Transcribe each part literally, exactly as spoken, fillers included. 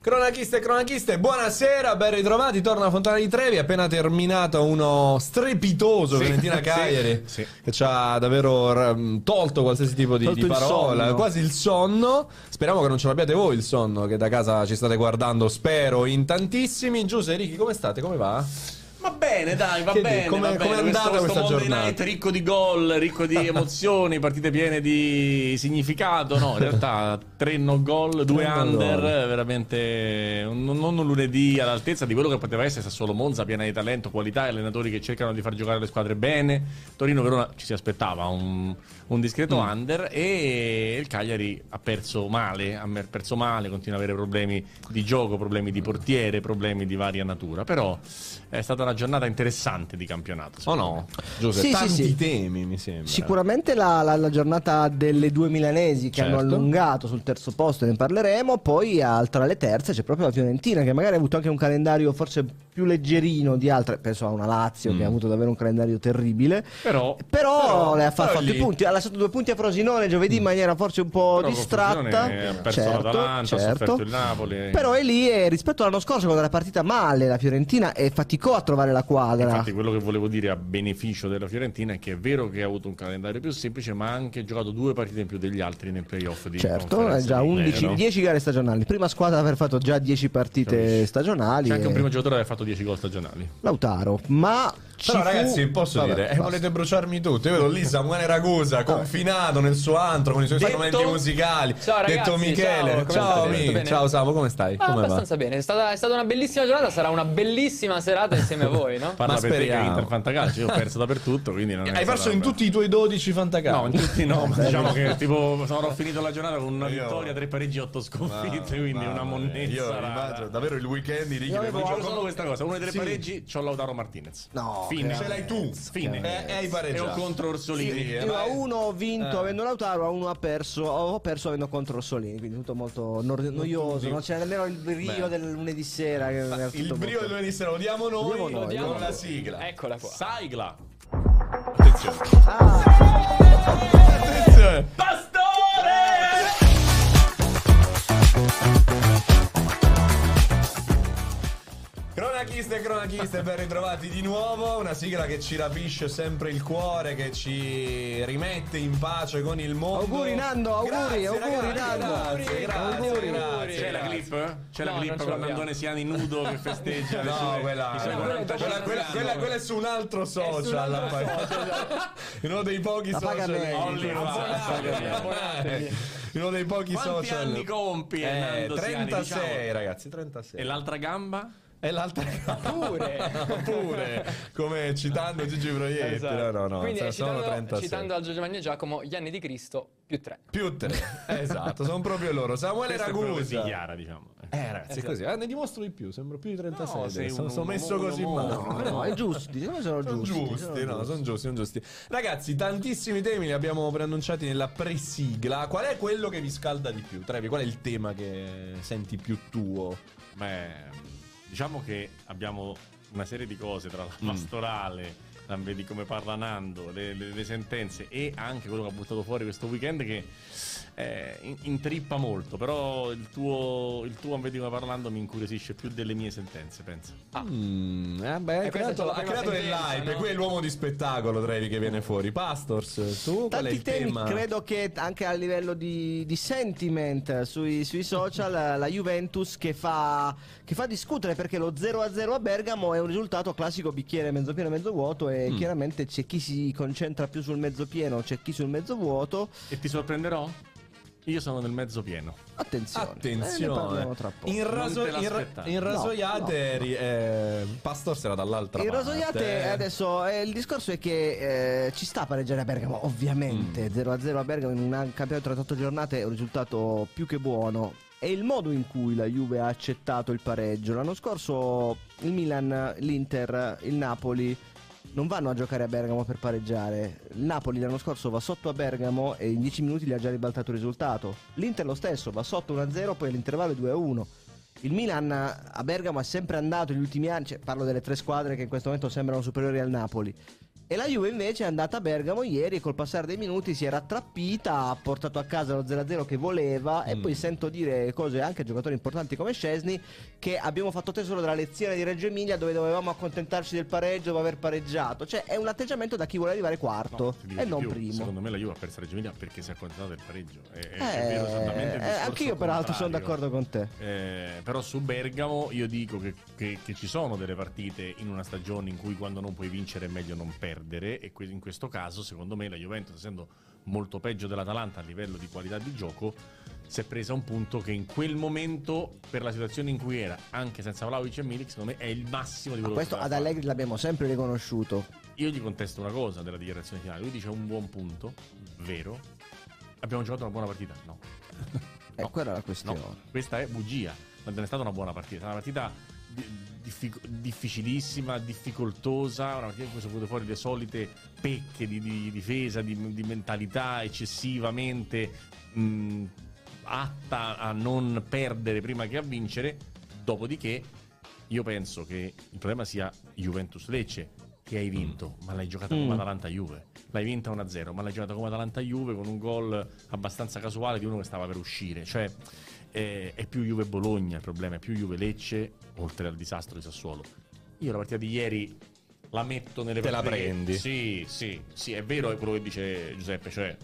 Cronachiste e cronachiste, buonasera, ben ritrovati, torna la Fontana di Trevi, appena terminato uno strepitoso sì, Fiorentina Cagliari, sì, sì. che ci ha davvero tolto qualsiasi tipo di, di parola, il quasi il sonno, speriamo che non ce l'abbiate voi il sonno, che da casa ci state guardando, spero, in tantissimi. Giuseppe, Ricchi, come state, come va? Va bene, dai, va che bene, come va è bene. andata questo, questa questo giornata? Night, ricco di gol, ricco di emozioni, partite piene di significato, no, in realtà tre no gol, due under, goal. veramente un, non un lunedì all'altezza di quello che poteva essere Sassuolo Monza, piena di talento, qualità, allenatori che cercano di far giocare le squadre bene. Torino Verona ci si aspettava un, un discreto mm. under, e il Cagliari ha perso male, ha perso male, continua ad avere problemi di gioco, problemi di portiere, problemi di varia natura, però è stata una giornata interessante di campionato, o oh no? Giuseppe, sì, tanti sì, sì. temi mi sembra. Sicuramente la, la, la giornata delle due milanesi che certo. hanno allungato sul terzo posto, ne parleremo. Poi tra le terze c'è proprio la Fiorentina, che magari ha avuto anche un calendario forse più leggerino di altre, penso a una Lazio mm. che ha avuto davvero un calendario terribile, però, però, però le ha fatto, fatto i punti, ha lasciato due punti a Frosinone giovedì mm. in maniera forse un po' però distratta, ha perso certo, l'Atalanta, certo. ha sofferto il Napoli, però è lì, e rispetto all'anno scorso quando era partita male la Fiorentina e faticò a trovare la quadra. Infatti quello che volevo dire a beneficio della Fiorentina è che è vero che ha avuto un calendario più semplice, ma ha anche giocato due partite in più degli altri nel playoff di certo, è già undici, dieci gare stagionali, prima squadra ad aver fatto già dieci partite stagionali, c'è anche e... un primo giocatore ad aver fatto dieci gol stagionali, Lautaro. Ma però ragazzi fu... posso Vabbè, dire eh, volete bruciarmi tutto, io vedo lì Samuele Ragusa confinato nel suo antro con i suoi detto... strumenti musicali. Ciao ragazzi, detto Michele, ciao amico, ciao Samu, come stai? Ah, come abbastanza va? Bene, è stata, è stata una bellissima giornata, sarà una bellissima serata insieme a voi, no? Parla Ma per speriamo. te che Inter Fantacalcio, io ho perso dappertutto, quindi non è Hai perso in tutti i tuoi dodici Fantacalcio? No, in tutti no, ma diciamo che tipo sono finito la giornata con una io... vittoria, tre pareggi, otto sconfitte, no, quindi no, una monnezza. Io immagino davvero il weekend di Ricky. Io avevo solo questa cosa, uno dei tre pareggi c'ho Lautaro Martinez. No, fine. Ce l'hai tu, fine. E eh, hai pareggiato. E ho contro Orsolini. Sì, io a uno ho vinto eh. avendo Lautaro, a uno ha perso, ho perso avendo contro Orsolini, quindi tutto molto noioso, non c'era nemmeno il brio del lunedì sera. Il brio del lunedì sera, odiamo noi. Noi, noi, diamo noi. La sigla. Eccola qua. Sigla. Attenzione. Ah. Sì! Attenzione. Pastore! Cronachiste e cronachiste, ben ritrovati di nuovo. Una sigla che ci rapisce sempre il cuore, che ci rimette in pace con il mondo. Auguri Nando, auguri, grazie, auguri Nando. Grazie, grazie, grazie. C'è la clip? C'è no, la clip con Nandone Siani nudo che festeggia. No, le quella, le quella, quella, quella, quella, quella è su un altro social. Su un altro social. In uno dei pochi la social. In uno dei pochi Quanti social. Quanti anni compi? Eh, Nando trentasei Siani, ragazzi, trentasei. E l'altra gamba? E l'altra pure pure come citando Gigi Proietti, esatto. no, no, no. Quindi, cioè, citando, sono trentasei. Citando Aldo Giovanni e Giacomo, gli anni di Cristo più tre, più tre, esatto, sono proprio loro. Samuele Ragusa, Chiara, diciamo. Eh ragazzi, esatto. così. Eh, ne dimostro di più, sembro più di trentasei. No, sei sono, sono messo uno, così male. No, no, è giusti, sono, sono giusti. Sono giusti, no, sono giusti, sono giusti. Ragazzi, tantissimi temi li abbiamo preannunciati nella presigla. Qual è quello che vi scalda di più? Trevi, qual è il tema che senti più tuo? Beh, diciamo che abbiamo una serie di cose tra la pastorale, mm. vedi come parla Nando, le, le, le sentenze e anche quello che ha buttato fuori questo weekend che eh, intrippa molto, però il tuo, il tuo vedi come parlando mi incuriosisce più delle mie sentenze, penso. Ah. Mm, eh beh, ha creato, ha creato del hype, no? Qui è l'uomo di spettacolo, Trevi, che viene fuori. Pastors, tu qual è il temi, tema? Credo che anche a livello di, di sentiment sui, sui social la Juventus che fa... che fa discutere, perché lo zero a zero a Bergamo è un risultato classico bicchiere mezzo pieno mezzo vuoto, e mm. chiaramente c'è chi si concentra più sul mezzo pieno, c'è chi sul mezzo vuoto. E ti sorprenderò? Io sono nel mezzo pieno. Attenzione, attenzione. Eh, tra poco. In, raso, in, in rasoiate no, no, no. eh, Pastor sarà dall'altra in parte. In rasoiate adesso eh, il discorso è che eh, ci sta a pareggiare a Bergamo, ovviamente. zero a zero mm. a Bergamo in un campionato tra trentotto giornate è un risultato più che buono. È il modo in cui la Juve ha accettato il pareggio. L'anno scorso il Milan, l'Inter, il Napoli non vanno a giocare a Bergamo per pareggiare. Il Napoli l'anno scorso va sotto a Bergamo e in dieci minuti gli ha già ribaltato il risultato. L'Inter lo stesso, va sotto uno a zero, poi all'intervallo due a uno. Il Milan a Bergamo è sempre andato negli ultimi anni, cioè, parlo delle tre squadre che in questo momento sembrano superiori al Napoli. E la Juve invece è andata a Bergamo ieri, col passare dei minuti si era attrappita, ha portato a casa lo zero a zero che voleva. E mm. poi sento dire cose anche a giocatori importanti come Szczesny, che abbiamo fatto tesoro della lezione di Reggio Emilia dove dovevamo accontentarci del pareggio dopo aver pareggiato. Cioè è un atteggiamento da chi vuole arrivare quarto, no, e non più, primo. Secondo me la Juve ha perso Reggio Emilia perché si è accontentata del pareggio. È, eh, è vero esattamente il discorso anche io peraltro sono d'accordo con te, eh, però su Bergamo io dico che, che, che ci sono delle partite in una stagione in cui quando non puoi vincere è meglio non perdere. E in questo caso secondo me la Juventus, essendo molto peggio dell'Atalanta a livello di qualità di gioco, si è presa un punto che in quel momento, per la situazione in cui era, anche senza Vlahovic e Milik, secondo me è il massimo di quello. Ma questo ad Allegri l'abbiamo sempre riconosciuto. Io gli contesto una cosa della dichiarazione finale. Lui dice un buon punto, vero, abbiamo giocato una buona partita, no, no. E quella è la questione, no. Questa è bugia, ma non è stata una buona partita, è una partita difficilissima, difficoltosa, una partita in cui sono venute fuori le solite pecche di, di difesa, di, di mentalità eccessivamente mh, atta a non perdere prima che a vincere. Dopodiché io penso che il problema sia Juventus-Lecce, che hai vinto, mm. ma l'hai giocata mm. come Atalanta-Juve, l'hai vinta uno a zero, ma l'hai giocata come Atalanta-Juve con un gol abbastanza casuale di uno che stava per uscire. Cioè Eh, è più Juve-Bologna il problema, è più Juve-Lecce, oltre al disastro di Sassuolo. Io la partita di ieri la metto nelle partite. Te la prendi. Sì, sì, sì, è vero, è quello che dice Giuseppe, cioè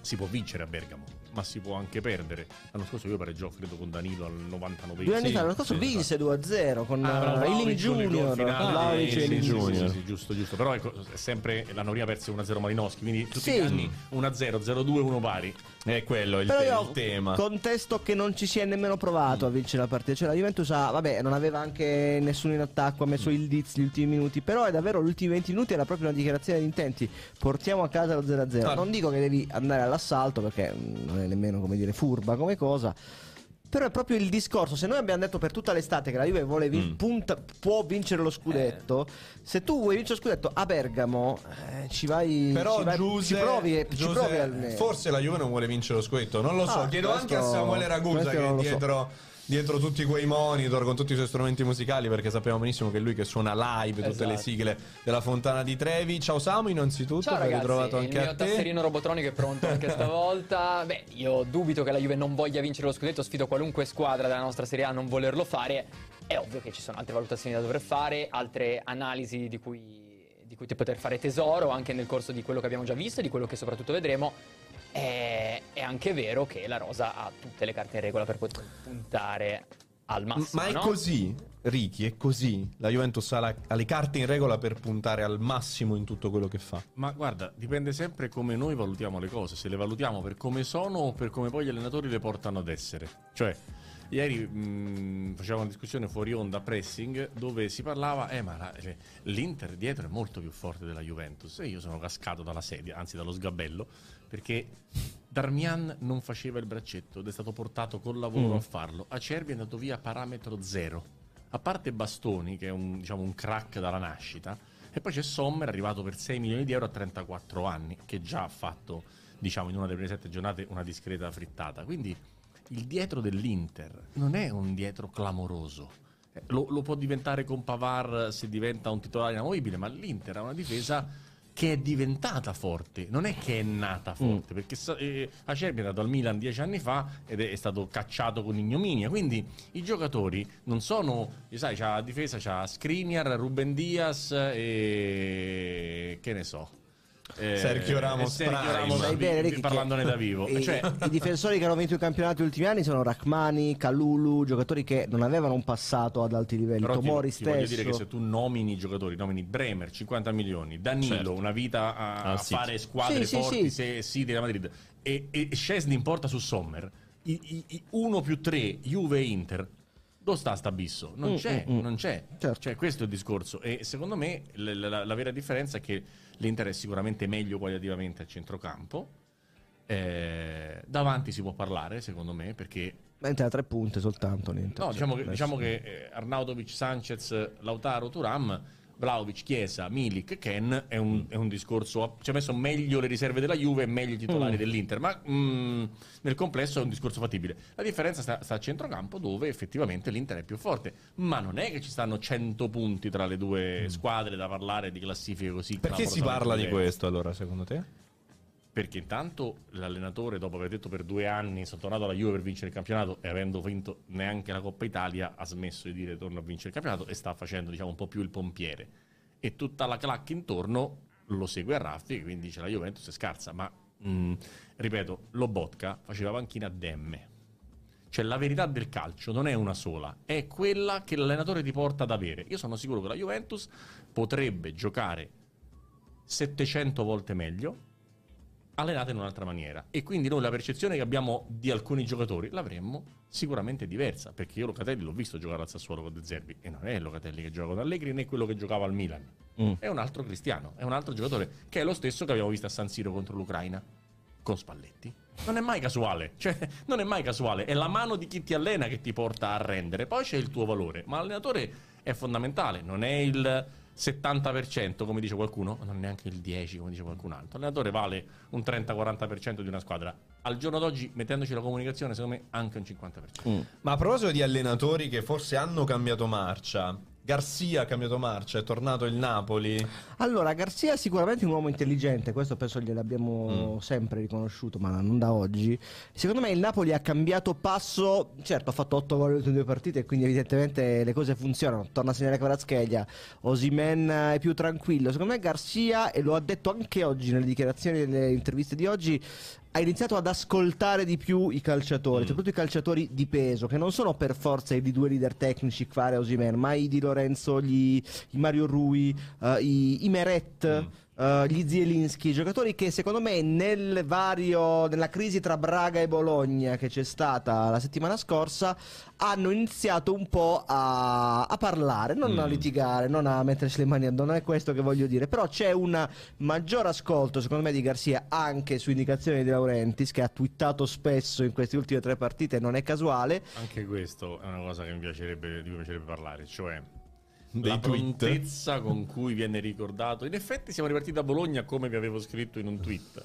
si può vincere a Bergamo, ma si può anche perdere. L'anno scorso io pareggiò, credo, con Danilo al novantanove. Due anni fa, l'anno scorso vinse due a zero con Reilly Junior, Reilly Junior. Giusto, giusto. Però ecco, è sempre l'anno prima perse uno a zero Malinowski, quindi tutti sì. gli anni uno a zero, zero a due, uno pari. È quello il, te- il tema. Contesto che non ci si è nemmeno provato mm. a vincere la partita. Cioè la Juventus ha, vabbè, non aveva anche nessuno in attacco, ha messo mm. il Diz gli ultimi minuti, però è davvero gli ultimi venti minuti era proprio una dichiarazione di intenti. Portiamo a casa lo zero a zero. Ah. Non dico che devi andare all'assalto perché non è nemmeno, come dire, furba come cosa, però è proprio il discorso. Se noi abbiamo detto per tutta l'estate che la Juve vuole vin- mm. punta- può vincere lo scudetto, eh. se tu vuoi vincere lo scudetto a Bergamo eh, ci vai, però ci, vai Giuse, ci provi, Giuse, ci provi almeno. Forse la Juve non vuole vincere lo scudetto, non lo so, ah, chiedo questo, anche a Samuele Ragusa che è dietro so. dietro tutti quei monitor con tutti i suoi strumenti musicali, perché sappiamo benissimo che è lui che suona live tutte esatto. le sigle della Fontana di Trevi. Ciao Samu, innanzitutto. Ciao ragazzi, ritrovato anche il mio a te. Tastierino robotronico è pronto anche stavolta. Beh, io dubito che la Juve non voglia vincere lo scudetto, sfido qualunque squadra della nostra Serie A a non volerlo fare. È ovvio che ci sono altre valutazioni da dover fare, altre analisi di cui, di cui poter fare tesoro anche nel corso di quello che abbiamo già visto e di quello che soprattutto vedremo. È anche vero che la rosa ha tutte le carte in regola per poter puntare al massimo. Ma è no? così, Ricky, è così. La Juventus ha, la, ha le carte in regola per puntare al massimo in tutto quello che fa. Ma guarda, dipende sempre come noi valutiamo le cose. Se le valutiamo per come sono o per come poi gli allenatori le portano ad essere. Cioè, ieri mh, facevamo una discussione fuori onda, pressing, dove si parlava eh ma la, l'Inter dietro è molto più forte della Juventus. E io sono cascato dalla sedia, anzi dallo sgabello, perché Darmian non faceva il braccetto ed è stato portato col lavoro mm. a farlo. Acerbi è andato via a parametro zero, a parte Bastoni che è un, diciamo, un crack dalla nascita, e poi c'è Sommer, arrivato per sei milioni di euro a trentaquattro anni, che già ha fatto, diciamo, in una delle prime sette giornate una discreta frittata. Quindi il dietro dell'Inter non è un dietro clamoroso. Lo, lo può diventare con Pavard se diventa un titolare inamovibile, ma l'Inter ha una difesa che è diventata forte, non è che è nata forte, mm. perché eh, Acerbi è andato al Milan dieci anni fa ed è, è stato cacciato con ignominia. Quindi i giocatori non sono, sai, c'ha la difesa, c'ha Skriniar, Ruben Dias e che ne so, eh, Sergio Ramos, Sergio Ramos vi, bene, vi, parlandone da vivo. I, cioè, i difensori che hanno vinto i campionati negli ultimi anni sono Rachmani, Kalulu, giocatori che non avevano un passato ad alti livelli. Però Tomori ti, ti stesso. Voglio dire che se tu nomini i giocatori, nomini Bremer cinquanta milioni, Danilo certo. una vita a, ah, a sì. fare squadre sì, forti, sì, sì. se sì della Madrid, e, e Szczesny in porta su Sommer, uno più tre Juve e Inter. Dove sta stabisso? Non mm, c'è, mm, non c'è. Certo. Cioè, questo è il discorso. E secondo me la, la, la vera differenza è che l'Inter è sicuramente meglio qualitativamente a centrocampo. Eh, davanti si può parlare, secondo me, perché... mentre ha tre punte soltanto l'Inter. No, diciamo che, diciamo che eh, Arnautovic, Sanchez, Lautaro, Thuram Vlahovic, Chiesa, Milik, Ken, è un, mm. è un discorso, ci ha messo meglio le riserve della Juve e meglio i titolari mm. dell'Inter, ma mm, nel complesso è un discorso fattibile. La differenza sta, sta a centrocampo, dove effettivamente l'Inter è più forte, ma non è che ci stanno cento punti tra le due mm. squadre da parlare di classifiche così. Perché si parla di questo allora, secondo te? Perché intanto l'allenatore, dopo aver detto per due anni sono tornato alla Juve per vincere il campionato e avendo vinto neanche la Coppa Italia, ha smesso di dire torno a vincere il campionato e sta facendo, diciamo, un po' più il pompiere, e tutta la clac intorno lo segue a raffiche, quindi dice la Juventus è scarsa, ma mh, ripeto, Lobotka faceva panchina a Demme. Cioè la verità del calcio non è una sola, è quella che l'allenatore ti porta ad avere. Io sono sicuro che la Juventus potrebbe giocare settecento volte meglio allenata in un'altra maniera, e quindi noi la percezione che abbiamo di alcuni giocatori l'avremmo sicuramente diversa, perché io Locatelli l'ho visto giocare al Sassuolo con De Zerbi e non è Locatelli che gioca con Allegri né quello che giocava al Milan, mm. è un altro Cristiano, è un altro giocatore, che è lo stesso che abbiamo visto a San Siro contro l'Ucraina con Spalletti. Non è mai casuale, cioè non è mai casuale, è la mano di chi ti allena che ti porta a rendere, poi c'è il tuo valore, ma l'allenatore è fondamentale, non è il settanta per cento come dice qualcuno, non neanche il dieci per cento come dice qualcun altro. L'allenatore vale un trenta quaranta per cento di una squadra. Al giorno d'oggi, mettendoci la comunicazione, secondo me anche un cinquanta per cento. Mm. Ma a proposito di allenatori che forse hanno cambiato marcia, Garcia ha cambiato marcia, è tornato il Napoli. Allora, Garcia è sicuramente un uomo intelligente, questo penso gliel'abbiamo mm. sempre riconosciuto, ma non da oggi. Secondo me il Napoli ha cambiato passo, certo ha fatto otto gol in due partite, quindi evidentemente le cose funzionano, torna a segnare Kvaratskhelia, Osimhen è più tranquillo. Secondo me Garcia, e lo ha detto anche oggi nelle dichiarazioni e nelle interviste di oggi, ha iniziato ad ascoltare di più i calciatori, mm. soprattutto i calciatori di peso, che non sono per forza i due leader tecnici, Kvara e Osimhen, ma i Di Lorenzo, gli, i Mario Rui, uh, i, i Meret, mm. uh, gli Zielinski, giocatori che secondo me nel vario, nella crisi tra Braga e Bologna che c'è stata la settimana scorsa, hanno iniziato un po' a, a parlare, non mm. a litigare, non a mettersi le mani addosso, non è questo che voglio dire, però c'è un maggior ascolto secondo me di Garcia, anche su indicazioni della che ha twittato spesso in queste ultime tre partite, non è casuale. Anche questo è una cosa che mi piacerebbe, di cui mi piacerebbe parlare, cioè dei la tweet. Prontezza con cui viene ricordato. In effetti siamo ripartiti da Bologna, come vi avevo scritto in un tweet,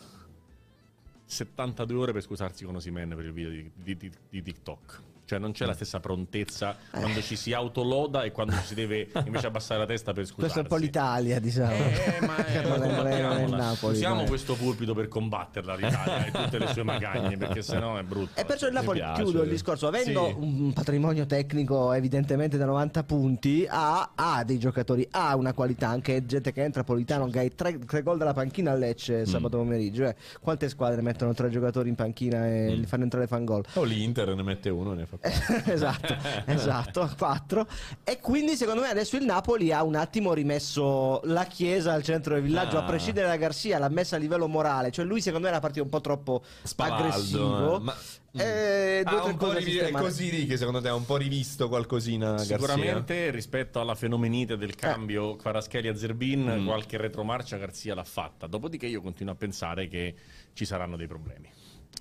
settantadue ore per scusarsi con Osimhen per il video di, di, di, di TikTok. Cioè non c'è la stessa prontezza quando ci si autoloda e quando ci si deve invece abbassare la testa per scusarsi. Questo è un po' l'Italia, diciamo. Eh, ma è, ma è, è Napoli, usiamo questo pulpito per combatterla l'Italia e tutte le sue magagne, perché sennò è brutto. E perciò il Napoli, chiudo il discorso, avendo sì. un patrimonio tecnico evidentemente da novanta punti, ha, ha dei giocatori, ha una qualità, anche gente che entra, Politano, Gai, tre, tre gol dalla panchina a Lecce sabato mm. pomeriggio. Eh, quante squadre mettono tre giocatori in panchina e mm. li fanno entrare e fan gol? O l'Inter ne mette uno e ne fa esatto, esatto, quattro. E quindi secondo me adesso il Napoli ha un attimo rimesso la Chiesa al centro del villaggio, ah. a prescindere da Garcia l'ha messa a livello morale, cioè lui secondo me era partito un po' troppo Spavaldo, aggressivo, eh. ma Eh, ah, un po' rivi- è così lì che secondo te ha un po' rivisto qualcosina sicuramente Garcia. Rispetto alla fenomenite del cambio eh. Kvaratskhelia Zerbin mm. qualche retromarcia Garcia l'ha fatta, dopodiché io continuo a pensare che ci saranno dei problemi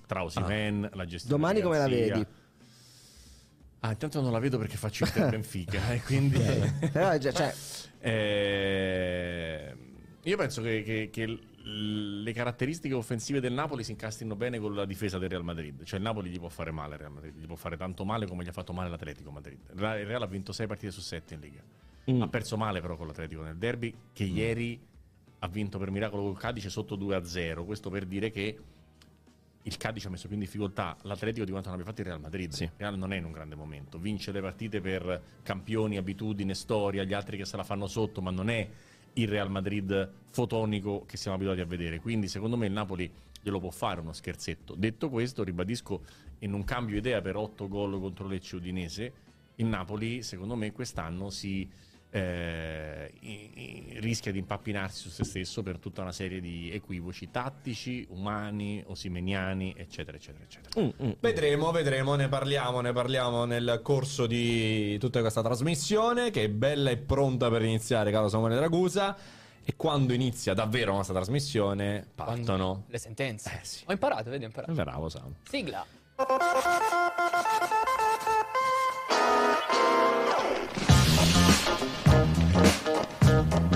tra Osimhen, ah. la gestione domani come la vedi? Ah, intanto non la vedo perché faccio il Benfica, e eh, quindi però già, cioè... eh, io penso che, che, che le caratteristiche offensive del Napoli si incastrino bene con la difesa del Real Madrid. Cioè il Napoli gli può fare male, il Real Madrid gli può fare tanto male come gli ha fatto male l'Atletico Madrid. Il Real ha vinto sei partite su sette in Liga, mm. ha perso male però con l'Atletico nel derby, che mm. ieri ha vinto per miracolo col Cadice sotto due a zero. Questo per dire che il Cadice ha messo più in difficoltà l'Atletico di quanto non abbia fatto il Real Madrid. Sì. Il Real non è in un grande momento, vince le partite per campioni, abitudine, storia, gli altri che se la fanno sotto, ma non è il Real Madrid fotonico che siamo abituati a vedere. Quindi secondo me il Napoli glielo può fare uno scherzetto. Detto questo, ribadisco e non cambio idea per otto gol contro Lecce Udinese, il Napoli secondo me quest'anno si... Eh, i, i, rischia di impappinarsi su se stesso per tutta una serie di equivoci tattici, umani, osimeniani, eccetera eccetera eccetera. mm, mm, vedremo, vedremo, ne parliamo ne parliamo nel corso di tutta questa trasmissione, che è bella e pronta per iniziare, caro Samuele Ragusa. E quando inizia davvero la nostra trasmissione partono quando le sentenze. eh, sì. Ho imparato, vedi, ho imparato. Bravo Sam. Sigla. We'll be right back.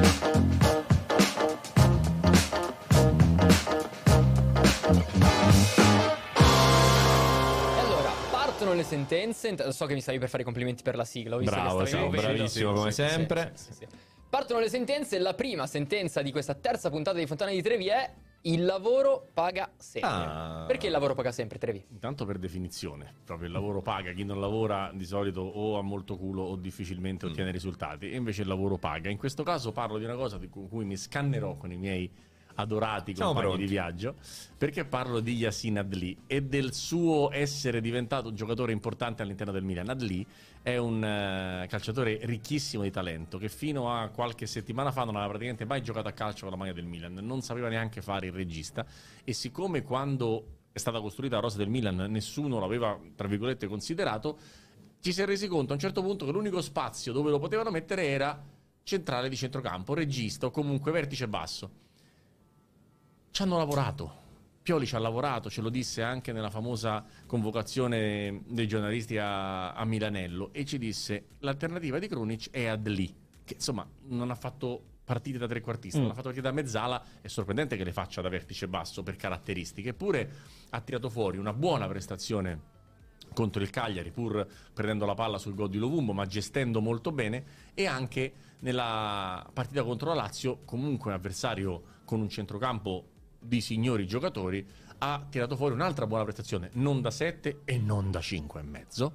sentenze. So che mi stavi per fare i complimenti per la sigla. Ho visto Bravo, che stavi bravissimo come sì, sempre sì, sì, sì, sì. Partono le sentenze. La prima sentenza di questa terza puntata di Fontana di Trevi è: il lavoro paga sempre. Ah. Perché il lavoro paga sempre, Trevi? Intanto per definizione, proprio il lavoro paga. Chi non lavora di solito o ha molto culo o difficilmente mm. ottiene risultati. E invece il lavoro paga. In questo caso parlo di una cosa con cui mi scannerò con i miei adorati Siamo compagni pronti. di viaggio, perché parlo di Yasin Adli e del suo essere diventato un giocatore importante all'interno del Milan. Adli è un uh, calciatore ricchissimo di talento che fino a qualche settimana fa non aveva praticamente mai giocato a calcio con la maglia del Milan, non sapeva neanche fare il regista, e siccome quando è stata costruita la rosa del Milan nessuno l'aveva tra virgolette considerato, ci si è resi conto a un certo punto che l'unico spazio dove lo potevano mettere era centrale di centrocampo, regista o comunque vertice basso. Ci hanno lavorato, Pioli ci ha lavorato, ce lo disse anche nella famosa convocazione dei giornalisti a, a Milanello, e ci disse l'alternativa di Krunic è Adli, che insomma non ha fatto partite da trequartista, mm. non ha fatto partite da mezzala, è sorprendente che le faccia da vertice basso per caratteristiche, eppure ha tirato fuori una buona prestazione contro il Cagliari, pur prendendo la palla sul gol di Lovumbo, ma gestendo molto bene, e anche nella partita contro la Lazio, comunque un avversario con un centrocampo di signori giocatori, ha tirato fuori un'altra buona prestazione, non da sette e non da cinque e mezzo,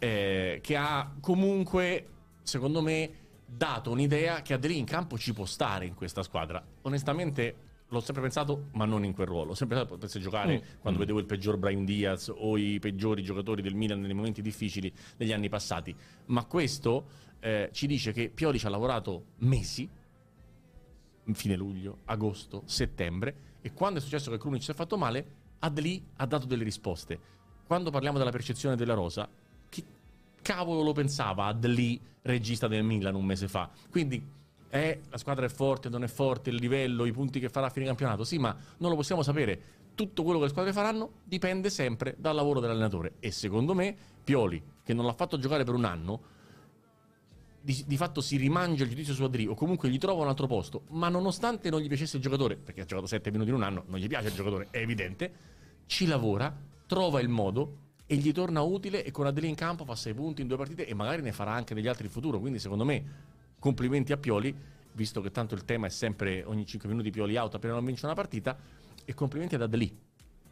eh, che ha comunque secondo me dato un'idea che Adli in campo ci può stare in questa squadra. Onestamente l'ho sempre pensato, ma non in quel ruolo, ho sempre pensato potesse giocare mm. quando mm. vedevo il peggior Brahim Diaz o i peggiori giocatori del Milan nei momenti difficili degli anni passati, ma questo eh, ci dice che Pioli ci ha lavorato mesi, fine luglio, agosto, settembre, e quando è successo che Krunic si è fatto male, Adli ha dato delle risposte. Quando parliamo della percezione della rosa, chi cavolo lo pensava Adli regista del Milan un mese fa? Quindi eh, la squadra è forte, non è forte, il livello, i punti che farà a fine campionato, sì, ma non lo possiamo sapere. Tutto quello che le squadre faranno dipende sempre dal lavoro dell'allenatore, e secondo me Pioli, che non l'ha fatto giocare per un anno, Di, di fatto si rimangia il giudizio su Adli, o comunque gli trova un altro posto, ma nonostante non gli piacesse il giocatore, perché ha giocato sette minuti in un anno, non gli piace il giocatore, è evidente, ci lavora, trova il modo e gli torna utile, e con Adli in campo fa sei punti in due partite e magari ne farà anche degli altri in futuro. Quindi secondo me complimenti a Pioli, visto che tanto il tema è sempre ogni cinque minuti Pioli out appena non vince una partita, e complimenti ad Adli,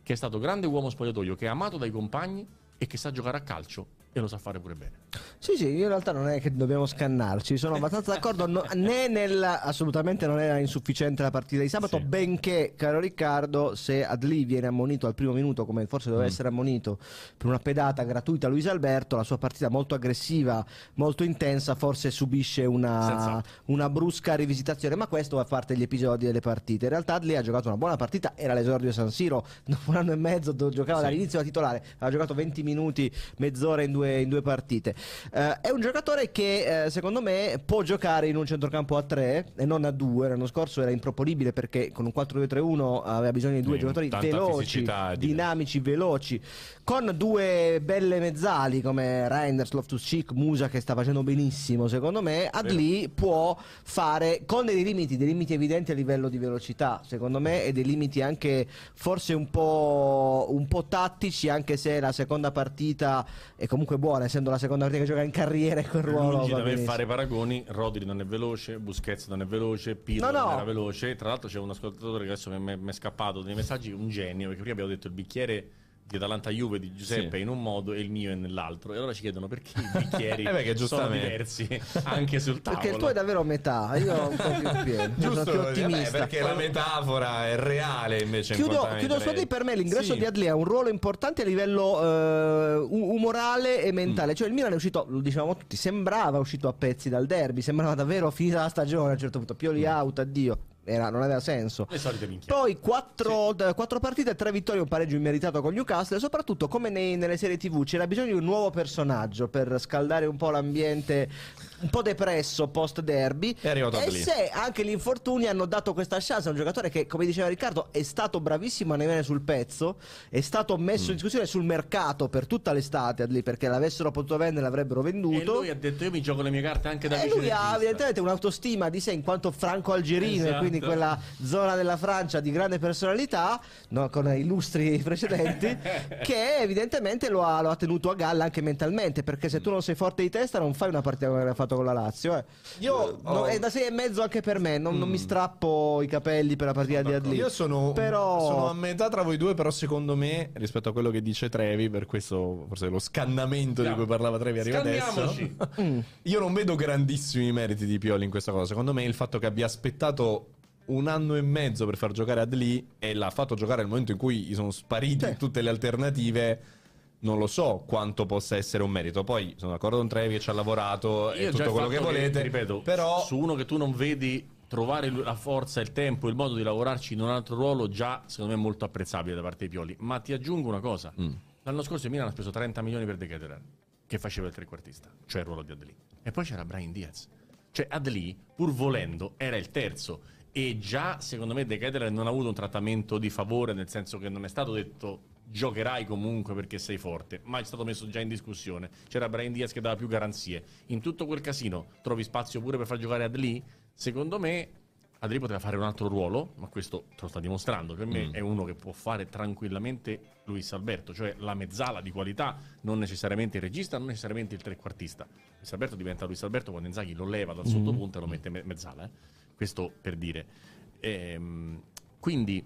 che è stato grande uomo spogliatoio, che è amato dai compagni e che sa giocare a calcio e lo sa fare pure bene. Sì, sì, in realtà non è che dobbiamo scannarci, sono abbastanza d'accordo, no, né nella, assolutamente non era insufficiente la partita di sabato, sì. Benché, caro Riccardo, se Adli viene ammonito al primo minuto, come forse doveva mm. essere ammonito per una pedata gratuita Luis Alberto, la sua partita molto aggressiva, molto intensa, forse subisce una, una brusca rivisitazione, ma questo fa parte degli episodi delle partite. In realtà Adli ha giocato una buona partita, era l'esordio San Siro, dopo un anno e mezzo giocava sì. dall'inizio da titolare, ha giocato venti minuti, mezz'ora in due in due partite. Uh, è un giocatore che uh, secondo me può giocare in un centrocampo a tre e non a due. L'anno scorso era improponibile perché con un quattro due tre uno aveva bisogno di due mm, giocatori veloci, dinamici, veloci, con due belle mezzali come Reinders, Loftus-Cheek, Musa, che sta facendo benissimo secondo me. Adli può fare con dei limiti, dei limiti evidenti a livello di velocità secondo me, e dei limiti anche forse un po', un po' tattici, anche se la seconda partita è comunque buona, essendo la seconda partita che gioca in carriera in quel ruolo. Lungi da me fare paragoni, Rodri non è veloce, Busquets non è veloce, Pirlo no, no. non era veloce. Tra l'altro c'è un ascoltatore che adesso mi è scappato dei messaggi, un genio, perché prima abbiamo detto il bicchiere di Atalanta Juve di Giuseppe sì. è in un modo e il mio è nell'altro, e allora ci chiedono perché i bicchieri eh beh, sono diversi anche sul tavolo, perché il tuo è davvero metà, io ho un po' più pieno, giusto, sono più ottimista, beh, perché la metafora è reale. Invece chiudo, chiudo su Adli, per me l'ingresso sì. di Adli ha un ruolo importante a livello eh, umorale e mentale, mm. cioè il Milan è uscito, lo dicevamo tutti, sembrava uscito a pezzi dal derby, sembrava davvero finita la stagione a un certo punto, Pioli mm. out, addio. Era, non aveva senso. Poi quattro, sì. quattro partite, tre vittorie, un pareggio immeritato con Newcastle, e soprattutto come nei, nelle serie tivù c'era bisogno di un nuovo personaggio per scaldare un po' l'ambiente un po' depresso post derby, e se anche gli infortuni hanno dato questa chance a un giocatore che, come diceva Riccardo, è stato bravissimo a venire sul pezzo, è stato messo mm. in discussione sul mercato per tutta l'estate Adli, perché l'avessero potuto vendere, l'avrebbero venduto, e lui ha detto io mi gioco le mie carte anche da e lui ha evidentemente un'autostima di sé in quanto franco algerino, esatto. E quindi di quella zona della Francia di grande personalità, no, con illustri precedenti, che evidentemente lo ha, lo ha tenuto a galla anche mentalmente, perché se tu non sei forte di testa non fai una partita come l'ha fatto con la Lazio. eh. Io, no, oh. È da sei e mezzo anche per me, non, mm. non mi strappo i capelli per la partita di Adli. Io sono, però... sono a metà tra voi due, però secondo me, rispetto a quello che dice Trevi, per questo forse lo scannamento Scandiamo. di cui parlava Trevi arriva adesso, mm. io non vedo grandissimi meriti di Pioli in questa cosa. Secondo me il fatto che abbia aspettato un anno e mezzo per far giocare Adli e l'ha fatto giocare nel momento in cui gli sono sparite Beh. tutte le alternative, non lo so quanto possa essere un merito. Poi sono d'accordo con Trevi, ci ha lavorato e tutto quello che volete, che, ripeto, però su uno che tu non vedi trovare la forza, il tempo, il modo di lavorarci in un altro ruolo, già secondo me è molto apprezzabile da parte di Pioli. Ma ti aggiungo una cosa, mm. l'anno scorso il Milan ha speso trenta milioni per De Ketelaere, che faceva il trequartista, cioè il ruolo di Adli, e poi c'era Brahim Diaz, cioè Adli pur volendo era il terzo. E già secondo me De Ketelaere non ha avuto un trattamento di favore, nel senso che non è stato detto giocherai comunque perché sei forte, ma è stato messo già in discussione. C'era Brahim Diaz che dava più garanzie. In tutto quel casino trovi spazio pure per far giocare Adli? Secondo me Adli poteva fare un altro ruolo, ma questo te lo sta dimostrando. Per me mm. è uno che può fare tranquillamente Luis Alberto, cioè la mezzala di qualità, non necessariamente il regista, non necessariamente il trequartista. Luis Alberto diventa Luis Alberto quando Inzaghi lo leva dal mm. sottopunto e lo mette me mezzala, eh? Questo per dire. Ehm, quindi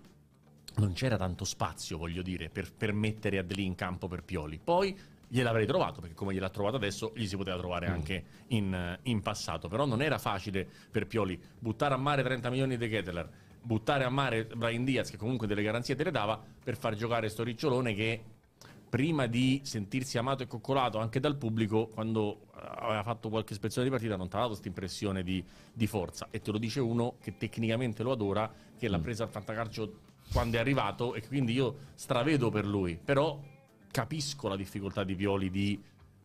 non c'era tanto spazio, voglio dire, per, per mettere Adli in campo per Pioli. Poi gliel'avrei trovato, perché come gliel'ha trovato adesso, gli si poteva trovare mm. anche in, in passato. Però non era facile per Pioli buttare a mare trenta milioni di Ketelaere, buttare a mare Brahim Diaz, che comunque delle garanzie te le dava, per far giocare sto ricciolone che, prima di sentirsi amato e coccolato anche dal pubblico, quando aveva fatto qualche ispezione di partita non ti ha dato questa impressione di, di forza. E te lo dice uno che tecnicamente lo adora, che l'ha mm. presa al fantacalcio quando è arrivato, e quindi io stravedo per lui. Però capisco la difficoltà di Pioli di,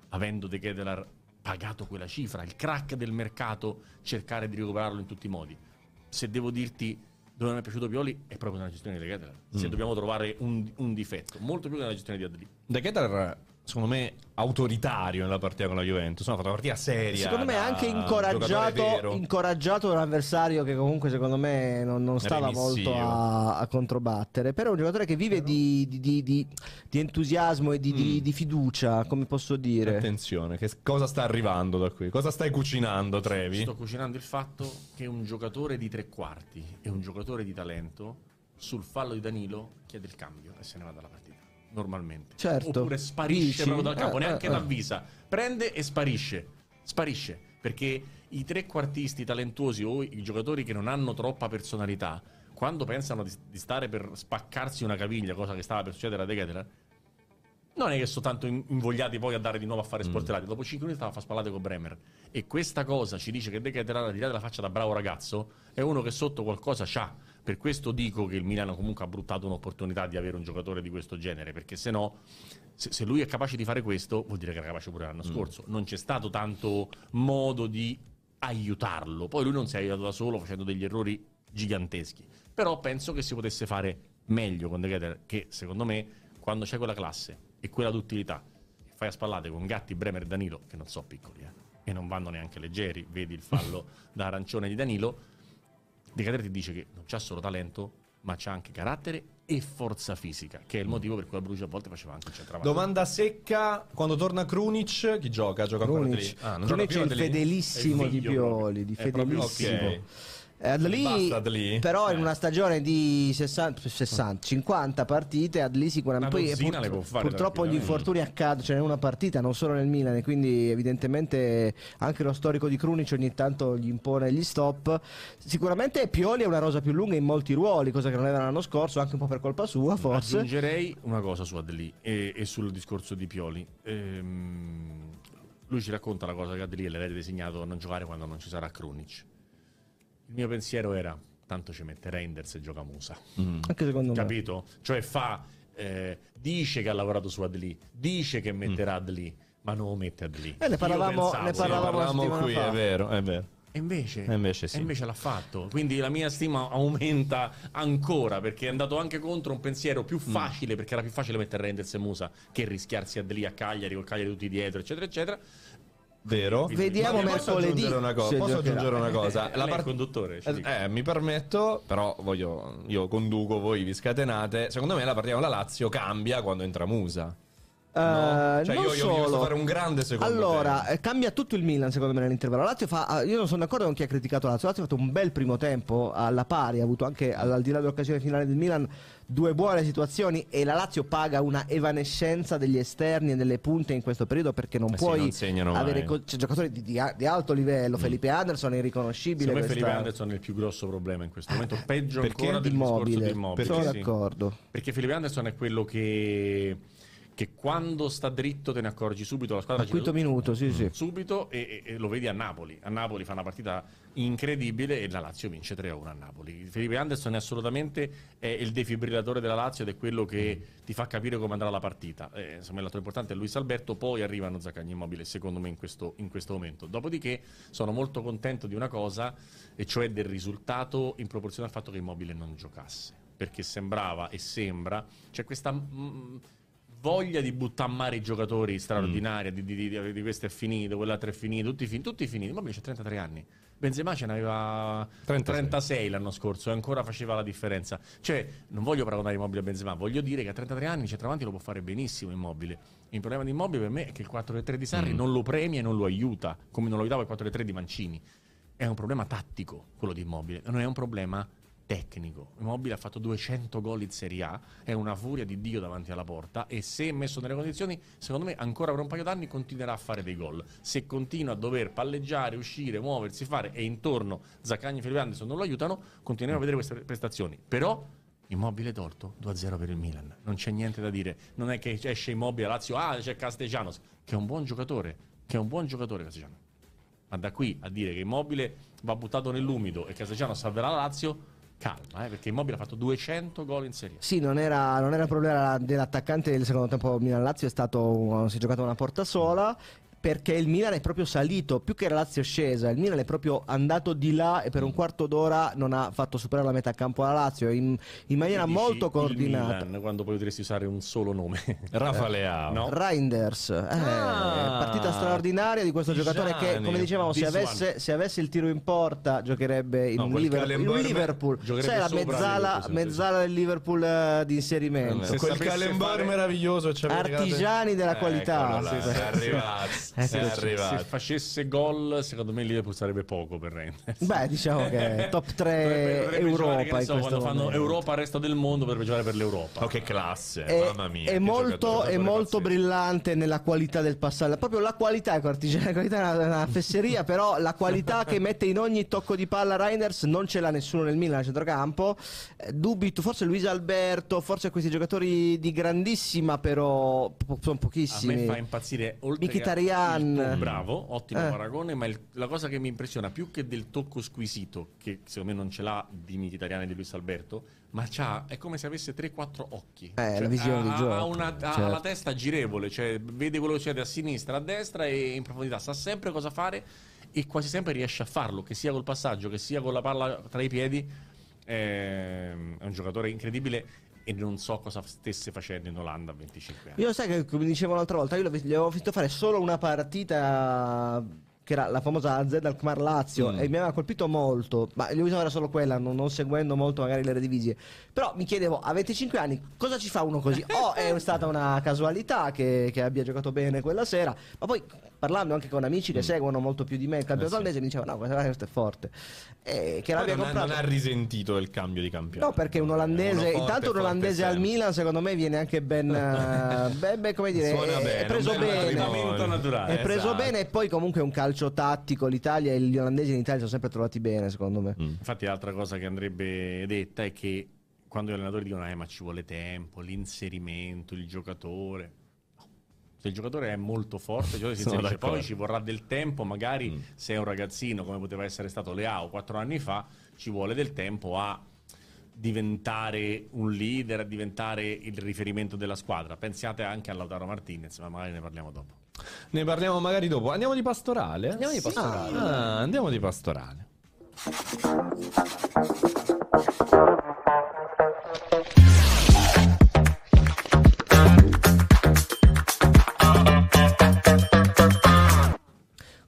avendo De Ketelaere pagato quella cifra, il crack del mercato, cercare di recuperarlo in tutti i modi. Se devo dirti dove non è piaciuto Pioli, è proprio nella gestione di De Ketelaere, mm. se dobbiamo trovare un, un difetto, molto più che nella gestione di Adli. De Ketelaere secondo me autoritario nella partita con la Juventus, ha fatto una partita seria, secondo me anche incoraggiato, incoraggiato un avversario che comunque secondo me non, non stava molto a, a controbattere. Però è un giocatore che vive di, di, di, di, di entusiasmo e di, mm. di, di fiducia, come posso dire. Attenzione, che cosa sta arrivando da qui? Cosa stai cucinando, Trevi? Sto cucinando il fatto che un giocatore di tre quarti e un giocatore di talento sul fallo di Danilo chiede il cambio e se ne va dalla partita. Normalmente, certo. Oppure sparisce Dici. proprio dal campo, eh, neanche eh, l'avvisa, prende e sparisce, sparisce, perché i trequartisti talentuosi o i giocatori che non hanno troppa personalità, quando pensano di, di stare per spaccarsi una caviglia, cosa che stava per succedere a De Ketelaere, non è che sono tanto invogliati poi a dare di nuovo a fare sportellate. mm. Dopo cinque minuti stava a far spallate con Bremer, e questa cosa ci dice che De Ketelaere, al di là della faccia da bravo ragazzo, è uno che sotto qualcosa c'ha. Per questo dico che il Milano comunque ha bruttato un'opportunità di avere un giocatore di questo genere, perché se no, se, se lui è capace di fare questo, vuol dire che era capace pure l'anno mm. scorso. Non c'è stato tanto modo di aiutarlo. Poi lui non si è aiutato da solo, facendo degli errori giganteschi. Però penso che si potesse fare meglio con De Ketelaere, che secondo me, quando c'è quella classe e quella d'utilità, fai a spallate con Gatti, Bremer e Danilo, che non so piccoli, eh, e non vanno neanche leggeri, vedi il fallo da arancione di Danilo. De Ketelaere ti dice che non c'ha solo talento, ma c'ha anche carattere e forza fisica, che è il motivo per cui a Brucia a volte faceva anche centravanti. Domanda secca: quando torna Krunic, chi gioca? Gioca Krunic. Ah, non Krunic gioca più, è il fedelissimo è il di Pioli, di fedelissimo. Okay. Adli, basta, Adli. Però eh. in una stagione di sessanta cinquanta partite Adli sicuramente poi, pur, purtroppo gli infortuni accadono, ce n'è una partita, non solo nel Milan, e quindi evidentemente anche lo storico di Krunic ogni tanto gli impone gli stop. Sicuramente Pioli è una rosa più lunga in molti ruoli, cosa che non era l'anno scorso, anche un po' per colpa sua forse. Aggiungerei una cosa su Adli e, e sul discorso di Pioli. ehm, lui ci racconta la cosa che Adli è l'erede designato a non giocare quando non ci sarà Krunic. Il mio pensiero era, tanto ci mette Reinders e gioca Musa. Mm. Anche secondo me. Capito? Cioè fa, eh, dice che ha lavorato su Adli, dice che metterà mm. Adli, ma non lo mette Adli. Eh, ne parlavamo, ne parlavamo sì, qui, fa. è vero, è vero. E invece, e invece, sì. invece l'ha fatto. Quindi la mia stima aumenta ancora, perché è andato anche contro un pensiero più facile, mm. perché era più facile mettere Reinders e Musa che rischiarsi Adli a Cagliari, col Cagliari tutti dietro, eccetera, eccetera. Vero? Vediamo mercoledì. Posso aggiungere una cosa? La parte conduttore. Eh, mi permetto, però voglio, io conduco, voi vi scatenate. Secondo me la partita con la Lazio cambia quando entra Musa. No. Cioè, non io, io solo. mi posso fare un grande secondo Allora, te. cambia tutto il Milan, secondo me, nell'intervallo. La Lazio fa, io non sono d'accordo con chi ha criticato la Lazio. La Lazio ha fatto un bel primo tempo alla pari, ha avuto anche, al di là dell'occasione finale del Milan, due buone situazioni, e la Lazio paga una evanescenza degli esterni e delle punte in questo periodo, perché non eh puoi sì, non avere co- cioè, giocatori di, di, di alto livello. mm. Felipe Anderson è irriconoscibile. Secondo me questa... Felipe Anderson è il più grosso problema in questo momento, peggio perché ancora del discorso di Immobile. Sono sì. d'accordo, perché Felipe Anderson è quello che... che quando sta dritto te ne accorgi subito, la squadra quinto minuto, sì, sì. subito e, e, e lo vedi a Napoli. A Napoli fa una partita incredibile e la Lazio vince tre a uno a Napoli. Felipe Anderson è assolutamente è il defibrillatore della Lazio ed è quello che mm. ti fa capire come andrà la partita. Eh, insomma, l'altro importante è Luis Alberto, poi arrivano Zaccagni e Immobile, secondo me in questo, in questo momento. Dopodiché sono molto contento di una cosa, e cioè del risultato in proporzione al fatto che Immobile non giocasse, perché sembrava e sembra, cioè questa... Mh, voglia di buttare a mare i giocatori straordinaria, mm. di, di, di, di questo è finito, quell'altro è finito, tutti, fin, tutti finiti. Ma invece ha trentatré anni, Benzema ce n'aveva trentasei l'anno scorso e ancora faceva la differenza. Cioè, non voglio paragonare Immobile a Benzema, voglio dire che a trentatré anni centravanti lo può fare benissimo Immobile. Il problema di Immobile per me è che il quattro tre di Sarri mm. non lo premia e non lo aiuta, come non lo aiutava il quattro tre di Mancini. È un problema tattico quello di Immobile, non è un problema tecnico. Immobile ha fatto duecento gol in Serie A, è una furia di Dio davanti alla porta, e se è messo nelle condizioni, secondo me ancora per un paio d'anni continuerà a fare dei gol. Se continua a dover palleggiare, uscire, muoversi, fare, e intorno Zaccagni e Felipe Anderson non lo aiutano, continueremo a vedere queste prestazioni. Però Immobile tolto, due a zero per il Milan, non c'è niente da dire. Non è che esce Immobile Lazio, ah c'è Castellanos, che è un buon giocatore, che è un buon giocatore Castellanos, ma da qui a dire che Immobile va buttato nell'umido e Castellanos salverà la Lazio, calma, eh, perché Immobile ha fatto duecento gol in Serie A. Sì, non era, non era problema dell'attaccante del secondo tempo Milan-Lazio, è stato, si è giocata una porta sola, perché il Milan è proprio salito, più che la Lazio è scesa, il Milan è proprio andato di là e per un quarto d'ora non ha fatto superare la metà campo alla Lazio in, in maniera dici, molto coordinata. Milan, quando poi dovresti usare un solo nome, Rafa Leao, no? Reinders, eh, ah, partita straordinaria di questo Gianni, giocatore che, come dicevamo, se avesse, se avesse il tiro in porta giocherebbe in no, Liverpool, Liverpool. Giocherebbe, cioè la mezzala, mezzala del Liverpool uh, di inserimento, se quel Calembar meraviglioso, artigiani della eh, qualità, là, sì, arrivati. Eh, se, se facesse gol, secondo me il Liverpool sarebbe poco per Reinders. Beh, diciamo che top tre Europa, che so, in quando fanno momento. Europa, resto del mondo, per giocare per l'Europa. Oh, che classe, è, mamma mia! È che molto, è molto brillante nella qualità del passaggio. Proprio la qualità, ecco, la qualità è una, una fesseria, però la qualità che mette in ogni tocco di palla Reinders non ce l'ha nessuno nel Milan a centrocampo. Eh, dubito, forse Luis Alberto, forse questi giocatori di grandissima, però po- sono pochissimi. A me fa impazzire, oltre Mkhitaryan, bravo, ottimo eh. paragone, ma il, la cosa che mi impressiona più che del tocco squisito, che secondo me non ce l'ha di Mkhitaryan e di Luis Alberto, ma c'ha, è come se avesse tre quattro occhi, eh, cioè, la visione ha, di gioco, ha, una, certo. ha la testa girevole, cioè vede quello che c'è da sinistra a destra e in profondità, sa sempre cosa fare e quasi sempre riesce a farlo, che sia col passaggio, che sia con la palla tra i piedi. È un giocatore incredibile e non so cosa stesse facendo in Olanda a venticinque anni. Io sai che, come dicevo l'altra volta, io gli avevo visto fare solo una partita che era la famosa A Z Alkmaar Lazio mm. e mi aveva colpito molto, ma gli ho visto era solo quella, non, non seguendo molto magari le redivisie, però mi chiedevo a venticinque anni cosa ci fa uno così. O è stata una casualità che, che abbia giocato bene quella sera, ma poi parlando anche con amici che mm. seguono molto più di me il campionato eh, olandese, sì. mi dicevano no, questo è forte, e che l'abbia non, comprato. Non ha risentito il cambio di campionato, no, perché un olandese, intanto un olandese al Milan secondo me viene anche ben ben, ben come dire, è, bene, è preso un bene, bene naturale, è preso esatto. bene, e poi comunque un calcio tattico. L'Italia e gli olandesi in Italia sono sempre trovati bene, secondo me. Mm. Infatti l'altra cosa che andrebbe detta è che quando gli allenatori dicono eh, ma ci vuole tempo, l'inserimento, il giocatore, se il giocatore è molto forte, il si dice, poi ci vorrà del tempo, magari mm. se è un ragazzino come poteva essere stato Leao quattro anni fa, ci vuole del tempo a diventare un leader, a diventare il riferimento della squadra. Pensate anche a Lautaro Martinez, ma magari ne parliamo dopo. Ne parliamo magari dopo. Andiamo di pastorale? Andiamo di pastorale. Ah, andiamo di pastorale.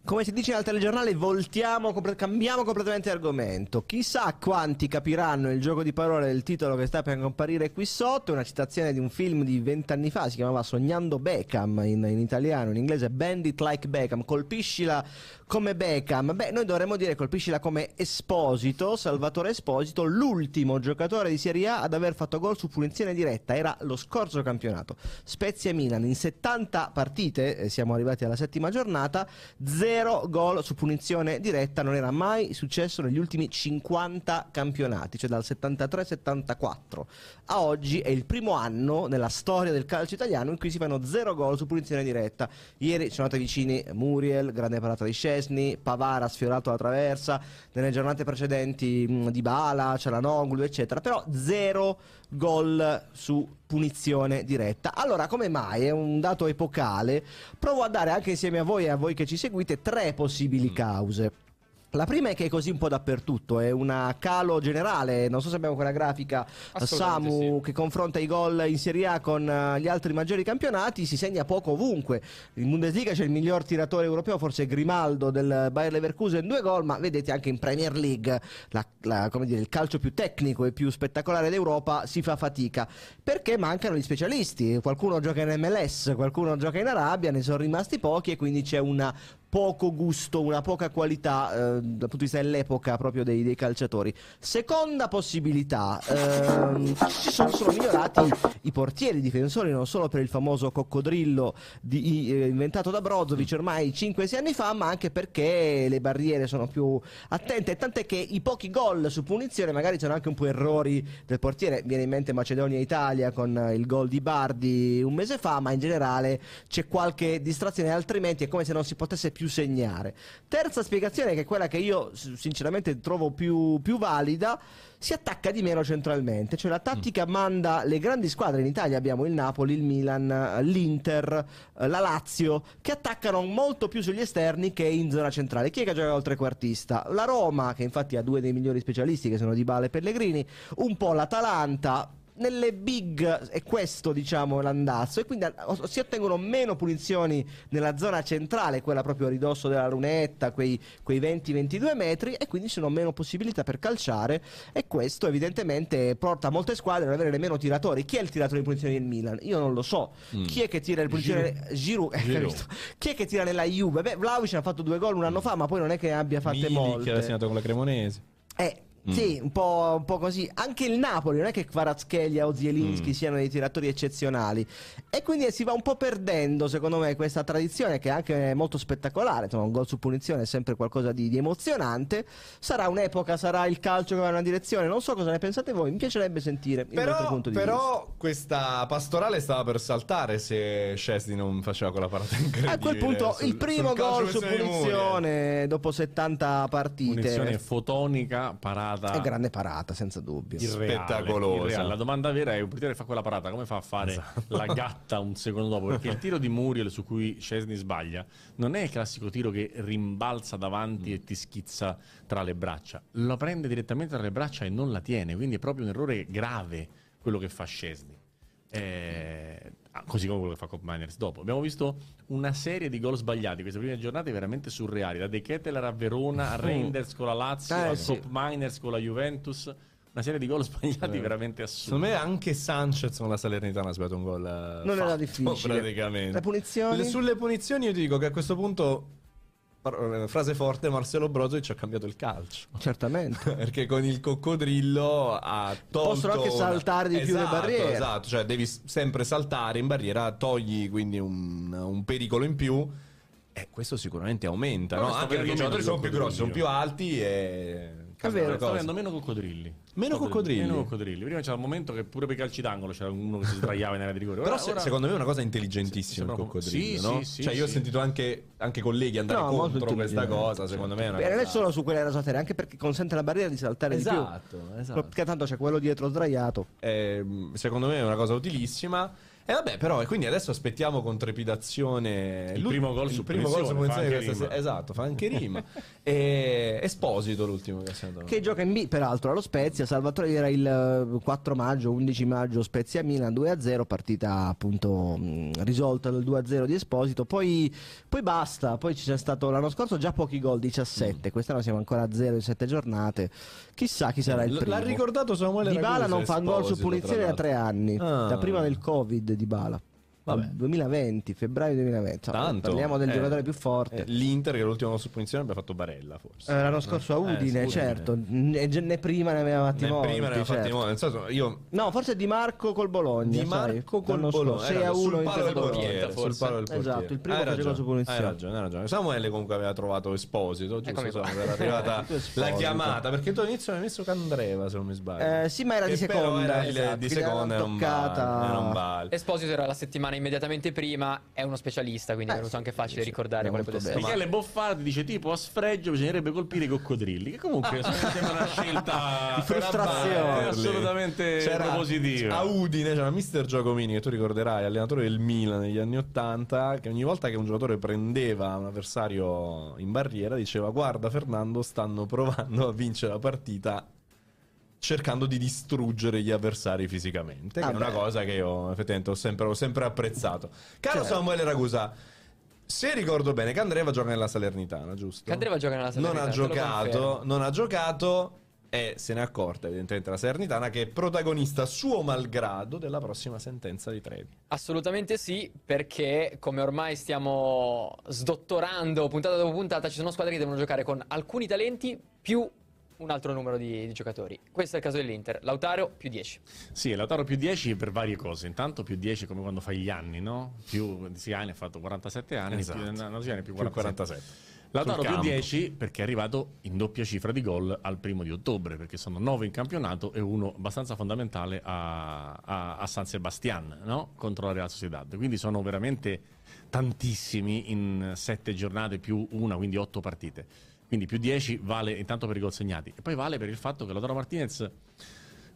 come si dice al telegiornale, voltiamo, compl- cambiamo completamente argomento. Chissà quanti capiranno il gioco di parole del titolo che sta per comparire qui sotto, una citazione di un film di vent'anni fa, si chiamava Sognando Beckham, in, in italiano, in inglese Bandit Like Beckham, colpiscila come Beckham. Beh, noi dovremmo dire colpiscila come Esposito, Salvatore Esposito, l'ultimo giocatore di Serie A ad aver fatto gol su punizione diretta, era lo scorso campionato. Spezia Milan, in settanta partite, siamo arrivati alla settima giornata, zero gol su punizione diretta, non era mai successo negli ultimi cinquanta campionati, cioè dal settantatré settantaquattro a oggi è il primo anno nella storia del calcio italiano in cui si fanno zero gol su punizione diretta. Ieri sono andati vicini Muriel, grande parata di Szczesny, Pavard ha sfiorato la traversa, nelle giornate precedenti mh, Dybala, Çalhanoğlu eccetera, però zero gol su punizione diretta. Allora, come mai? È un dato epocale. Provo a dare anche insieme a voi e a voi che ci seguite tre possibili cause. La prima è che è così un po' dappertutto, è un calo generale, non so se abbiamo quella grafica, Samu, sì, che confronta i gol in Serie A con gli altri maggiori campionati, si segna poco ovunque. In Bundesliga c'è il miglior tiratore europeo, forse Grimaldo del Bayer Leverkusen, due gol, ma vedete anche in Premier League, la, la, come dire, il calcio più tecnico e più spettacolare d'Europa, si fa fatica, perché mancano gli specialisti, qualcuno gioca in M L S, qualcuno gioca in Arabia, ne sono rimasti pochi e quindi c'è una... poco gusto, una poca qualità eh, dal punto di vista dell'epoca proprio dei, dei calciatori. Seconda possibilità, ehm, sono, sono migliorati i portieri, i difensori, non solo per il famoso coccodrillo di, eh, inventato da Brozovic ormai cinque sei anni fa, ma anche perché le barriere sono più attente, tant'è che i pochi gol su punizione magari sono anche un po' errori del portiere, viene in mente Macedonia-Italia con il gol di Bardi un mese fa, ma in generale c'è qualche distrazione, altrimenti è come se non si potesse più più segnare. Terza spiegazione, che è quella che io sinceramente trovo più, più valida, si attacca di meno centralmente, cioè la tattica manda le grandi squadre, in Italia abbiamo il Napoli, il Milan, l'Inter, la Lazio, che attaccano molto più sugli esterni che in zona centrale. Chi è che gioca al trequartista? La Roma, che infatti ha due dei migliori specialisti che sono Dybala e Pellegrini, un po' l'Atalanta. Nelle big è questo, diciamo, l'andazzo, e quindi si ottengono meno punizioni nella zona centrale, quella proprio a ridosso della lunetta, quei, quei venti ventidue metri, e quindi sono meno possibilità per calciare, e questo evidentemente porta molte squadre ad avere nemmeno tiratori. Chi è il tiratore di punizioni del Milan? Io non lo so. Mm. Chi è che tira il punizione? Giroud. Giroud. Chi è che tira nella Juve? Beh, Vlahović ha fatto due gol un anno fa, ma poi non è che abbia fatte Mili, molte. Che era segnato con la Cremonese. Eh, Mm. Sì, un po', un po' così. Anche il Napoli, non è che Kvaratskhelia o Zielinski mm. siano dei tiratori eccezionali, e quindi si va un po' perdendo, secondo me, questa tradizione, che è anche molto spettacolare. Insomma, un gol su punizione è sempre qualcosa di, di emozionante. Sarà un'epoca, sarà il calcio che va in una direzione, non so cosa ne pensate voi, mi piacerebbe sentire però, il vostro punto di però vista. Però questa pastorale stava per saltare se Szczesny non faceva quella parata incredibile. A quel punto sul, il primo gol su punizione dopo settanta partite, punizione fotonica, parata. È grande parata, senza dubbio. Irreale, spettacolosa. Irreale. La domanda vera è: un portiere fa quella parata, come fa a fare esatto. la gatta un secondo dopo? Perché il tiro di Muriel, su cui Szczesny sbaglia, non è il classico tiro che rimbalza davanti mm. e ti schizza tra le braccia. La prende direttamente tra le braccia e non la tiene. Quindi è proprio un errore grave quello che fa Szczesny. Eh, così come quello che fa Cop Miners dopo. Abbiamo visto una serie di gol sbagliati queste prime giornate veramente surreali, da De Ketelaere a Verona, a Reinders con la Lazio, eh, a sì. Cop Miners con la Juventus, una serie di gol sbagliati eh. veramente assurdi. Secondo me anche Sanchez con la Salernitana ha sbagliato un gol non fatto, era difficile praticamente. Le punizioni? Le, sulle punizioni io ti dico che a questo punto, frase forte, Marcelo Brozovic ha cambiato il calcio. Certamente. Perché con il coccodrillo ha tolto. Possono anche saltare una... di più esatto, le barriere. Esatto, cioè devi sempre saltare in barriera, togli quindi un, un pericolo in più. E questo sicuramente aumenta, no? Anche perché i giocatori sono più grossi, sono più alti e... È vero, sta avendo meno coccodrilli. Meno coccodrilli. Meno coccodrilli. Prima c'era un momento che pure per i calci d'angolo c'era uno che si sdraiava in area di rigore. Ora, Però se, ora... secondo me è una cosa intelligentissima il coccodrillo, sì, no? Sì, sì, cioè io sì. ho sentito anche, anche colleghi andare no, contro questa cosa, secondo me è una Beh, cosa... Non è solo su quella rasoteria, anche perché consente alla barriera di saltare esatto, di più. Esatto, esatto. Perché tanto c'è quello dietro sdraiato. Eh, secondo me è una cosa utilissima. E eh vabbè, però, e quindi adesso aspettiamo con trepidazione il primo gol su punizione. Esatto, fa anche rima. E Esposito l'ultimo che, che gioca in B, peraltro, allo Spezia. Salvatore era il quattro maggio, undici maggio Spezia Milan due a zero, partita appunto mh, risolta dal due a zero di Esposito. Poi, poi basta, poi c'è stato l'anno scorso già pochi gol, diciassette, mm. quest'anno siamo ancora a zero in sette giornate, chissà chi sarà il primo. L'ha ricordato Samuele Ragusa. Dybala non fa un gol su punizione da tre anni, ah. da prima del Covid Dybala. Vabbè. duemilaventi, febbraio duemilaventi. Tanto, parliamo del eh, giocatore più forte. Eh, L'Inter che l'ultimo su punizione abbia fatto Barella, forse. Eh, l'anno scorso a Udine, eh, certo. Ne, ne prima ne aveva fatti molti. Ne prima ne aveva fatti molti. Certo. Io... No, forse Di Marco col Bologna. Di Marco sai, col Bologna. sei a uno Inter del portiere, sul palo del portiere. Esatto, il primo che giocò su punizione. Hai ragione, hai ragione. Samuele comunque aveva trovato Esposito, giusto? Ecco, so, era arrivata la chiamata, perché tu all'inizio hai messo Candreva, se non mi sbaglio. Eh, sì, ma era di seconda. Di seconda era un ballo. Esposito era la settimana immediatamente prima, è uno specialista, quindi ah, è venuto anche facile sì, ricordare quale potesse essere. Michele Boffardi dice: tipo a sfregio bisognerebbe colpire i coccodrilli, che comunque sembra una scelta di frustrazione assolutamente propositiva. A Udine c'era mister Giacomini, che tu ricorderai, allenatore del Milan negli anni ottanta, che ogni volta che un giocatore prendeva un avversario in barriera diceva: guarda Fernando, stanno provando a vincere la partita cercando di distruggere gli avversari fisicamente, ah, che è una cosa che io effettivamente ho sempre, ho sempre apprezzato. Caro certo. Samuele Ragusa, se ricordo bene, Candreva gioca nella Salernitana, giusto? Candreva gioca nella Salernitana. Non ha giocato, non ha giocato e se ne è accorta evidentemente la Salernitana, che è protagonista suo malgrado della prossima sentenza di Trevi. Assolutamente sì, perché come ormai stiamo sdottorando puntata dopo puntata, ci sono squadre che devono giocare con alcuni talenti più un altro numero di, di giocatori. Questo è il caso dell'Inter. Lautaro più dieci. Sì, Lautaro più dieci per varie cose. Intanto più dieci come quando fai gli anni, no? Più sì, anni, ha fatto quarantasette anni. Esatto. Più, no, sì, anni, più, quarantasette. più quarantasette. Lautaro più dieci perché è arrivato in doppia cifra di gol al primo di ottobre, perché sono nove in campionato e uno abbastanza fondamentale a, a, a San Sebastian, no? Contro la Real Sociedad. Quindi sono veramente tantissimi in sette giornate più una, quindi otto partite. Quindi più dieci vale intanto per i gol segnati. E poi vale per il fatto che Lautaro Martinez,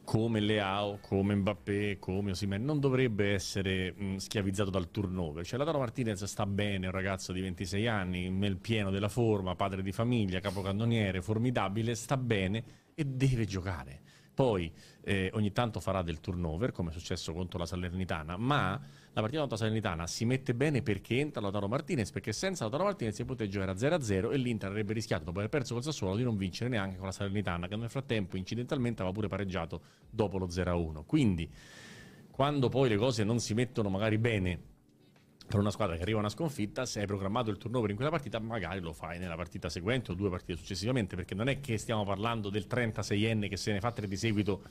come Leao, come Mbappé, come Osimhen, non dovrebbe essere mh, schiavizzato dal turnover. Cioè Lautaro Martinez sta bene, un ragazzo di ventisei anni, nel pieno della forma, padre di famiglia, capocannoniere, formidabile, sta bene e deve giocare. Poi eh, ogni tanto farà del turnover, come è successo contro la Salernitana, ma la partita contro la Salernitana si mette bene perché entra Lautaro Martinez, perché senza Lautaro Martinez il punteggio era zero a zero e l'Inter avrebbe rischiato, dopo aver perso col Sassuolo, di non vincere neanche con la Salernitana, che nel frattempo incidentalmente aveva pure pareggiato dopo lo zero a uno. Quindi quando poi le cose non si mettono magari bene per una squadra che arriva a una sconfitta, se hai programmato il turnover in quella partita magari lo fai nella partita seguente o due partite successivamente, perché non è che stiamo parlando del trentaseienne che se ne fa tre di seguito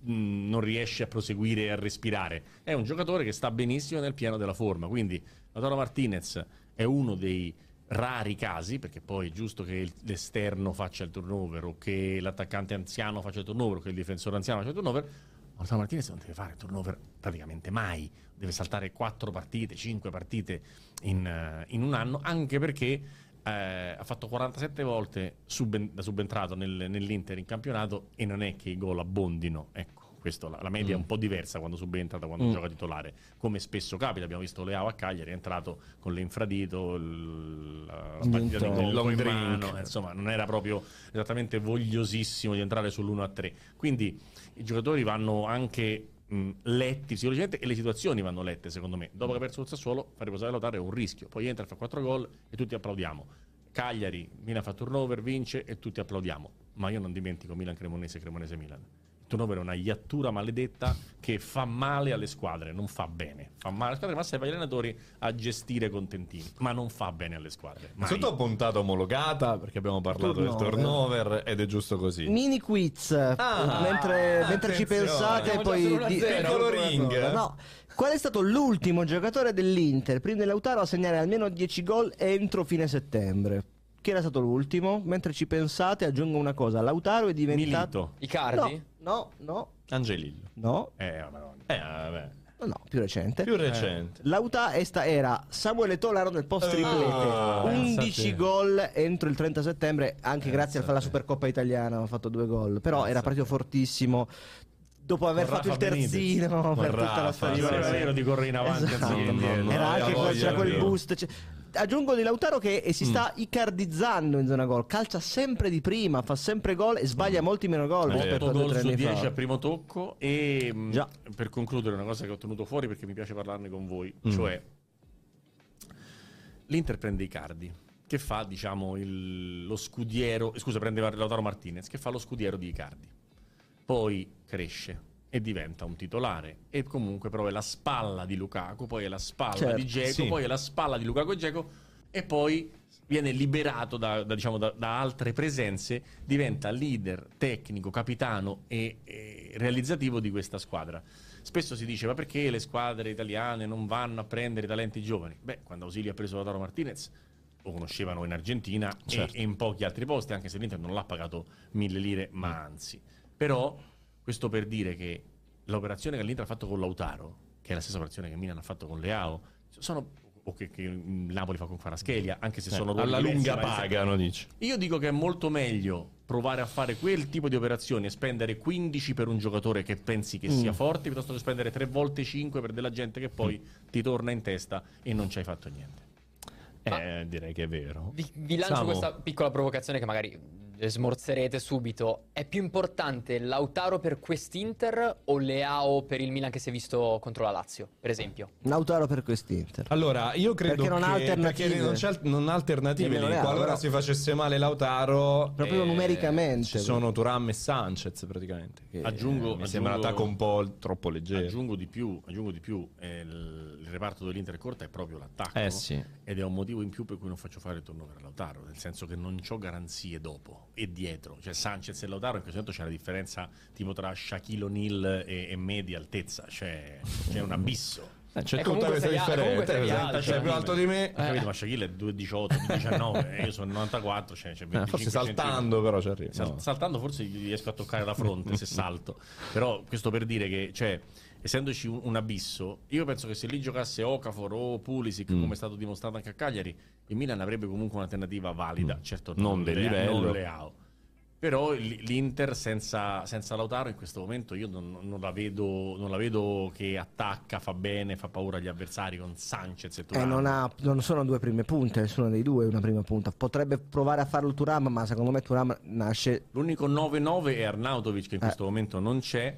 mh, non riesce a proseguire e a respirare. È un giocatore che sta benissimo nel pieno della forma, quindi Lautaro Martinez è uno dei rari casi, perché poi è giusto che l'esterno faccia il turnover o che l'attaccante anziano faccia il turnover o che il difensore anziano faccia il turnover. Lautaro Martinez non deve fare turnover praticamente mai, deve saltare quattro partite, cinque partite in, uh, in un anno, anche perché uh, ha fatto quarantasette volte sub, da subentrato nel, nell'Inter in campionato e non è che i gol abbondino, ecco. Questo, la, la media mm. è un po' diversa quando subentra da quando mm. gioca titolare, come spesso capita. Abbiamo visto Leao a Cagliari, è entrato con l'infradito, il, la partita di gol in mano, insomma non era proprio esattamente vogliosissimo di entrare sull'uno a tre. Quindi i giocatori vanno anche mh, letti psicologicamente e le situazioni vanno lette, secondo me. Dopo che ha perso il Sassuolo, far riposare Lautaro è un rischio, poi entra, fa quattro gol e tutti applaudiamo. Cagliari, Milan fa turnover, vince e tutti applaudiamo, ma io non dimentico Milan-Cremonese, Cremonese-Milan. Turnover è una iattura maledetta che fa male alle squadre, non fa bene. Fa male alle squadre, ma serve agli allenatori a gestire contentini, ma non fa bene alle squadre. Sotto puntata omologata, perché abbiamo parlato turnover. del turnover ed è giusto così. Mini quiz, ah, mentre, ah, mentre ci pensate, abbiamo poi di... piccolo ring. No. Qual è stato l'ultimo giocatore dell'Inter, prima di Lautaro, a segnare almeno dieci gol entro fine settembre? Che era stato l'ultimo? Mentre ci pensate, aggiungo una cosa: Lautaro è diventato Icardi? No. No, no. Angelillo. No. Eh, eh, vabbè. No, no, più recente. Più recente. Eh. Lauta esta era Samuele Tolaro nel post triplete. Oh, undici gol entro il trenta settembre, anche grazie alla Supercoppa italiana, hanno fatto due gol, però pensate. Era partito fortissimo. dopo aver fatto il terzino Benitez. per Rafa, tutta la stagione, era vero di correre in avanti, esatto. no, no, no, era anche voglia, c'era quel boost. Cioè, aggiungo di Lautaro che si sta mm. icardizzando in zona gol, calcia sempre di prima, fa sempre gol e sbaglia mm. molti meno gol. otto gol su dieci al primo tocco. E Già. per concludere, una cosa che ho tenuto fuori perché mi piace parlarne con voi, mm. cioè l'Inter prende Icardi, che fa diciamo il, lo scudiero, scusa, prende Lautaro Martinez, che fa lo scudiero di Icardi. Poi cresce e diventa un titolare, e comunque però è la spalla di Lukaku, poi è la spalla certo, di Dzeko, sì. poi è la spalla di Lukaku e Dzeko, e poi viene liberato da, da, diciamo, da, da altre presenze, diventa leader, tecnico, capitano e, e realizzativo di questa squadra. Spesso si dice, ma perché le squadre italiane non vanno a prendere talenti giovani? Beh, quando Ausilio ha preso Lautaro Martinez lo conoscevano in Argentina certo. e, e in pochi altri posti, anche se l'Inter non l'ha pagato mille lire, ma mm. anzi. Però questo per dire che l'operazione che l'Inter ha fatto con Lautaro, che è la stessa operazione che Milan ha fatto con Leao, sono, o che, che Napoli fa con Kvaratskhelia, anche se eh, sono alla diversi, lunga pagano, dici. Io dico che è molto meglio provare a fare quel tipo di operazioni e spendere quindici per un giocatore che pensi che mm. sia forte, piuttosto che spendere tre volte cinque per della gente che poi mm. ti torna in testa e non ci hai fatto niente. Eh, direi che è vero. Vi, vi lancio Samu. questa piccola provocazione che magari smorzerete subito. È più importante Lautaro per quest'Inter o Leao per il Milan che si è visto contro la Lazio, per esempio? Lautaro per quest'Inter. Allora, io credo perché non che ha alternative. Perché non, c'è, non ha alternative. Leao, qualora però... si facesse male Lautaro, proprio eh, numericamente, ci sono Thuram e Sanchez praticamente. Che aggiungo, eh, mi aggiungo, sembra un attacco un po' troppo leggero. Aggiungo di più, aggiungo di più eh, il reparto dell'Inter corta è proprio l'attacco. Eh, sì. Ed è un motivo in più per cui non faccio fare il turnover a Lautaro, nel senso che non c'ho garanzie dopo e dietro, cioè Sanchez e Lautaro in questo momento c'è una differenza tipo tra Shaquille O'Neal e, e media altezza, cioè c'è un abisso. C'è tutta questa differenza, sei cioè, più alto di me, eh. capito, ma Shaquille è due diciotto, due diciannove, io sono novantaquattro, cioè, cioè eh, forse saltando centimetri. Però ci arrivo. Sal- saltando forse riesco a toccare la fronte se salto, però questo per dire che cioè, essendoci un, un abisso, io penso che se lì giocasse Okafor o Pulisic mm. come è stato dimostrato anche a Cagliari, il Milan avrebbe comunque un'alternativa valida, mm. certo non, non del livello, non Leao. Però l'Inter senza, senza Lautaro in questo momento io non, non, la vedo, non la vedo che attacca, fa bene, fa paura agli avversari con Sanchez e Thuram. Eh, non, ha, non sono due prime punte, nessuno dei due è una prima punta. Potrebbe provare a farlo Thuram, ma secondo me Thuram nasce... L'unico nove nove è Arnautovic, che in eh. questo momento non c'è,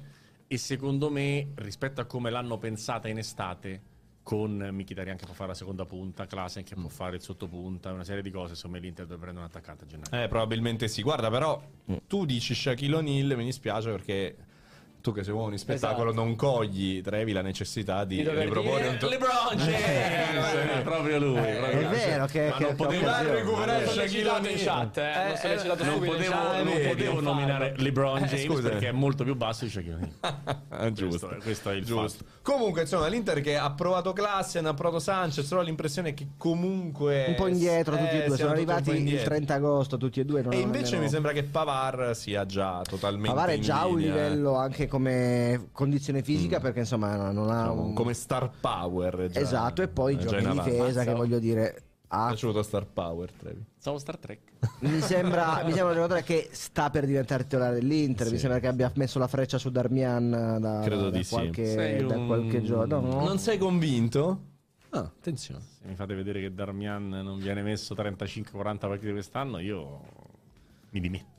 e secondo me, rispetto a come l'hanno pensata in estate, con Mkhitaryan che può fare la seconda punta, Klaassen che mm. può fare il sottopunta, una serie di cose, insomma l'Inter deve prendere un attaccante a gennaio. Eh, probabilmente sì. Guarda, però mm. tu dici Shaquille O'Neal, mi dispiace perché tu che sei uomo di spettacolo esatto. non cogli, Trevi, la necessità di, di riproporre un to- LeBron James, proprio lui, eh, proprio è vero che, ma che non potevo recuperare Shaquille O'Neal in chat, eh, eh, non, eh, non potevo, chat, non potevo nominare LeBron James eh, scusa, perché è molto più basso di Shaquille O'Neal. Giusto, questo, questo è il giusto. Fatto. Comunque insomma l'Inter che ha provato Klaassen, ha provato Sanchez, però l'impressione è che comunque un po' indietro eh, tutti e due, sono arrivati il trenta agosto tutti e due, non e invece mi sembra che Pavard sia già totalmente Pavard è già un livello anche come condizione fisica mm. perché insomma non ha un... come star power già, esatto, e poi gioca in difesa, che voglio dire ha piaciuto star power Trevi. Stavo Star Trek mi sembra mi sembra un giocatore che sta per diventare titolare dell'Inter, sì. mi sembra che abbia messo la freccia su Darmian da, credo da, di qualche, sì. da un... qualche giorno no, no. Non sei convinto? Ah, attenzione, se mi fate vedere che Darmian non viene messo trentacinque quaranta partite quest'anno io mi dimetto.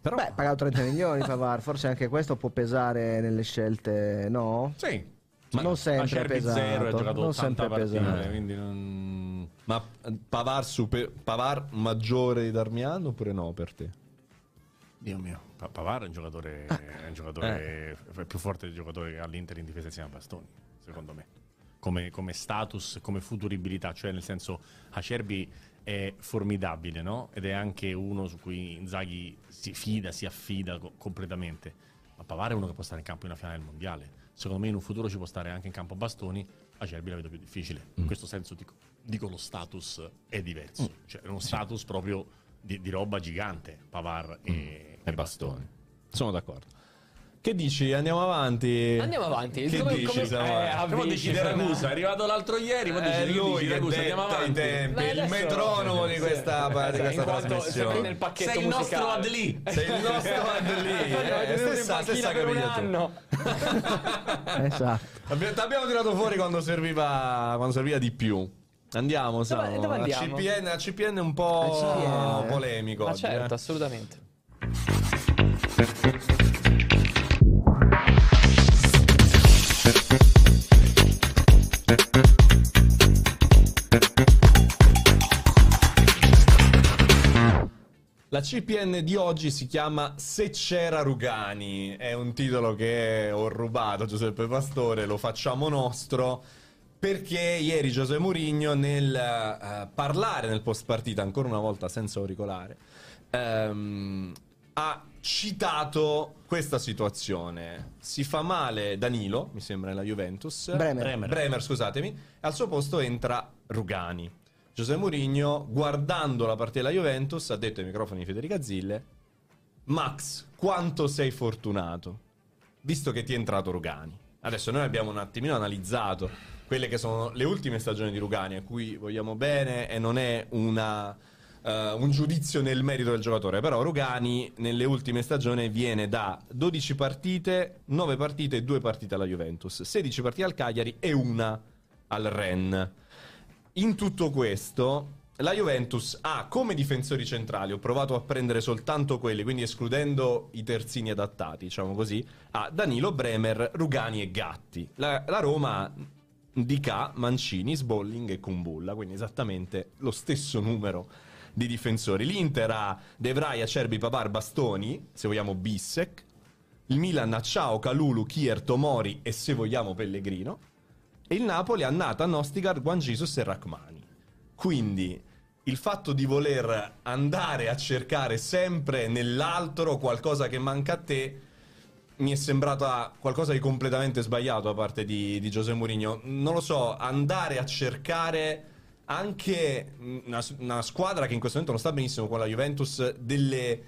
Però... Beh, pagato trenta milioni Pavard, forse anche questo può pesare nelle scelte, no? Sì. Ma non sempre pesato, non sempre pesato. Quindi non... Ma Pavard, super... Pavard maggiore di Darmian oppure no per te? Dio mio, Pavard è un giocatore, ah. è un giocatore eh. più forte del giocatore all'Inter in difesa insieme a Bastoni, secondo me. Come, come status, come futuribilità, cioè nel senso Acerbi è formidabile, no? Ed è anche uno su cui Inzaghi si fida, si affida co- completamente. Ma Pavard è uno che può stare in campo in una finale del mondiale. Secondo me in un futuro ci può stare anche in campo Bastoni. Acerbi la vedo più difficile. Mm. In questo senso dico, dico lo status è diverso. Mm. Cioè è uno status proprio di, di roba gigante, Pavard mm. e, e Bastoni. Bastoni. Sono d'accordo. Che dici? Andiamo avanti. Andiamo avanti. Che come, dici? Come... Eh, come decide Ragusa? È arrivato l'altro ieri. Ma eh, lui Ragusa. Andiamo avanti. I tempi. Il metronomo di questa, esatto, di questa trasmissione. Nel pacchetto sei il musicale. Nostro Adli. Sei il nostro Adli. eh, eh, stessa stessa per un anno. Esatto. L'abbiamo tirato fuori quando serviva, quando serviva di più. Andiamo, Sam. Dove, dove andiamo? A C P N, a C P N un po' C P N. Polemico. Ma oggi, certo, eh. assolutamente. La C P N di oggi si chiama Se c'era Rugani, è un titolo che ho rubato a Giuseppe Pastore, lo facciamo nostro, perché ieri José Mourinho nel uh, parlare nel post partita, ancora una volta senza auricolare, um, ha citato questa situazione. Si fa male Danilo, mi sembra, nella Juventus, Bremer, Bremer, Bremer scusatemi, al suo posto entra Rugani. José Mourinho, guardando la partita della Juventus, ha detto ai microfoni di Federica Zille: Max, quanto sei fortunato, visto che ti è entrato Rugani. Adesso noi abbiamo un attimino analizzato quelle che sono le ultime stagioni di Rugani, a cui vogliamo bene, e non è una, uh, un giudizio nel merito del giocatore, però Rugani nelle ultime stagioni viene da dodici partite, nove partite e due partite alla Juventus, sedici partite al Cagliari e una al Rennes. In tutto questo, la Juventus ha come difensori centrali, ho provato a prendere soltanto quelli, quindi escludendo i terzini adattati, diciamo così, a Danilo, Bremer, Rugani e Gatti. La, la Roma ha Dicà, Mancini, Sbolling e Kumbulla, quindi esattamente lo stesso numero di difensori. L'Inter ha De Vrij, Acerbi, Pavard, Bastoni, se vogliamo Bissek. Il Milan ha Ciao, Kalulu, Kier, Tomori e, se vogliamo, Pellegrino. E il Napoli ha Nathan, Ostigar, Juan Jesus e Rachmani. Quindi il fatto di voler andare a cercare sempre nell'altro qualcosa che manca a te mi è sembrata qualcosa di completamente sbagliato da parte di, di José Mourinho. Non lo so, andare a cercare anche una, una squadra che in questo momento non sta benissimo con la Juventus, delle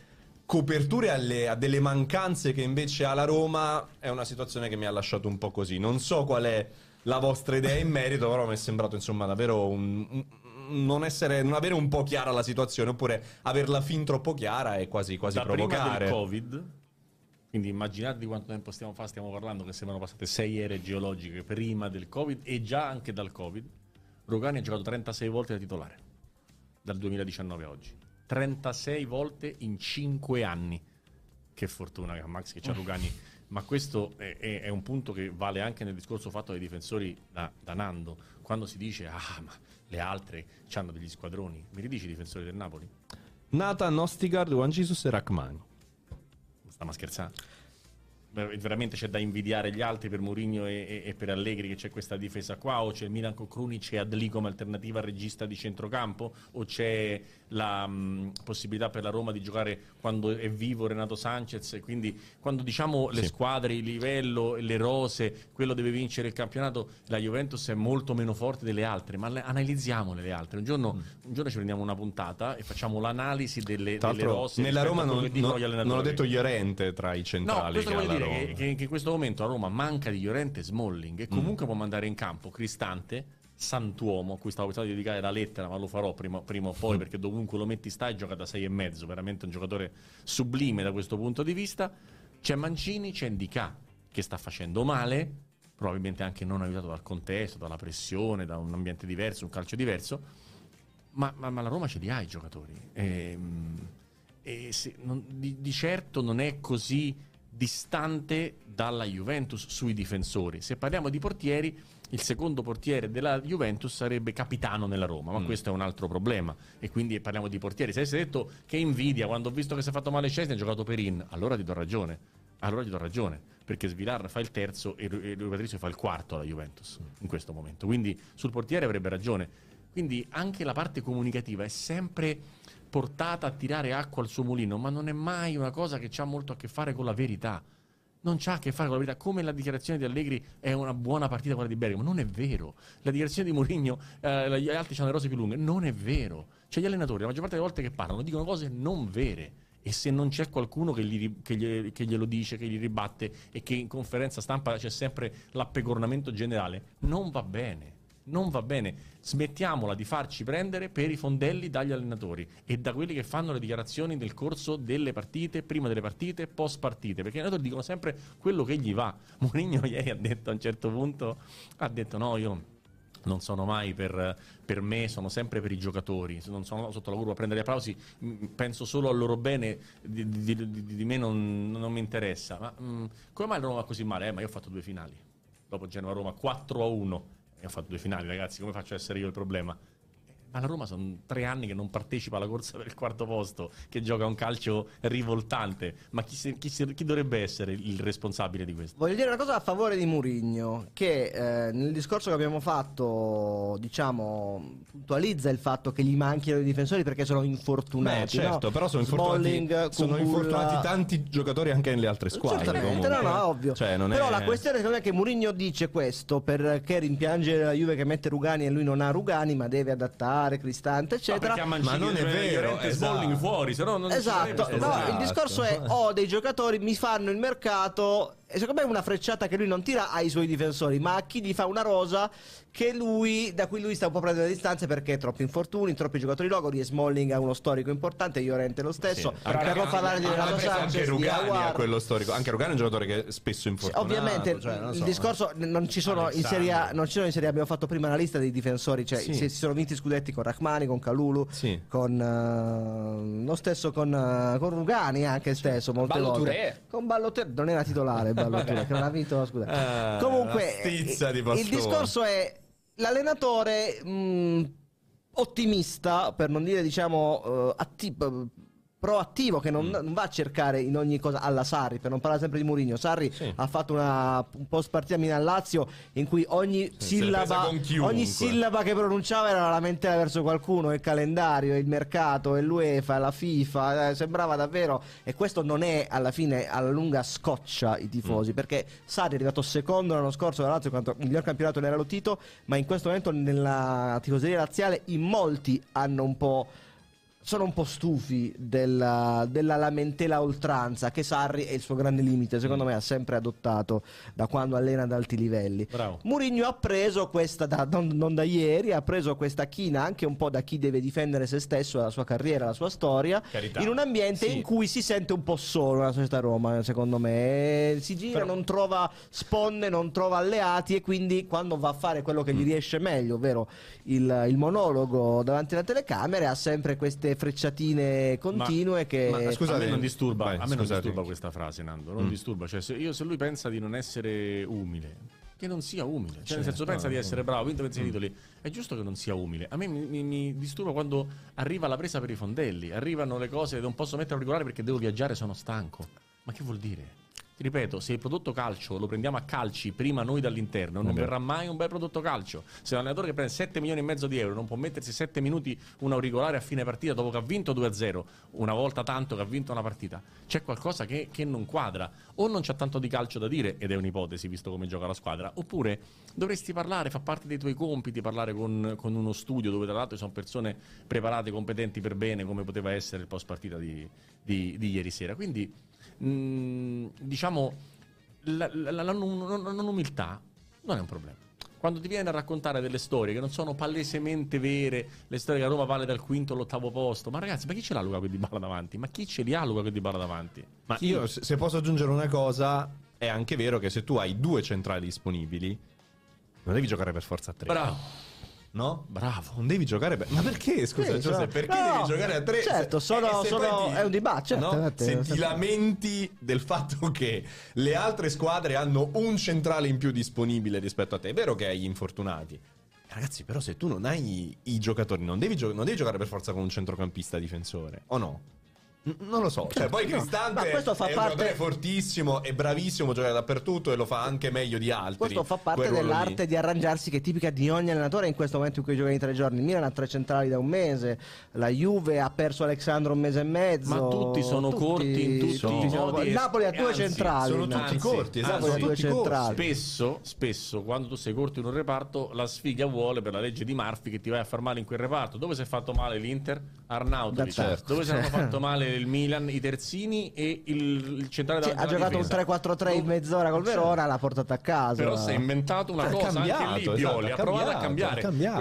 coperture alle, a delle mancanze che invece ha la Roma, è una situazione che mi ha lasciato un po' così. Non so qual è la vostra idea in merito, però mi è sembrato, insomma, davvero un, un, non essere, non avere un po' chiara la situazione, oppure averla fin troppo chiara e quasi, quasi da provocare. Prima del Covid, quindi immaginate di quanto tempo stiamo fa, stiamo parlando che sembrano passate sei ere geologiche prima del Covid, e già anche dal Covid Rugani ha giocato trentasei volte da titolare dal duemiladiciannove a oggi, trentasei volte in cinque anni. Che fortuna che ha Max, che c'ha Rugani. Ma questo è, è, è un punto che vale anche nel discorso fatto dai difensori da, da Nando, quando si dice ah, ma le altre hanno degli squadroni. Mi ridici i difensori del Napoli? Nathan, Ostigaard, Juan Jesus e Rachmani. Stiamo scherzando? Veramente c'è da invidiare gli altri per Mourinho e, e, e per Allegri, che c'è questa difesa qua? O c'è il Milan con Krunic e Adli come alternativa al regista di centrocampo? O c'è la mh, possibilità per la Roma di giocare quando è vivo Renato Sanchez? E quindi quando diciamo le sì. squadre, il livello, le rose, quello deve vincere il campionato, la Juventus è molto meno forte delle altre, ma le, analizziamole le altre. Un giorno, mm. un giorno ci prendiamo una puntata e facciamo l'analisi delle, delle rose. Nella Roma non, non, non ho detto Llorente tra i centrali, no, Che, che, che in questo momento a Roma manca di Llorente e Smalling, e comunque mm. può mandare in campo Cristante, Santuomo, a cui stavo pensando di dedicare la lettera, ma lo farò prima, prima o poi, perché dovunque lo metti sta e gioca da sei e mezzo, veramente un giocatore sublime da questo punto di vista. C'è Mancini, c'è Ndicà che sta facendo male, probabilmente anche non aiutato dal contesto, dalla pressione, da un ambiente diverso, un calcio diverso, ma, ma, ma la Roma ce li ha i giocatori e, e se, non, di, di certo non è così distante dalla Juventus sui difensori. Se parliamo di portieri, il secondo portiere della Juventus sarebbe capitano nella Roma, ma mm. questo è un altro problema, e quindi parliamo di portieri. Se hai detto che invidia quando ho visto che si è fatto male Szczęsny, ha giocato Perin, allora ti do ragione, allora ti do ragione, perché Svilar fa il terzo e lui Patrizio fa il quarto alla Juventus mm. in questo momento, quindi sul portiere avrebbe ragione. Quindi anche la parte comunicativa è sempre portata a tirare acqua al suo mulino, ma non è mai una cosa che c'ha molto a che fare con la verità. Non c'ha a che fare con la verità, come la dichiarazione di Allegri è una buona partita quella di Bergamo. Non è vero. La dichiarazione di Mourinho, eh, gli altri hanno le rose più lunghe. Non è vero. Cioè gli allenatori, la maggior parte delle volte che parlano, dicono cose non vere. e se non c'è qualcuno che, gli, che, gli, che glielo dice, che gli ribatte, e che in conferenza stampa c'è sempre l'appegoramento generale, non va bene. Non va bene, smettiamola di farci prendere per i fondelli dagli allenatori e da quelli che fanno le dichiarazioni nel corso delle partite, prima delle partite, post partite, perché gli allenatori dicono sempre quello che gli va. Mourinho ieri ha detto, a un certo punto ha detto no, io non sono mai per, per me, sono sempre per i giocatori, non sono sotto lavoro a prendere gli applausi, penso solo al loro bene, di, di, di, di me non, non mi interessa. Ma mh, come mai non va così male? Eh, ma io ho fatto due finali, dopo Genoa-Roma quattro a uno. Ho fatto due finali, ragazzi, come faccio a essere io il problema? Ma la Roma sono tre anni che non partecipa alla corsa per il quarto posto, che gioca un calcio rivoltante. Ma chi, se, chi, se, chi dovrebbe essere il responsabile di questo? Voglio dire una cosa a favore di Mourinho, che eh, nel discorso che abbiamo fatto, diciamo, puntualizza il fatto che gli manchino i difensori perché sono infortunati. Beh, certo, no? Però sono infortunati, sono infortunati tanti giocatori anche nelle altre squadre. Certamente, no, no, ovvio. Cioè, non però è... la questione è che Mourinho dice questo perché rimpiange la Juve che mette Rugani e lui non ha Rugani, ma deve adattare Cristante eccetera, ma, ma non è vero, esatto. Fuori, se no non esatto. No, esatto. Il discorso è ho oh, dei giocatori, mi fanno il mercato, e secondo me è una frecciata che lui non tira ai suoi difensori, ma a chi gli fa una rosa che lui, da cui lui sta un po' prendendo le distanze, perché troppi infortuni, troppi giocatori logori. E Smalling ha uno storico importante, Llorente lo stesso, sì. Anche, anche, parlare di anche, anche Rugani ha quello storico, anche Rugani è un giocatore che è spesso infortunato, ovviamente, cioè, non so. Il discorso non ci sono Alexander. in Serie A, non ci sono in Serie A, abbiamo fatto prima la lista dei difensori, cioè sì. si, si sono vinti scudetti con Rachmani, con Kalulu, sì. con uh, lo stesso con, uh, con Rugani anche stesso, molte Balloture. volte con Balloture non era titolare. Che non ha vinto, scusa. Eh, comunque di il discorso è l'allenatore mh, ottimista, per non dire diciamo uh, atti proattivo, che non, mm. non va a cercare in ogni cosa alla Sarri, per non parlare sempre di Mourinho. Sarri sì. ha fatto una un post partita Milan-Lazio in cui ogni sì, sillaba ogni sillaba che pronunciava era una lamentela verso qualcuno, il calendario, il mercato, l'UEFA, la FIFA, eh, sembrava davvero, e questo non è alla fine alla lunga scoccia i tifosi, mm. perché Sarri è arrivato secondo l'anno scorso dalla Lazio quando il miglior campionato era Lotito, ma in questo momento nella tifoseria laziale in molti hanno un po' sono un po' stufi della, della lamentela a oltranza, che Sarri è il suo grande limite, secondo me ha sempre adottato da quando allena ad alti livelli. Bravo. Mourinho ha preso questa, da, non, non da ieri, ha preso questa china anche un po' da chi deve difendere se stesso, la sua carriera, la sua storia, Carità. in un ambiente sì. in cui si sente un po' solo la società Roma, secondo me, si gira, Però... non trova sponde, non trova alleati, e quindi quando va a fare quello che gli riesce meglio, ovvero il, il monologo davanti alla telecamera, ha sempre queste frecciatine continue, ma, che ma, scusate, a me non disturba, vai, a me non disturba questa frase, Nando, non mm. disturba, cioè se, io, se lui pensa di non essere umile, che non sia umile, cioè, cioè nel senso no, pensa no, di essere bravo, vinto pensa i titoli, è giusto che non sia umile. A me mi, mi, mi disturba quando arriva la presa per i fondelli, arrivano le cose e non posso mettere auricolare perché devo viaggiare, sono stanco. Ma che vuol dire? Ripeto, se il prodotto calcio lo prendiamo a calci prima noi dall'interno, non verrà mai un bel prodotto calcio. Se l'allenatore che prende sette milioni e mezzo di euro non può mettersi sette minuti un auricolare a fine partita dopo che ha vinto due a zero, una volta tanto che ha vinto una partita, c'è qualcosa che, che non quadra. O non c'è tanto di calcio da dire, ed è un'ipotesi visto come gioca la squadra, oppure dovresti parlare, fa parte dei tuoi compiti parlare con, con uno studio dove tra l'altro sono persone preparate, competenti per bene, come poteva essere il post partita di, di, di ieri sera. Quindi Mm, diciamo la, la, la, la non, non umiltà non è un problema. Quando ti viene a raccontare delle storie che non sono palesemente vere, le storie che a Roma vale dal quinto all'ottavo posto, ma ragazzi, ma chi ce l'ha Luca che ti parla davanti? Ma chi ce li ha Luca che ti parla davanti? Ma io, se posso aggiungere una cosa, è anche vero che se tu hai due centrali disponibili non devi giocare per forza a tre. Bravo. No? Bravo, non devi giocare bene. Ma perché, scusa, sì, Giuseppe, perché no, devi giocare a tre? Certo, sono, sono ti, è un dibattito, certo, no? Se ti lamenti del fatto che le altre squadre hanno un centrale in più disponibile rispetto a te, è vero che hai gli infortunati, ragazzi, però se tu non hai i giocatori non devi, gio non devi giocare per forza con un centrocampista difensore, o no? Non lo so, cioè, poi Cristante no, questo fa è parte... un giocatore fortissimo, è bravissimo, gioca dappertutto e lo fa anche meglio di altri. Questo fa parte dell'arte di arrangiarsi che è tipica di ogni allenatore in questo momento in cui gioca in tre giorni. Milan ha tre centrali da un mese, la Juve ha perso Alexandro un mese e mezzo. Ma tutti sono tutti, corti in tutti sono, i modi. Il Napoli ha due anzi, centrali. Sono tutti anzi, corti, esatto, sono tutti corti. Spesso, spesso quando tu sei corto in un reparto la sfiga vuole, per la legge di Murphy, che ti vai a far male in quel reparto. Dove si è fatto male l'Inter? Arnautovic. Certo. Dove si hanno fatto male il Milan, i terzini e il, il centrale della, cioè, della ha difesa. giocato un tre quattro tre in mezz'ora col Verona, l'ha portata a casa. Però si è inventato una è cosa cambiato, anche lì Pioli, esatto, ha provato a cambiare.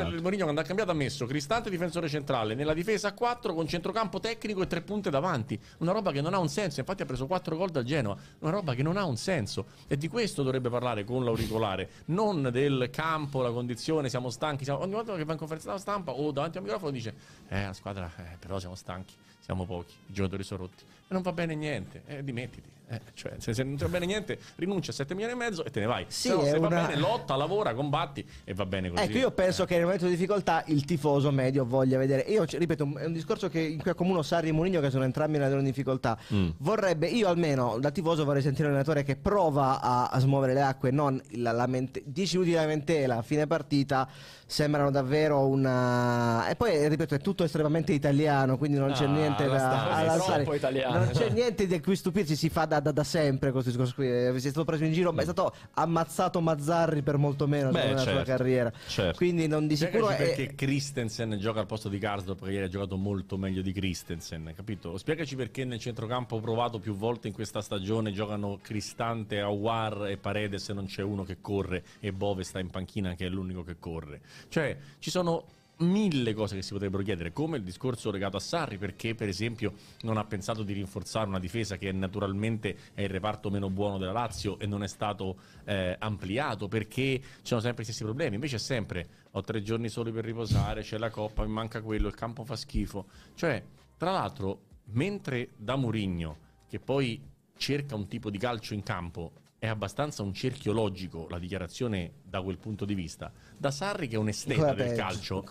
Il Mourinho quando ha cambiato ha messo Cristante difensore centrale, nella difesa quattro con centrocampo tecnico e tre punte davanti. Una roba che non ha un senso, infatti ha preso quattro gol da Genoa, una roba che non ha un senso. E di questo dovrebbe parlare con l'auricolare, non del campo, la condizione, siamo stanchi, siamo... ogni volta che va in conferenza stampa o davanti al microfono dice eh la squadra eh, però siamo stanchi, siamo pochi, i giocatori sono rotti e non va bene niente, eh, dimettiti. Eh, cioè, se, se non ti va bene niente, rinuncia a sette milioni e mezzo e te ne vai. Sì, se, no, se una... va bene, lotta, lavora, combatti e va bene così. Ecco, io penso eh. che nel momento di difficoltà il tifoso medio voglia vedere. Io ripeto, è un discorso che in cui accomuno Sarri e Mourinho, che sono entrambi allenatori in difficoltà. Mm. Vorrebbe, io almeno da tifoso vorrei sentire un allenatore che prova a, a smuovere le acque, non la lamente... dieci minuti di lamentela a fine partita sembrano davvero una. E poi ripeto, è tutto estremamente italiano, quindi non ah, c'è niente da alzare. Non c'è niente di cui stupirsi, si fa da Da, da sempre questo discorso qui. Si è stato preso in giro, ma è stato ammazzato Mazzarri per molto meno Beh, nella certo, sua carriera, certo. Quindi non di sicuro è... perché Christensen gioca al posto di Karsdorp, perché ieri ha giocato molto meglio di Christensen, capito? Spiegaci perché nel centrocampo provato più volte in questa stagione giocano Cristante, Aouar e Paredes e non c'è uno che corre, e Bove sta in panchina che è l'unico che corre. Cioè ci sono mille cose che si potrebbero chiedere, come il discorso legato a Sarri, perché per esempio non ha pensato di rinforzare una difesa che naturalmente è il reparto meno buono della Lazio e non è stato eh, ampliato, perché ci sono sempre gli stessi problemi. Invece è sempre ho tre giorni soli per riposare, c'è la Coppa, mi manca quello, il campo fa schifo. Cioè, tra l'altro, mentre da Mourinho, che poi cerca un tipo di calcio in campo, è abbastanza un cerchio logico la dichiarazione da quel punto di vista, da Sarri, che è un esteta del calcio,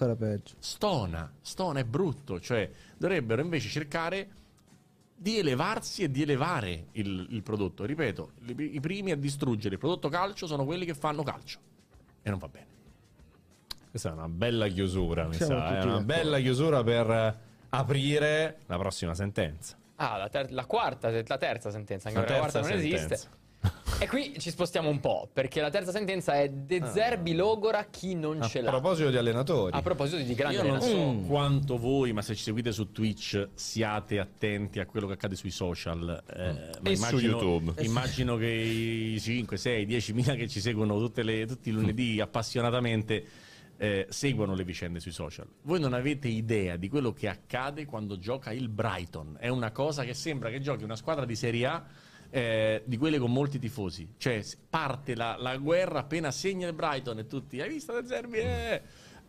stona, stona, è brutto. Cioè dovrebbero invece cercare di elevarsi e di elevare il, il prodotto. Ripeto, li, i primi a distruggere il prodotto calcio sono quelli che fanno calcio, e non va bene. Questa è una bella chiusura, mi sa, è una bella chiusura per aprire la prossima sentenza. Ah, la, ter la quarta, la terza sentenza, anche la, la quarta non sentenza. esiste. E qui ci spostiamo un po', perché la terza sentenza è De Zerbi logora chi non ce l'ha. A proposito di allenatori, a proposito di grandi allenatori. Io non so quanto voi, ma se ci seguite su Twitch siate attenti a quello che accade sui social, eh, e ma immagino, su YouTube. Immagino che i cinque, sei, diecimila che ci seguono tutte le, tutti i lunedì appassionatamente eh, seguono le vicende sui social. Voi non avete idea di quello che accade quando gioca il Brighton. È una cosa che sembra che giochi una squadra di Serie A, Eh, di quelle con molti tifosi. Cioè parte la, la guerra appena segna il Brighton e tutti hai visto De Zerbi? Eh,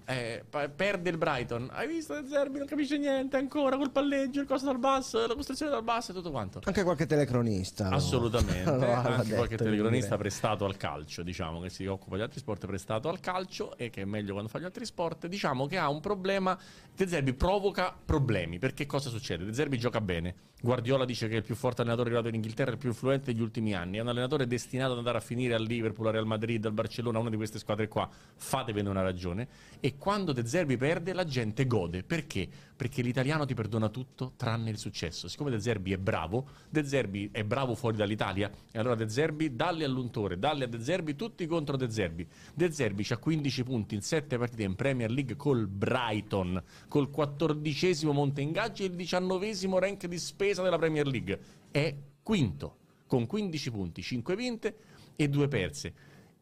eh, perde il Brighton, hai visto De Zerbi? Non capisce niente ancora col palleggio, il costo dal basso, la costruzione dal basso e tutto quanto. Anche qualche telecronista, no? Assolutamente no, anche detto, qualche telecronista prestato al calcio, diciamo, che si occupa di altri sport, prestato al calcio, e che è meglio quando fa gli altri sport. Diciamo che ha un problema, De Zerbi provoca problemi, perché cosa succede? De Zerbi gioca bene, Guardiola dice che è il più forte allenatore arrivato in Inghilterra, il più influente degli ultimi anni, è un allenatore destinato ad andare a finire al Liverpool, al Real Madrid, al Barcellona, una di queste squadre qua, fatevene una ragione. E quando De Zerbi perde la gente gode, perché? Perché l'italiano ti perdona tutto tranne il successo. Siccome De Zerbi è bravo, De Zerbi è bravo fuori dall'Italia, e allora De Zerbi dalle all'untore, dalle a De Zerbi, tutti contro De Zerbi. De Zerbi c'ha quindici punti in sette partite in Premier League col Brighton, col quattordicesimo monte ingaggi e il diciannovesimo rank di spesa della Premier League. È quinto, con quindici punti, cinque vinte e due perse.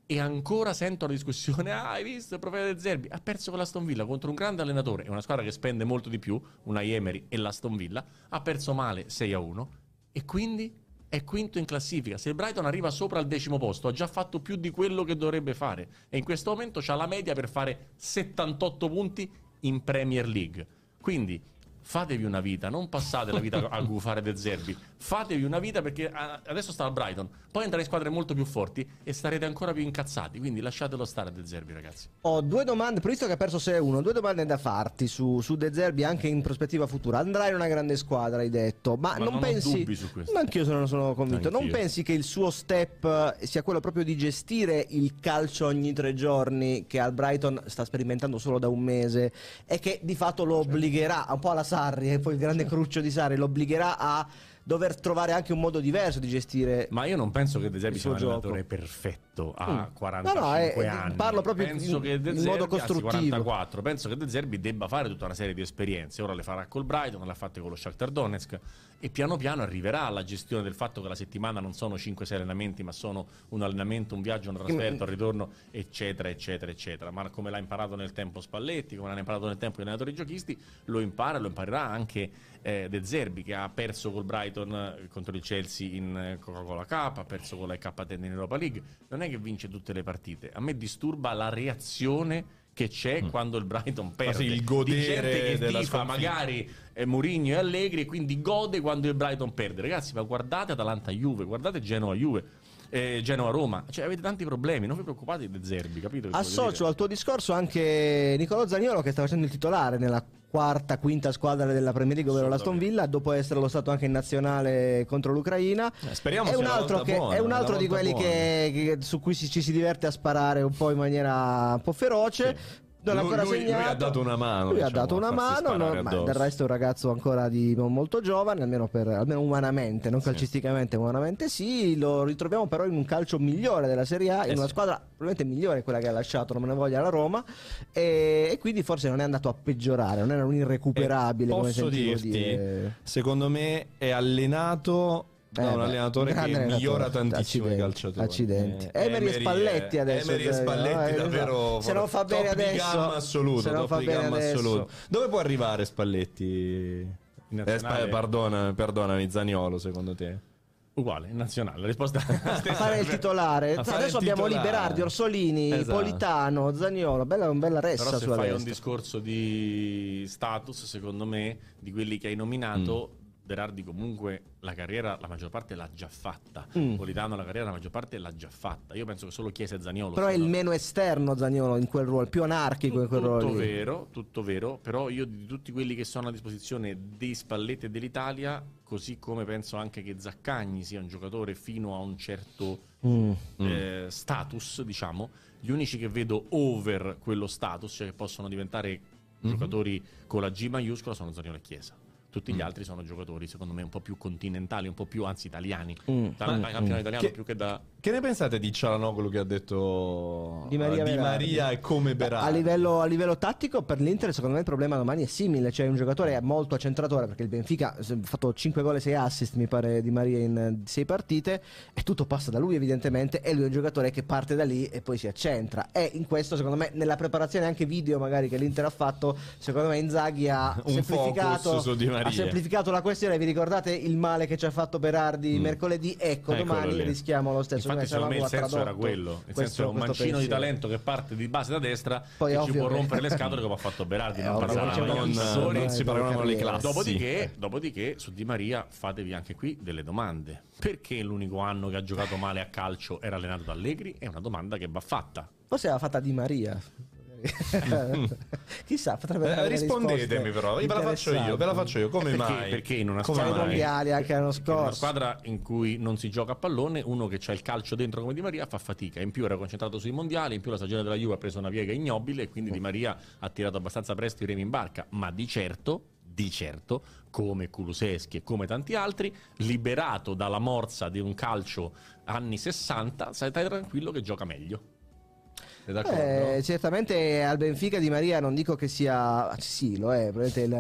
E ancora sento la discussione, ah, hai visto il profeta De Zerbi, ha perso con l'Aston Villa contro un grande allenatore e una squadra che spende molto di più, una Emery e l'Aston Villa, ha perso male sei a uno e quindi è quinto in classifica. Se il Brighton arriva sopra al decimo posto ha già fatto più di quello che dovrebbe fare, e in questo momento c'ha la media per fare settantotto punti in Premier League. Quindi fatevi una vita, non passate la vita a gufare De Zerbi, fatevi una vita, perché adesso sta al Brighton, poi andrà in squadre molto più forti e starete ancora più incazzati, quindi lasciatelo stare a De Zerbi, ragazzi. Ho due domande, visto che ha perso sei a uno, due domande da farti su, su De Zerbi anche in prospettiva futura. Andrà in una grande squadra, hai detto, ma, ma non, non pensi... ho dubbi su questo. Ma anch'io sono, sono convinto, non pensi che il suo step sia quello proprio di gestire il calcio ogni tre giorni, che al Brighton sta sperimentando solo da un mese, e che di fatto lo obbligherà un po' alla... e poi il grande cruccio di Sarri lo obbligherà a dover trovare anche un modo diverso di gestire. Ma io non penso che De Zerbi sia un allenatore perfetto a mm. quarantacinque no, no, è, anni. Parlo proprio penso in, che De Zerbi, in modo costruttivo. Anzi, quarantaquattro Penso che De Zerbi debba fare tutta una serie di esperienze. Ora le farà col Brighton, le ha fatte con lo Shakhtar Donetsk e piano piano arriverà alla gestione del fatto che la settimana non sono cinque sei allenamenti, ma sono un allenamento, un viaggio, un trasferto, un ritorno, eccetera, eccetera, eccetera. Ma come l'ha imparato nel tempo Spalletti, come l'ha imparato nel tempo gli allenatori giochisti, lo impara e lo imparerà anche eh, De Zerbi, che ha perso col Brighton contro il Chelsea in Coca-Cola Cup, ha perso con la K T in Europa League. Non è che vince tutte le partite. A me disturba la reazione che c'è mm. quando il Brighton perde, il godere di gente che della tifa sconfitta. Magari eh, Mourinho e Allegri, quindi gode quando il Brighton perde. Ragazzi, ma guardate Atalanta-Juve, guardate Genoa-Juve, eh, Genoa-Roma, cioè avete tanti problemi, non vi preoccupate di De Zerbi, capito? Associo al tuo discorso anche Nicolò Zaniolo, che sta facendo il titolare nella quarta, quinta squadra della Premier League, ovvero l'Aston Villa, dopo esserlo stato anche in nazionale contro l'Ucraina. Eh, speriamo. È un altro, che, buona, è un altro di quelli che, che, su cui si, ci si diverte a sparare un po' in maniera un po' feroce. Sì. Non lui, lui, lui ha dato una mano, lui diciamo, ha dato una mano, no, ma del resto è un ragazzo ancora di molto giovane, almeno, per, almeno umanamente, non sì. calcisticamente, umanamente sì. Lo ritroviamo però in un calcio migliore della Serie A, eh in sì. una squadra probabilmente migliore quella che ha lasciato, non me ne voglia, la Roma, e, e quindi forse non è andato a peggiorare, non era un irrecuperabile. Eh, posso come dirti, dire. secondo me è allenato... No, eh, un allenatore che allenatore. migliora tantissimo accidenti, i calciatori. Accidenti. Eh, Emery e Spalletti adesso. Emery e Spalletti no, davvero. Se non fa bene adesso, assoluto, se non fa bene adesso. Dove può arrivare Spalletti? Eh, sp- perdona, perdonami, Zaniolo, secondo te? Uguale, in nazionale, la risposta è la stessa. A fare il titolare. Fare adesso il abbiamo titolare. Liberardi, Orsolini, esatto. Politano, Zaniolo, bella, bella ressa. Però se sulla fai lesta. un discorso di status, secondo me, di quelli che hai nominato... Mm. Berardi comunque la carriera la maggior parte l'ha già fatta, Politano mm. la carriera la maggior parte l'ha già fatta. Io penso che solo Chiesa e Zaniolo. Però è il no. meno esterno Zaniolo in quel ruolo, più anarchico in quel tutto ruolo. Tutto vero, tutto vero. Però io di tutti quelli che sono a disposizione di Spalletti e dell'Italia, così come penso anche che Zaccagni sia un giocatore fino a un certo mm. Eh, mm. status, diciamo, gli unici che vedo over quello status, cioè che possono diventare mm-hmm. giocatori con la G maiuscola, sono Zaniolo e Chiesa. Tutti gli mm. altri sono giocatori, secondo me, un po' più continentali, un po' più, anzi, italiani. Mm. Tanto mm. campione italiano che, più che da... Che ne pensate di Cialanoglu, che ha detto Di Maria, uh, Di Maria è come Berardi? A livello, a livello tattico per l'Inter, secondo me, il problema domani è simile. Cioè, un giocatore molto accentratore, perché il Benfica ha fatto cinque gol e sei assist, mi pare, Di Maria in sei partite, e tutto passa da lui, evidentemente, e lui è un giocatore che parte da lì e poi si accentra. E in questo, secondo me, nella preparazione anche video, magari, che l'Inter ha fatto, secondo me Inzaghi ha un semplificato... focus su Di Maria. Ha semplificato la questione. Vi ricordate il male che ci ha fatto Berardi mm. mercoledì? Ecco, Eccolo domani lì. rischiamo lo stesso. Infatti secondo me il senso era quello, il questo, senso era un mancino pensiero. di talento che parte di base da destra, poi che ci può rompere le scatole come ha fatto Berardi. Eh, non parlavano si parlavano le classi. Dopodiché, dopodiché su Di Maria fatevi anche qui delle domande. Perché l'unico anno che ha giocato male a calcio era allenato da Allegri? È una domanda che va fatta. Forse l'ha fatta Di Maria. Chissà, eh, rispondetemi però, io ve la faccio io, ve la faccio io. Come perché, mai? Perché in una squadra, mondiali, anche l'anno scorso, una squadra in cui non si gioca a pallone, uno che c'ha il calcio dentro come Di Maria fa fatica. In più era concentrato sui mondiali, in più la stagione della Juve ha preso una piega ignobile e quindi Di Maria ha tirato abbastanza presto i remi in barca, ma di certo, di certo, come Kulusevski e come tanti altri, liberato dalla morsa di un calcio anni sessanta, stai tranquillo che gioca meglio. Eh, certamente al Benfica Di Maria non dico che sia, sì lo è,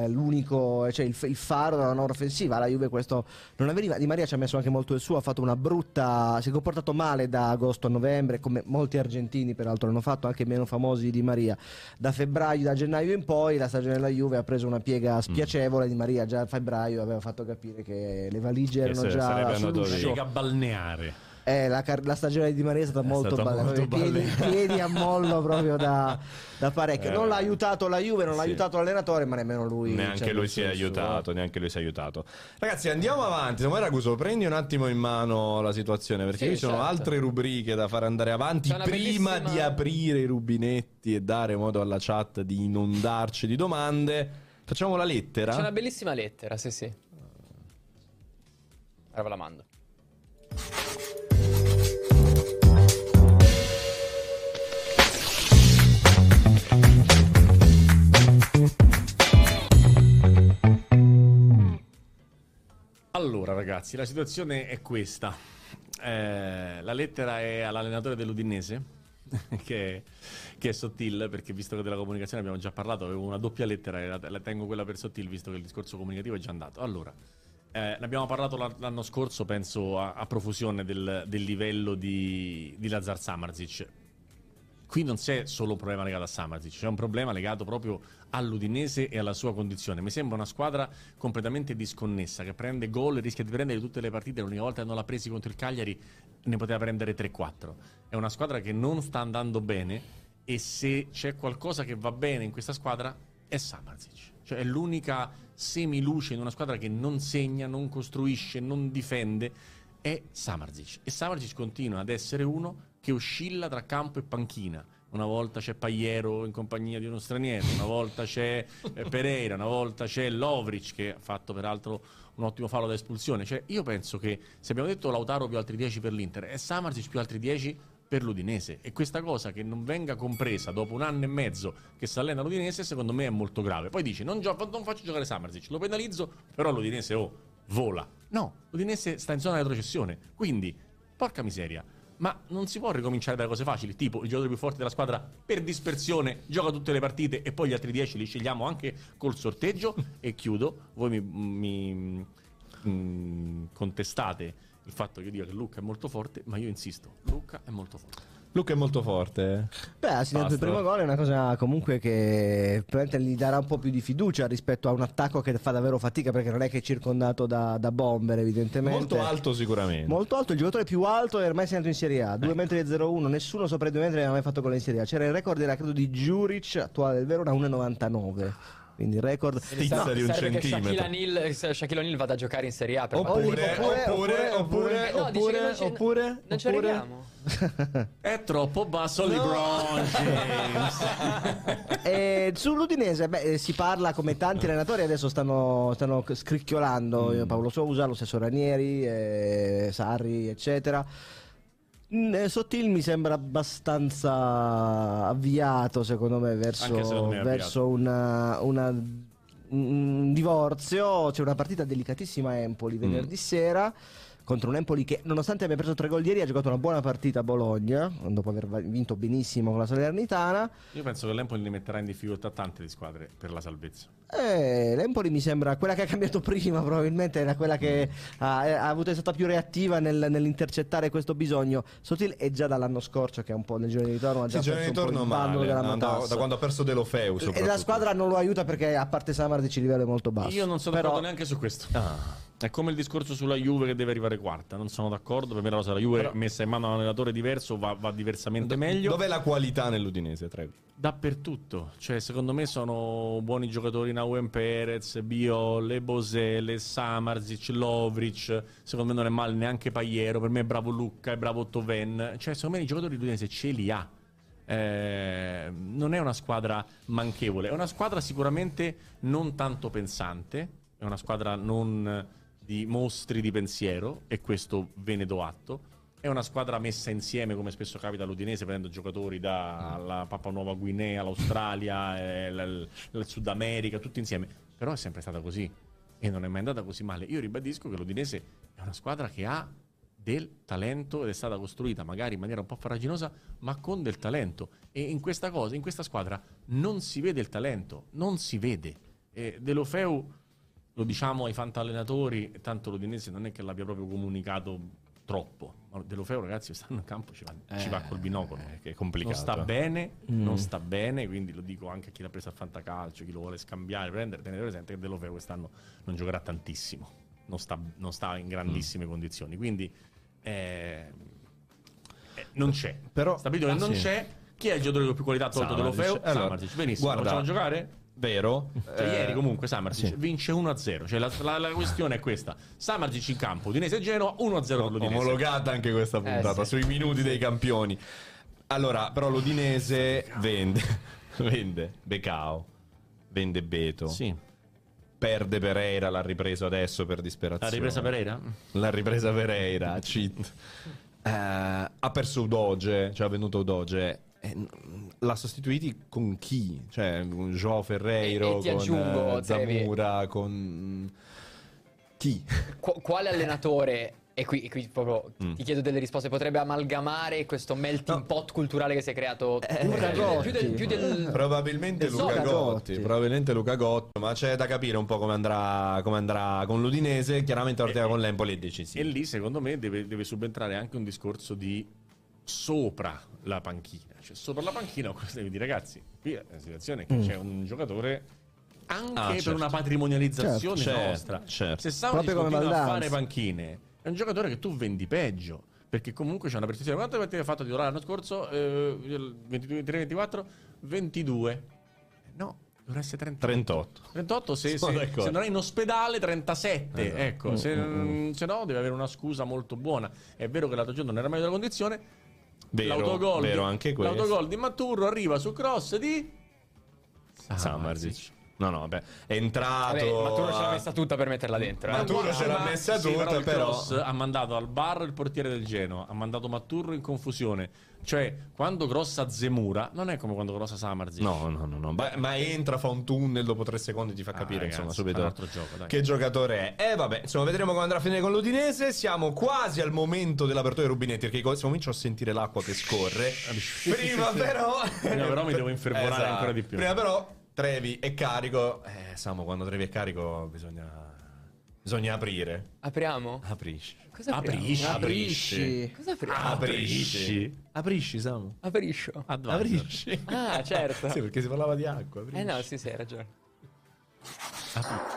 l'unico, cioè il, il faro della non offensiva. Alla Juve questo non avveniva. Di Maria ci ha messo anche molto il suo, ha fatto una brutta, si è comportato male da agosto a novembre, come molti argentini peraltro hanno fatto, anche meno famosi di Maria. Da febbraio, da gennaio in poi la stagione della Juve ha preso una piega spiacevole. mm. Di Maria già a febbraio aveva fatto capire che le valigie che erano già sull'uscio, piega balneare. Eh, la, car- la stagione di Di Maria è stata è molto bella, i piedi, piedi a mollo proprio da, da parecchio. Non l'ha aiutato la Juve, non sì. l'ha aiutato l'allenatore, ma nemmeno lui. Neanche cioè, lui si è aiutato, eh. neanche lui si è aiutato. Ragazzi, andiamo avanti. Samuele Ragusa, prendi un attimo in mano la situazione, perché sì, qui certo. sono altre rubriche da fare andare avanti prima bellissima... di aprire i rubinetti e dare modo alla chat di inondarci di domande. Facciamo la lettera. C'è una bellissima lettera, sì sì. Allora ve la mando. Allora ragazzi, la situazione è questa, eh, la lettera è all'allenatore dell'Udinese che, che è Sottil, perché visto che della comunicazione abbiamo già parlato, avevo una doppia lettera e la, la tengo quella per Sottil visto che il discorso comunicativo è già andato. Allora, eh, ne abbiamo parlato l'anno scorso, penso a, a profusione del, del livello di, di Lazar Samardžić. Qui non c'è solo un problema legato a Samardžić, c'è un problema legato proprio all'Udinese e alla sua condizione. Mi sembra una squadra completamente disconnessa, che prende gol e rischia di prendere tutte le partite. L'unica volta che non l'ha presi contro il Cagliari ne poteva prendere tre quattro. È una squadra che non sta andando bene, e se c'è qualcosa che va bene in questa squadra è Samardžić. Cioè è l'unica semiluce in una squadra che non segna, non costruisce, non difende, è Samardžić. E Samardžić continua ad essere uno che oscilla tra campo e panchina. Una volta c'è Paiero in compagnia di uno straniero, una volta c'è Pereira, una volta c'è Lovric, che ha fatto peraltro un ottimo fallo da espulsione. Cioè io penso che, se abbiamo detto Lautaro più altri dieci per l'Inter, è Samardžić più altri dieci per l'Udinese, e questa cosa che non venga compresa dopo un anno e mezzo che si allena l'Udinese secondo me è molto grave. Poi dice non, gio- non faccio giocare Samardžić, lo penalizzo, però l'Udinese oh, vola. No, l'Udinese sta in zona di retrocessione, quindi porca miseria. Ma non si può ricominciare dalle cose facili, tipo il giocatore più forte della squadra per dispersione gioca tutte le partite e poi gli altri dieci li scegliamo anche col sorteggio. E chiudo, voi mi, mi mm, contestate il fatto che io dica che Luca è molto forte, ma io insisto, Luca è molto forte. Luca è molto forte. Beh, il primo gol è una cosa comunque che gli darà un po' più di fiducia rispetto a un attacco che fa davvero fatica, perché non è che è circondato da, da bomber, evidentemente. Molto alto sicuramente. Molto alto, il giocatore più alto è ormai segnato in Serie A, due eh. metri e zero uno, nessuno sopra i due metri aveva mai fatto gol in Serie A. C'era il record, era credo di Juric, attuale del Verona, uno virgola novantanove. Quindi il record stizza no, di un centimetro. Che Shaquille O'Neal vada a giocare in Serie A per oppure, oppure, oppure, oppure, no, oppure, non oppure, non oppure. Ci arriviamo. È troppo basso no. LeBron James. E sull'Udinese, beh, si parla come tanti allenatori adesso stanno, stanno scricchiolando. Mm. Paolo Sousa, lo stesso Ranieri, eh, Sarri, eccetera. Sottil mi sembra abbastanza avviato, secondo me, verso, secondo me verso una, una, un divorzio. C'è una partita delicatissima a Empoli venerdì mm. sera, contro un Empoli che, nonostante abbia preso tre gol ieri, ha giocato una buona partita a Bologna, dopo aver vinto benissimo con la Salernitana. Io penso che l'Empoli ne metterà in difficoltà tante di squadre per la salvezza. Eh, L'Empoli mi sembra quella che ha cambiato prima, probabilmente era quella che ha, ha avuto, è stata più reattiva nel, nell'intercettare questo bisogno. Sottil è già dall'anno scorso che è un po' nel giorno di ritorno, ha già sì, perso un po' il ballo della matassa. Da, da quando ha perso De Lofeu soprattutto. E la squadra non lo aiuta, perché a parte Samardžić il livello è molto basso. Io non sono Però... d'accordo neanche su questo. Ah. È come il discorso sulla Juve che deve arrivare quarta, non sono d'accordo. Per me la cosa della Juve però... messa in mano a un allenatore diverso va, va diversamente Do- meglio. Dov'è la qualità nell'Udinese, Trevi? Dappertutto, cioè secondo me sono buoni giocatori Nauen Perez, Biol, Bosele, Samardžić, Lovric, secondo me non è male neanche Paiero, per me è bravo Lucca, è bravo Toven, cioè secondo me i giocatori dell'Udinese ce li ha. Eh, non è una squadra manchevole, è una squadra sicuramente non tanto pensante, è una squadra non... di mostri di pensiero, e questo ve ne do atto. È una squadra messa insieme, come spesso capita all'Udinese, prendendo giocatori dalla Papua Nuova Guinea, l'Australia, eh, il la, la Sud America, tutti insieme. Però è sempre stata così e non è mai andata così male. Io ribadisco che l'Udinese è una squadra che ha del talento ed è stata costruita magari in maniera un po' farraginosa, ma con del talento, e in questa cosa, in questa squadra non si vede il talento, non si vede. eh, De Lofeu lo diciamo ai fantallenatori, tanto l'Udinese non è che l'abbia proprio comunicato troppo, ma De Lofeu ragazzi stanno in campo, ci va, eh, ci va col binocolo, eh, che è complicato, non sta bene, mm. non sta bene, quindi lo dico anche a chi l'ha preso al fantacalcio, chi lo vuole scambiare, prendere, tenere presente che De Lofeu quest'anno non giocherà tantissimo, non sta, non sta in grandissime mm. condizioni, quindi eh, eh, non c'è, però stabilito che ah, non sì. c'è. Chi è il giocatore con più qualità tolto De Lofeu? Samardžić, benissimo, guarda, facciamo giocare. Vero, cioè, eh, ieri comunque Samardžić sì. vince uno a zero, cioè la, la, la questione è questa: Samardžić in campo, Udinese e Genoa uno a zero con l'Udinese. Omologata anche questa puntata eh, sì. sui minuti dei campioni. Allora, però l'Udinese vende vende Becao, vende Beto, sì. perde Pereira, l'ha ripreso adesso per disperazione. L'ha ripresa Pereira? L'ha ripresa Pereira, cheat. uh, ha perso Udoge, cioè ha venuto Udoge. L'ha sostituiti con chi? Cioè con João Ferreiro, e, e con aggiungo, Zamura, Trevi. Con chi? qu- quale allenatore, e qui, e qui proprio mm. ti chiedo delle risposte, potrebbe amalgamare questo melting no. pot culturale che si è creato? Eh, Luca Gotti. Più del, più del, probabilmente del Luca Gotti, Gotti. Probabilmente Luca Gotti, ma c'è da capire un po' come andrà, come andrà con l'Udinese. Chiaramente Ortega e, con l'Empoli è decisivo. E lì secondo me deve, deve subentrare anche un discorso di sopra la panchina. Cioè sopra la panchina devi dire ragazzi, qui è una situazione che mm. c'è un giocatore... Anche ah, per certo. una patrimonializzazione certo, nostra certo. Se Saudi continua a fare panchine, è un giocatore che tu vendi peggio, perché comunque c'è una prestazione. Quante partite ha fatto di titolare l'anno scorso? Eh, ventidue, ventitré, ventiquattro? ventidue. No, dovrà essere trentotto. trentotto se, se, se non è in ospedale, trentasette. Allora. Ecco, mm, se, mm. se no deve avere una scusa molto buona. È vero che l'altro giorno non era meglio della condizione. Vero, l'autogol, vero di, anche l'autogol di Maturro arriva su cross di Samardžić. No, no, vabbè, è entrato. Vabbè, Maturo a... ce l'ha messa tutta per metterla dentro. Eh? Maturo ce l'ha messa sì, tutta, però. Il però... cross ha mandato al bar il portiere del Genoa, ha mandato Maturo in confusione. Cioè, quando crossa Zemura, non è come quando crossa Samardžić. No, no, no, no. Beh, ma entra, fa un tunnel, dopo tre secondi ti fa capire, ah, ragazzi, insomma, subito un altro gioco, dai. Che giocatore è. E eh, vabbè, insomma, vedremo come andrà a finire con l'Udinese. Siamo quasi al momento dell'apertura dei rubinetti, perché se comincio a sentire l'acqua che scorre. Prima però Prima però mi devo infervorare esatto. ancora di più. Prima però Trevi è carico, eh, Samu, quando Trevi è carico bisogna bisogna aprire. Apriamo? Aprisci. Cosa apriamo? Aprisci. Aprisci. Cosa apriamo? Aprisci. Aprisci, Samu. Apriscio. Aprisci. Ah, certo. Sì, perché si parlava di acqua. Aprisci. Eh no, sì, sì, hai ragione. Aprisci.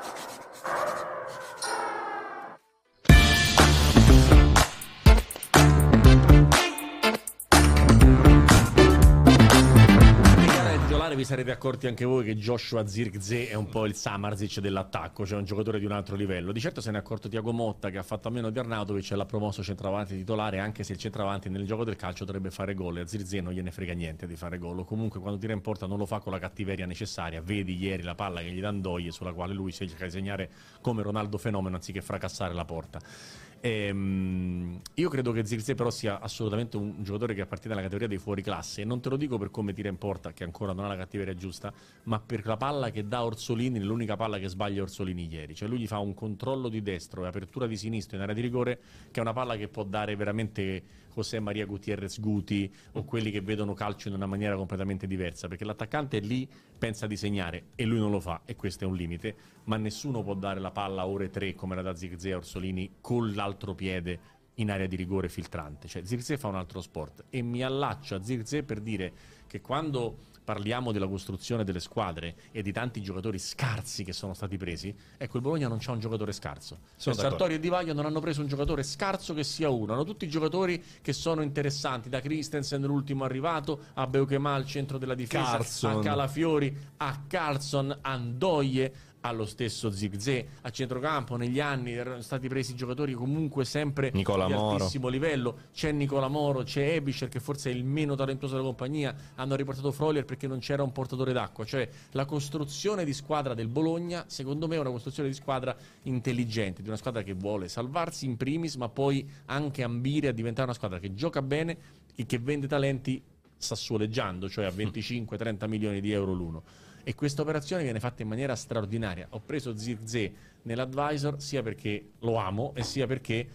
Vi sarete accorti anche voi che Joshua Zirkzee è un po' il Samardžić dell'attacco, cioè un giocatore di un altro livello. Di certo se ne è accorto Thiago Motta, che ha fatto a meno di Arnautovic e l'ha promosso centravanti titolare, anche se il centravanti nel gioco del calcio dovrebbe fare gol e a Zirkzee non gliene frega niente di fare gol. Comunque quando tira in porta non lo fa con la cattiveria necessaria. Vedi ieri la palla che gli dà Ndoye, sulla quale lui cerca di segnare come Ronaldo fenomeno anziché fracassare la porta. Ehm, io credo che Zirkzee però sia assolutamente un giocatore che appartiene alla categoria dei fuoriclasse, e non te lo dico per come tira in porta, che ancora non ha la cattiveria giusta, ma per la palla che dà Orsolini, l'unica palla che sbaglia Orsolini ieri. Cioè lui gli fa un controllo di destro e apertura di sinistro in area di rigore, che è una palla che può dare veramente José María Gutiérrez Guti o quelli che vedono calcio in una maniera completamente diversa, perché l'attaccante lì pensa di segnare e lui non lo fa, e questo è un limite. Ma nessuno può dare la palla a ore tre come la da Zirkzee a Orsolini con la altro piede in area di rigore filtrante. Cioè Zirkzee fa un altro sport, e mi allaccio a Zirkzee per dire che quando parliamo della costruzione delle squadre e di tanti giocatori scarsi che sono stati presi, ecco, il Bologna non c'ha un giocatore scarso. Sartori e Di Vaglio non hanno preso un giocatore scarso che sia uno, hanno tutti i giocatori che sono interessanti, da Christensen l'ultimo arrivato, a Beuchema al centro della difesa, Carson, a Calafiori, a Carlson, a Ndoye, allo stesso Zirkzee. A centrocampo negli anni erano stati presi giocatori comunque sempre Nicola di Moro. Altissimo livello. C'è Nicola Moro, c'è Ebischer, che forse è il meno talentuoso della compagnia, hanno riportato Frolier perché non c'era un portatore d'acqua. Cioè la costruzione di squadra del Bologna secondo me è una costruzione di squadra intelligente, di una squadra che vuole salvarsi in primis, ma poi anche ambire a diventare una squadra che gioca bene e che vende talenti sassuoleggiando, cioè a venticinque trenta milioni di euro l'uno. E questa operazione viene fatta in maniera straordinaria. Ho preso Zirkzee nell'advisor sia perché lo amo e sia perché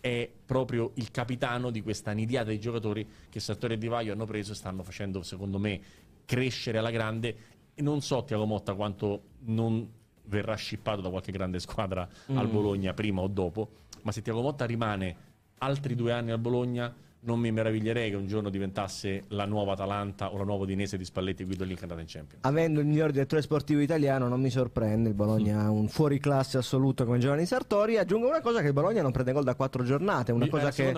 è proprio il capitano di questa nidiata di giocatori che Sartori e Di Vaglio hanno preso e stanno facendo secondo me crescere alla grande. E non so Thiago Motta quanto non verrà shippato da qualche grande squadra mm. al Bologna prima o dopo, ma se Thiago Motta rimane altri due anni al Bologna non mi meraviglierei che un giorno diventasse la nuova Atalanta o la nuova Udinese di Spalletti e Guidolin, che è andata in Champions. Avendo il miglior direttore sportivo italiano non mi sorprende, il Bologna ha mm. un fuoriclasse assoluto come Giovanni Sartori. Aggiungo una cosa, che il Bologna non prende gol da quattro giornate, una eh, cosa che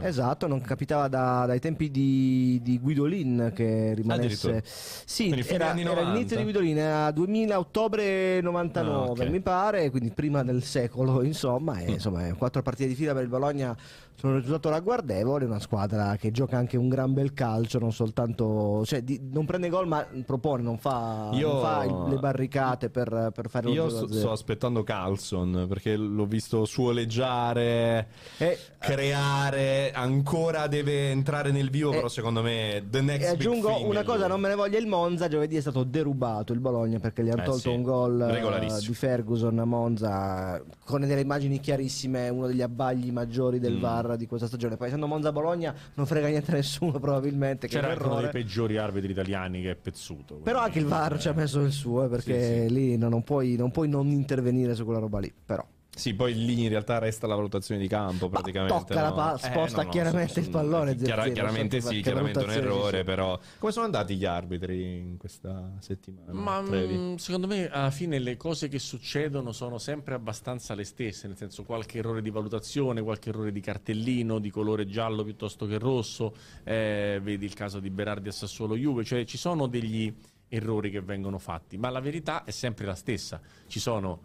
esatto, non capitava da, dai tempi di, di Guidolin, che rimanesse sì, era, era l'inizio di Guidolin, era duemila ottobre novantanove, ah, okay. mi pare, quindi prima del secolo insomma, e, insomma quattro partite di fila per il Bologna sono un risultato ragguardevole. una squadra che gioca anche un gran bel calcio, non soltanto, cioè, di, non prende gol ma propone, non fa, io, non fa il, le barricate per, per fare lo zero a zero. Io so, sto aspettando Carlson, perché l'ho visto suoleggiare e creare, ancora deve entrare nel vivo, e, però secondo me the next. E aggiungo una cosa, non me ne voglia il Monza, giovedì è stato derubato il Bologna perché gli hanno eh tolto sì, un gol di Ferguson a Monza con delle immagini chiarissime, uno degli abbagli maggiori del mm. V A R di questa stagione. Poi essendo Monza-Bologna non frega niente a nessuno probabilmente. C'era anche uno dei peggiori arbitri italiani che è pezzuto, però anche il V A R eh. ci ha messo il suo, perché sì, sì. lì non puoi, non puoi non intervenire su quella roba lì, però sì, poi lì in realtà resta la valutazione di campo praticamente. Ma tocca no? la pa- sposta eh, no, no, chiaramente sono, il pallone chiara- zero, chiaramente zero, sì, chiaramente un errore sì. Però come sono andati gli arbitri in questa settimana? Ma mh, secondo me alla fine le cose che succedono sono sempre abbastanza le stesse, nel senso qualche errore di valutazione, qualche errore di cartellino di colore giallo piuttosto che rosso, eh, vedi il caso di Berardi a Sassuolo Juve, cioè ci sono degli errori che vengono fatti, ma la verità è sempre la stessa, ci sono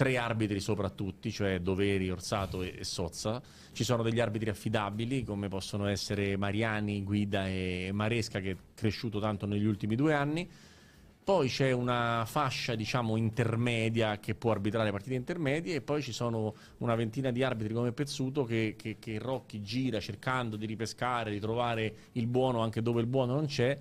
tre arbitri soprattutto, cioè Doveri, Orsato e Sozza. Ci sono degli arbitri affidabili come possono essere Mariani, Guida e Maresca, che è cresciuto tanto negli ultimi due anni. Poi c'è una fascia, diciamo, intermedia che può arbitrare partite intermedie, e poi ci sono una ventina di arbitri come Pezzuto che, che, che Rocchi gira cercando di ripescare, di trovare il buono anche dove il buono non c'è,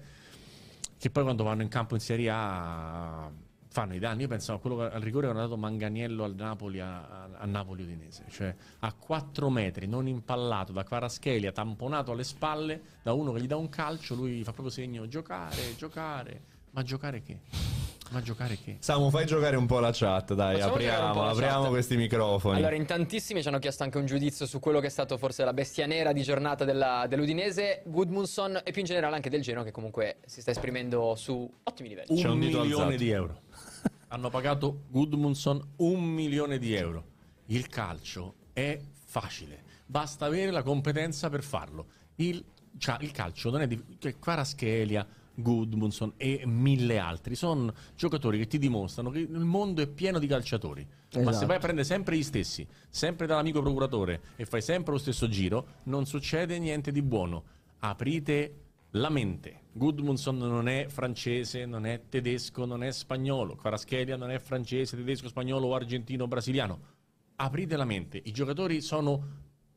che poi quando vanno in campo in Serie A fanno i danni. Io penso a quello al rigore che hanno dato Manganiello al Napoli, a, a, a Napoli Udinese, cioè a quattro metri, non impallato da Kvaratskhelia, tamponato alle spalle da uno che gli dà un calcio, lui fa proprio segno giocare, giocare, ma giocare che? Ma giocare che? Samu, fai giocare un po' la chat, dai. Facciamo apriamo, apriamo chat. Questi microfoni. Allora, in tantissimi ci hanno chiesto anche un giudizio su quello che è stato forse la bestia nera di giornata della, dell'Udinese, Gudmundsson e più in generale anche del Genoa, che comunque si sta esprimendo su ottimi livelli. Un, un milione alzato. di euro hanno pagato Gudmundsson, un milione di euro. Il calcio è facile, basta avere la competenza per farlo. Il, cioè, il calcio non è di Kvaratskhelia, Gudmundsson e mille altri, sono giocatori che ti dimostrano che il mondo è pieno di calciatori, esatto. Ma se vai a prendere sempre gli stessi, sempre dall'amico procuratore, e fai sempre lo stesso giro, non succede niente di buono. Aprite la mente. Gudmundsson non è francese, non è tedesco, non è spagnolo. Kvaratskhelia non è francese, tedesco, spagnolo o argentino o brasiliano. Aprite la mente, i giocatori sono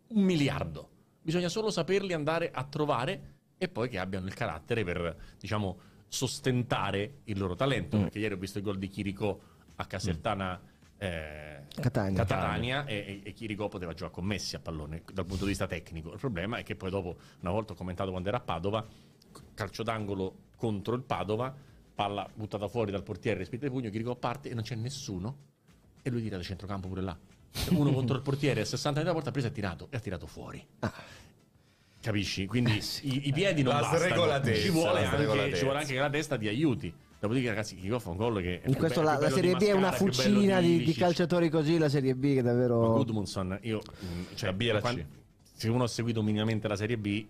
un miliardo, bisogna solo saperli andare a trovare e poi che abbiano il carattere per, diciamo, sostentare il loro talento. Mm. Perché ieri ho visto il gol di Chirico a Casertana, eh, Catania, Catania e, e Chirico poteva giocare con Messi a pallone dal punto di vista tecnico. Il problema è che poi dopo, una volta ho commentato quando era a Padova, calcio d'angolo contro il Padova, palla buttata fuori dal portiere, spinta di pugno, Chirico parte e non c'è nessuno e lui tira da centrocampo pure là. Uno contro il portiere a sessanta metri dalla porta, ha preso e ha tirato, e ha tirato fuori. Ah. Capisci? Quindi eh sì. i, i piedi non la bastano, ci vuole, anche, ci vuole anche che la testa ti aiuti. Dopodiché, ragazzi, chi fa un gol che in questo bello, la, la Serie B Mascara, è una fucina di, di, di calciatori così, la Serie B che davvero. Ma Gudmundsson, io cioè, la B e la quando, C. Se uno ha seguito minimamente la Serie B,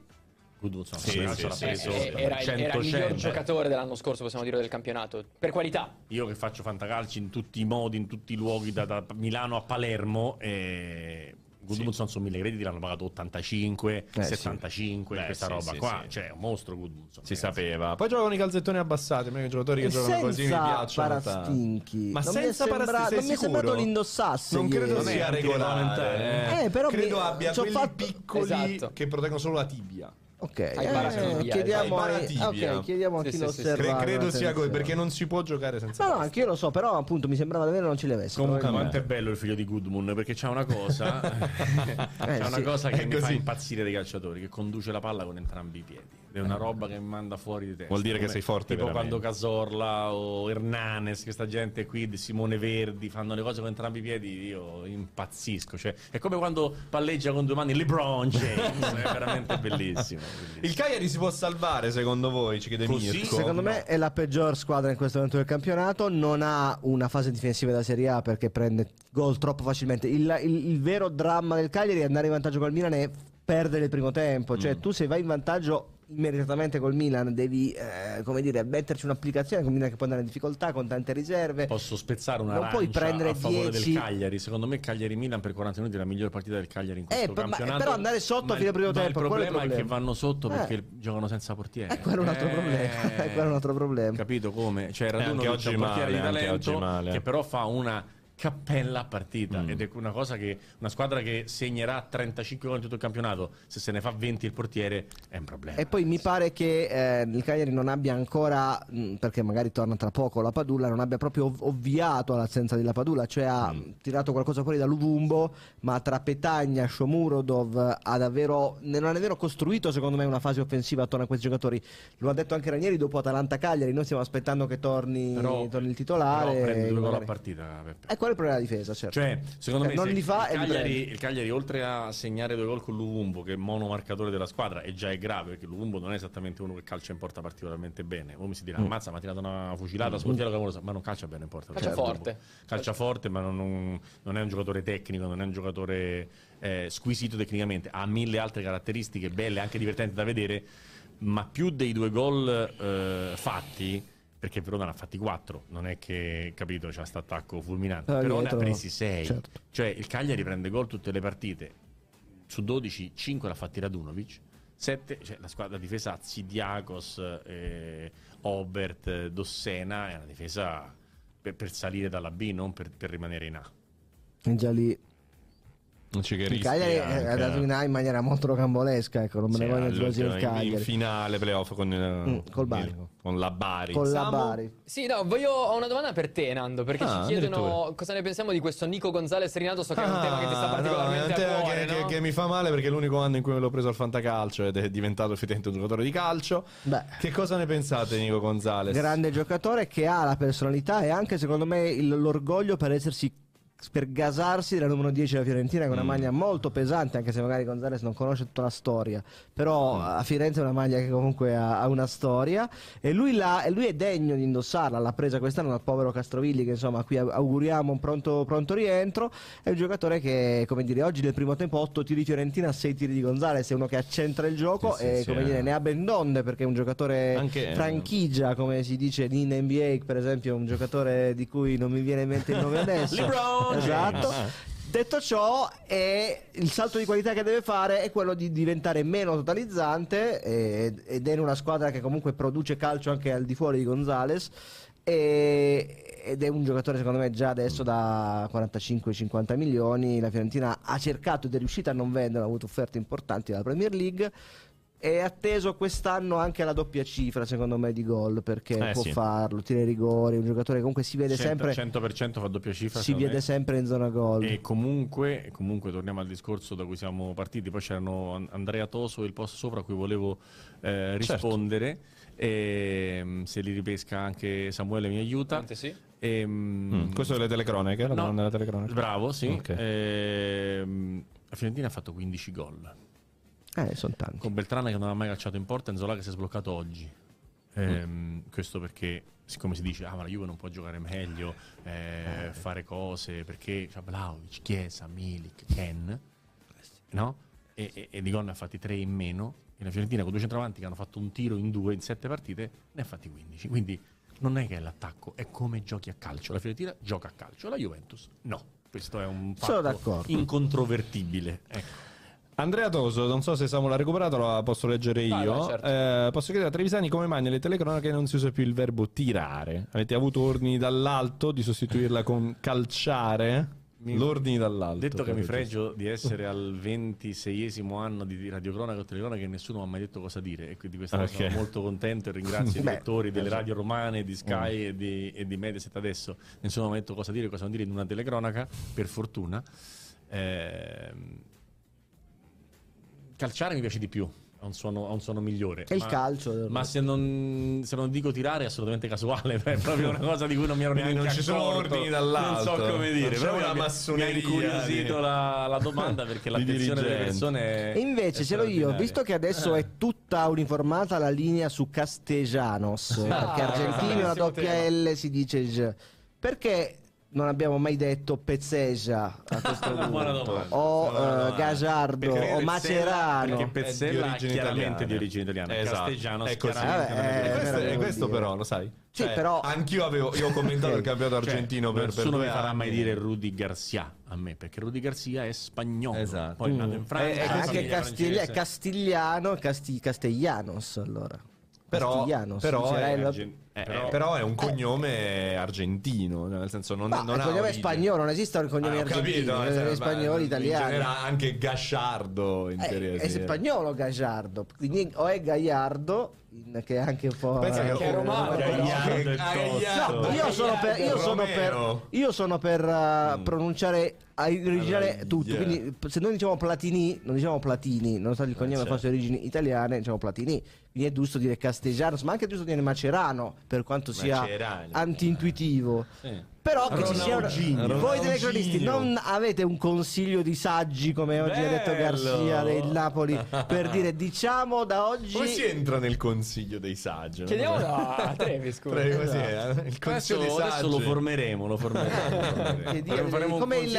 Gudmundsson sì, sì, sì, l'ha preso sì, era, era il miglior giocatore dell'anno scorso, possiamo dire, del campionato per qualità. Io che faccio fantacalci in tutti i modi, in tutti i luoghi, da, da Milano a Palermo, e Gudmundsson sì. su mille crediti l'hanno pagato ottantacinque, eh, settantacinque, sì. questa Beh, roba sì, qua, sì. cioè è un mostro Gudmundsson. Si ragazzi. sapeva. Poi giocano i calzettoni abbassati, i giocatori che e giocano così mi piacciono. Parastinchi. Ma non senza parastinchi, non mi è sembrato l'indossasse. Non credo ieri. sia regolare, eh. Eh, però credo mi... abbia quelli fatto... piccoli esatto. che proteggono solo la tibia. Ok, eh, chiediamo, ai, okay, chiediamo sì, a chi sì, lo sì, osserva. Credo sia così, perché non si può giocare senza. No, no, anche io lo so, però appunto mi sembrava davvero non ci le avesse. Comunque, quanto è bello il figlio di Gudmund, perché c'ha una cosa, eh, c'ha sì. una cosa che è mi così. fa impazzire dei calciatori, che conduce la palla con entrambi i piedi. È una roba che mi manda fuori di testa. Vuol dire come, che sei forte. Tipo veramente. Quando Casorla o Hernanes, questa gente qui, Simone Verdi, fanno le cose con entrambi i piedi, io impazzisco. Cioè, è come quando palleggia con due mani LeBron James, è veramente bellissimo. Il Cagliari si può salvare secondo voi? Ci chiede Così, Mirko. Secondo me è la peggior squadra in questo momento del campionato. Non ha una fase difensiva da Serie A perché prende gol troppo facilmente. Il, il, il vero dramma del Cagliari è andare in vantaggio col Milan e perdere il primo tempo. Cioè mm. tu se vai in vantaggio immediatamente col Milan devi eh, come dire, metterci un'applicazione con Milan che può andare in difficoltà con tante riserve. Posso spezzare una non prendere a favore dieci... del Cagliari. Secondo me Cagliari-Milan per quaranta minuti è la migliore partita del Cagliari in questo eh, campionato. Però andare sotto a fine primo tempo, il problema, il problema è che vanno sotto eh. perché giocano senza portiere. È eh, quello un altro eh. problema. È quello un altro problema. Capito come? Cioè, eh, anche oggi un portiere male, di talento male, eh. che però fa una cappella a partita mm. ed è una cosa che una squadra che segnerà trentacinque gol in tutto il campionato, se se ne fa venti il portiere è un problema. E poi mi pare che eh, il Cagliari non abbia ancora, mh, perché magari torna tra poco la Padula, non abbia proprio ov ovviato all'assenza della Padula, cioè ha mm. tirato qualcosa fuori da Luvumbo, ma tra Petagna, Shomurodov ha davvero, non ha davvero costruito secondo me una fase offensiva attorno a questi giocatori. Lo ha detto anche Ranieri dopo Atalanta-Cagliari, noi stiamo aspettando che torni, però, torni il titolare. Però prende due gol a partita, Peppe. Qual è il problema della difesa? Certo. Cioè, secondo me, eh, non li fa il, Cagliari, il Cagliari, oltre a segnare due gol con Luvumbo, che è monomarcatore della squadra, e già è grave perché Luvumbo non è esattamente uno che calcia in porta particolarmente bene. Uno mi si dirà, ammazza, ma ha tirato una fucilata sul tiro clamorosa, ma non calcia bene in porta. Calcia certo. forte. Calcia forte, ma non, non, non è un giocatore tecnico, non è un giocatore eh, squisito tecnicamente. Ha mille altre caratteristiche belle, anche divertenti da vedere, ma più dei due gol eh, fatti. Perché Verona ne ha fatti quattro, non è che, capito, c'è stato attacco fulminante, ah, però ne ha presi sei. Certo. Cioè il Cagliari prende gol tutte le partite, su dodici, cinque l'ha fatti Radunovic, sette, cioè la squadra la difesa Zidiakos, eh, Obert, Dossena, è una difesa per, per salire dalla B, non per, per rimanere in A. E già lì... Il Cagliari ha dato in A in maniera molto rocambolesca, ecco, non me ne voglio giocare il Cagliari. In finale playoff con, mm, col Bari. Il, con la Bari. Con la Bari. Sì, no, voglio, ho una domanda per te, Nando, perché ah, ci chiedono cosa ne pensiamo di questo Nico Gonzalez rinato. So che ah, è un tema che ti sta particolarmente no, è un tema a cuore, che, no? che, che mi fa male perché è l'unico anno in cui me l'ho preso al fantacalcio ed è diventato effettivamente un giocatore di calcio. Beh, che cosa ne pensate di Nico Gonzalez? Grande giocatore che ha la personalità e anche secondo me l'orgoglio per essersi, per gasarsi della numero dieci della Fiorentina, che è una mm. maglia molto pesante, anche se magari Gonzalez non conosce tutta la storia, però mm. a Firenze è una maglia che comunque ha, ha una storia e lui, la, e lui è degno di indossarla. L'ha presa quest'anno dal povero Castrovilli, che insomma qui auguriamo un pronto, pronto rientro. È un giocatore che, come dire, oggi nel primo tempo otto tiri Fiorentina, sei tiri di Gonzalez, è uno che accentra il gioco sì, e sì, come sì, dire eh. ne ha ben donde, perché è un giocatore anche, franchigia, come si dice in N B A, per esempio, un giocatore di cui non mi viene in mente il nome adesso. LeBron! Esatto. Detto ciò, è il salto di qualità che deve fare è quello di diventare meno totalizzante e, ed è in una squadra che comunque produce calcio anche al di fuori di Gonzalez e, ed è un giocatore secondo me già adesso da quarantacinque cinquanta milioni. La Fiorentina ha cercato ed è riuscita a non vendere, ha avuto offerte importanti dalla Premier League. È atteso quest'anno anche alla doppia cifra, secondo me, di gol, perché eh, può sì. farlo, tira i rigori, un giocatore comunque si vede cento, sempre... cento per cento fa doppia cifra. Si vede me. sempre in zona gol. E comunque, comunque torniamo al discorso da cui siamo partiti, poi c'erano Andrea Toso e il post sopra a cui volevo eh, rispondere, certo. e, se li ripesca anche Samuele mi aiuta. Sì. E, mm. Questo è delle telecronache, la domanda no. della telecronaca. Bravo, sì. Okay. E, la Fiorentina ha fatto quindici gol. Eh, sono tanti. Con Beltrana che non ha mai calciato in porta, Enzola che si è sbloccato oggi. Ehm, mm. Questo perché, siccome si dice, ah, ma la Juve non può giocare meglio, eh, eh. fare cose, perché c'ha Vlahovic, Chiesa, Milik, Ken, no? E, e, e di gol ne ha fatti tre in meno. E la Fiorentina con due centravanti che hanno fatto un tiro in due in sette partite, ne ha fatti quindici. Quindi non è che è l'attacco, è come giochi a calcio. La Fiorentina gioca a calcio, la Juventus no. Questo è un fatto incontrovertibile. Ecco. Andrea Toso, non so se Samu l'ha recuperato, la posso leggere io. Ah, beh, certo. eh, posso chiedere a Trevisani come mai nelle telecronache non si usa più il verbo tirare? Avete avuto ordini dall'alto di sostituirla con calciare? L'ordini dall'alto. Detto che mi pregio di essere al ventiseiesimo anno di radiocronaca o telecronaca, che nessuno mi ha mai detto cosa dire, e quindi questa okay. cosa sono molto contento e ringrazio i direttori delle radio romane, di Sky mm. e, di, e di Mediaset. Adesso nessuno mi ha mai detto cosa dire e cosa non dire in una telecronaca, per fortuna. Ehm Calciare mi piace di più, ha un suono, ha un suono migliore. Che ma, il calcio. Ma se non, se non dico tirare è assolutamente casuale, è proprio una cosa di cui non mi ero neanche non accorto. Ci sono ordini dall'alto. Non so come dire, però una massoneria. Mi ha incuriosito la, la domanda, perché l'attenzione delle persone è... E invece ce l'ho io, visto che adesso eh. è tutta uniformata la linea su Castellanos, ah, perché argentino la doppia L si dice... Perché... non abbiamo mai detto Pezzella a questo punto, o uh, Gazzardo o Macerano, perché Pezzella è di origine chiaramente di origine italiana, esatto. Castigiano è così, eh, eh, questo, eh, questo però lo sai, cioè, sì, però... anch'io avevo io ho commentato il campionato argentino, cioè, per nessuno mi farà mai dire Rudy Garcia a me, perché Rudy Garcia è spagnolo, esatto. Poi mm. nato in Francia, eh, anche Castiglia, castigliano casti, Castellanos allora. Però, però, è, la... eh, però, però è un cognome eh. argentino, nel senso non, no, non il cognome è spagnolo, non esiste un cognome ah, argentino, capito, eh, spagnolo italiano. Era anche Gasciardo in eh, teoria. È spagnolo Gasciardo, o è Gallardo, che è anche un po'. Pensa eh, che è romano. Io sono per uh, mm. pronunciare originale tutto, yeah. Quindi se noi diciamo Platini, non diciamo Platini, nonostante il cognome fosse di origini italiane, diciamo Platini. Quindi è giusto dire Castellanos, ma anche è giusto dire Macerano, per quanto sia antintuitivo. Eh. Però che ci sia una... voi telecronisti non avete un consiglio di saggi, come oggi ha detto Garcia del Napoli, per dire diciamo da oggi poi si entra nel consiglio dei saggi, chiediamo a Trevi, scusa, il consiglio dei saggi adesso lo formeremo, lo formeremo come il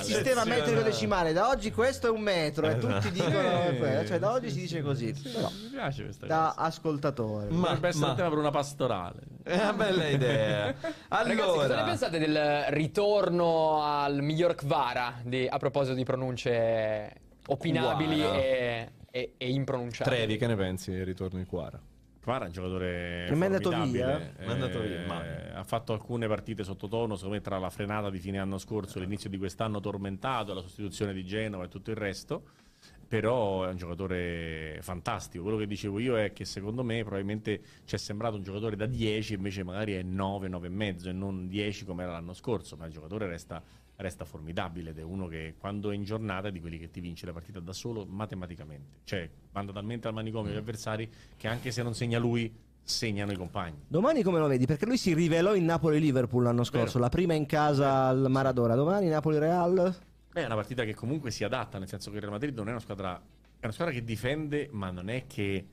sistema metrico decimale, da oggi questo è un metro e tutti dicono, cioè da oggi si dice così, mi piace questa da ascoltatore, ma dovrebbe essere un tema per una pastorale, è una bella idea. Allora, cosa ne pensate del ritorno al miglior Kvara di, a proposito di pronunce opinabili e, e, e impronunciabili? Trevi, che ne pensi del ritorno di Kvara? Kvara è un giocatore formidabile, è andato via. Eh, ma... ha fatto alcune partite sottotono, secondo me, tra la frenata di fine anno scorso e l'inizio di quest'anno tormentato, la sostituzione di Genova e tutto il resto. Però è un giocatore fantastico. Quello che dicevo io è che secondo me probabilmente ci è sembrato un giocatore da dieci, invece magari è nove, nove e mezzo e non dieci come era l'anno scorso, ma il giocatore resta, resta formidabile ed è uno che quando è in giornata è di quelli che ti vince la partita da solo matematicamente, cioè manda talmente al manicomio mm. gli avversari che anche se non segna lui segnano i compagni. Domani come lo vedi? Perché lui si rivelò in Napoli-Liverpool l'anno scorso, vero, la prima in casa al Maradona. Domani Napoli-Real... Beh, è una partita che comunque si adatta, nel senso che il Real Madrid non è una squadra, è una squadra che difende, ma non è che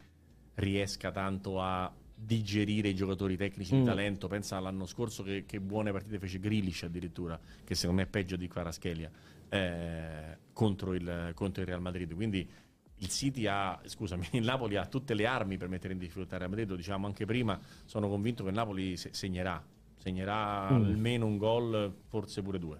riesca tanto a digerire i giocatori tecnici mm. di talento. Pensa all'anno scorso che, che buone partite fece Grealish addirittura, che secondo me è peggio di Kvaratskhelia, eh, contro, il, contro il Real Madrid. Quindi il City ha, scusami, il Napoli ha tutte le armi per mettere in difficoltà il Real Madrid, lo diciamo anche prima, sono convinto che il Napoli se- segnerà, segnerà mm. almeno un gol, forse pure due.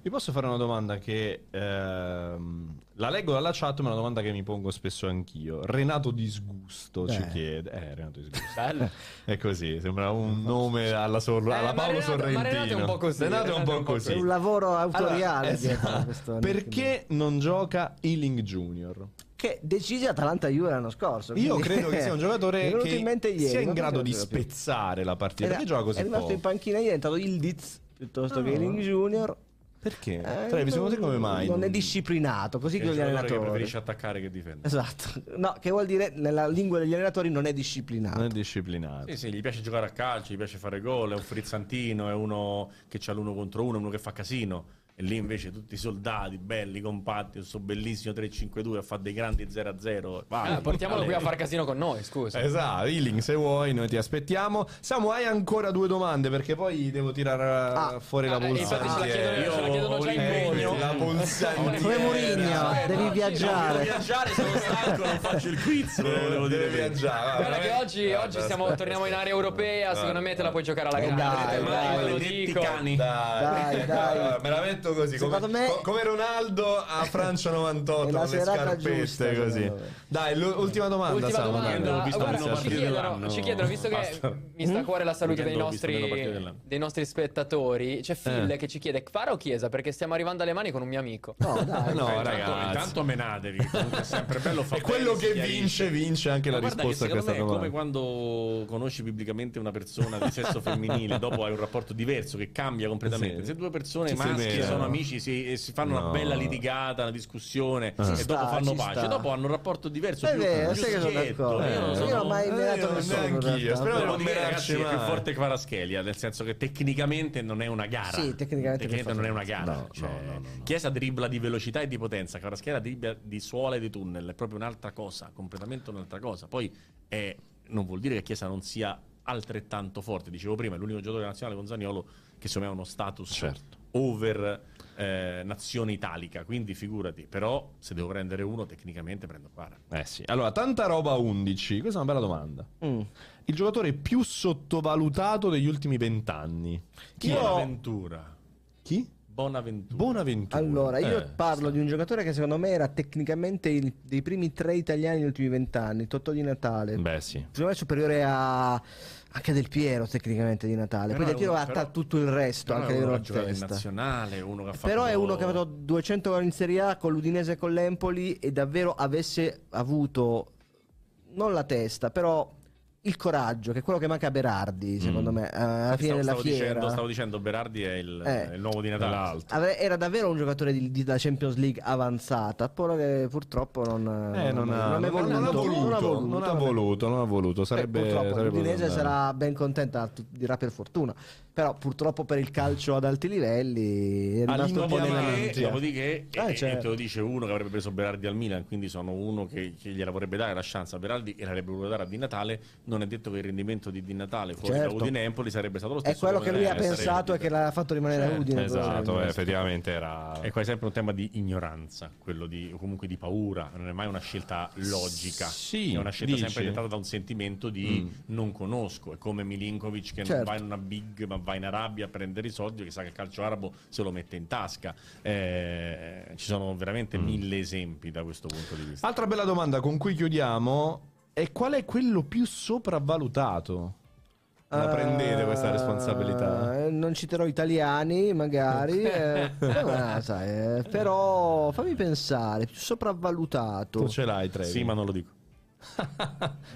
Vi posso fare una domanda che ehm, la leggo dalla chat, ma è una domanda che mi pongo spesso anch'io. Renato Disgusto eh. ci chiede, eh, Renato Disgusto è così, sembra un nome alla, Sor- eh, alla Paolo Renato, Sorrentino. Ma Renato è un po' così, Renato è un, po così. È un lavoro autoriale, allora, esatto. Perché non gioca Ealing Junior? Che decise Atalanta-Juve l'anno scorso. Io credo che sia un giocatore che ieri, sia in grado di spezzare più. la partita era, che gioca così è rimasto poco. In panchina ieri, è entrato Ildiz piuttosto oh. che Ealing Junior. Perché? Eh, Trevi, secondo te come mai? Non è disciplinato, così che gli allenatori preferisce attaccare che difendere. Esatto. No, che vuol dire nella lingua degli allenatori non è disciplinato. Non è disciplinato. Sì, sì, gli piace giocare a calcio, gli piace fare gol, è un frizzantino, è uno che c'ha l'uno contro uno, uno che fa casino. E lì invece tutti i soldati belli, compatti, questo bellissimo tre cinque due a fare dei grandi zero a zero. Vai, ah, portiamolo qui a far casino con noi, scusa. Esatto, Ealing, se vuoi noi ti aspettiamo. Samu, hai ancora due domande perché poi devo tirare ah, fuori ah, la pulsantiera. Ah, eh, io ce la chiedono già in mogno. La pulsantiera. Come Mourinho, devi viaggiare. Devi viaggiare, sono stanco, non faccio il quiz. Volevo dire viaggiare. Guarda che oggi, ah, oggi siamo, torniamo in area europea, ah, secondo me te la puoi giocare alla grande. Dai, dai, lo dico. Dai, dai. Veramente così, come, me... co- come Ronaldo a Francia novantotto con le scarpette giusta, così. Dai, l'ultima domanda. Ultima domanda. Visto guarda, ci, chiedono, ci chiedono, visto Basta. che mi sta a cuore la salute dei nostri, dei nostri spettatori, c'è Phil eh. che ci chiede Kvara o Chiesa, perché stiamo arrivando alle mani con un mio amico. No, dai, no, no ragazzi, intanto menatevi, comunque è sempre bello fare. E quello che vince, vince anche ma la risposta a questa domanda. È come quando conosci pubblicamente una persona di sesso femminile, dopo hai un rapporto diverso che cambia completamente. Se due persone maschi sono amici si, e si fanno no. una bella litigata, una discussione ah. e dopo sta, fanno pace sta. Dopo hanno un rapporto diverso, più, vero, più schietto. Io non sono, io non ho mai menato nessuno, spero non merarci mai. È più forte Kvaratskhelia, nel senso che tecnicamente non è una gara. Sì, tecnicamente, tecnicamente non è una gara, no, cioè, no, no, no, no. Chiesa dribbla di velocità e di potenza, Kvaratskhelia dribbla di suola e di tunnel, è proprio un'altra cosa, completamente un'altra cosa. Poi eh, non vuol dire che Chiesa non sia altrettanto forte. Dicevo prima, è l'unico giocatore nazionale con Zaniolo che secondo me ha uno status, certo, over eh, nazione italica, quindi figurati. Però se devo prendere uno, tecnicamente prendo Kvara. Eh sì. Allora, tanta roba undici. Questa è una bella domanda. Mm. Il giocatore più sottovalutato degli ultimi vent'anni. Chi? Io... Bonaventura. Chi? Bonaventura. Bonaventura. Allora, io eh, parlo sì. di un giocatore che secondo me era tecnicamente il, dei primi tre italiani degli ultimi vent'anni. Totò Di Natale. Beh sì. Secondo me è superiore a... anche Del Piero tecnicamente di Natale, però poi Del Piero uno, ha però, tutto il resto, però anche è uno la testa. Nazionale, uno che ha fatto... però è uno che ha fatto duecento gol in Serie A con l'Udinese e con l'Empoli, e davvero avesse avuto non la testa, però il coraggio, che è quello che manca a Berardi, secondo mm. me, alla fine stavo, della stavo fiera. Dicendo, stavo dicendo, Berardi è il, eh, il nuovo Di Natale. Ave, era davvero un giocatore di, di, da Champions League avanzata, però che purtroppo non, eh, non, non, ha, non, non, voluto, non ha voluto. Non ha voluto, non ha voluto. Non ha voluto. Sarebbe, eh, purtroppo l'Udinese sarà ben contenta, dirà per fortuna. Però purtroppo per il calcio ad alti livelli è rimasto un po' nell'ansia. Dopodiché eh, eh, cioè... te lo dice uno che avrebbe preso Berardi al Milan, quindi sono uno che, che gliela vorrebbe dare la chance a Berardi e l'avrebbe voluto dare a Di Natale. Non è detto che il rendimento di Di Natale fuori, certo, da Udine Empoli sarebbe stato lo stesso. È quello che lui ha pensato e che l'ha fatto rimanere, certo, a Udine. Esatto, eh, effettivamente era... è quasi sempre un tema di ignoranza, quello di, o comunque di paura. Non è mai una scelta logica. Sì, è una scelta, dici, sempre dettata da un sentimento di mm. non conosco. È come Milinkovic che, certo, non va in una big ma va in Arabia a prendere i soldi, che sa che il calcio arabo se lo mette in tasca. Eh, ci sono veramente mm. mille esempi da questo punto di vista. Altra bella domanda con cui chiudiamo... e qual è quello più sopravvalutato? La uh, prendete questa responsabilità? Non citerò italiani, magari. eh, ma, sai, eh, però fammi pensare, più sopravvalutato. Tu ce l'hai, Trevi. Sì, ma non lo dico.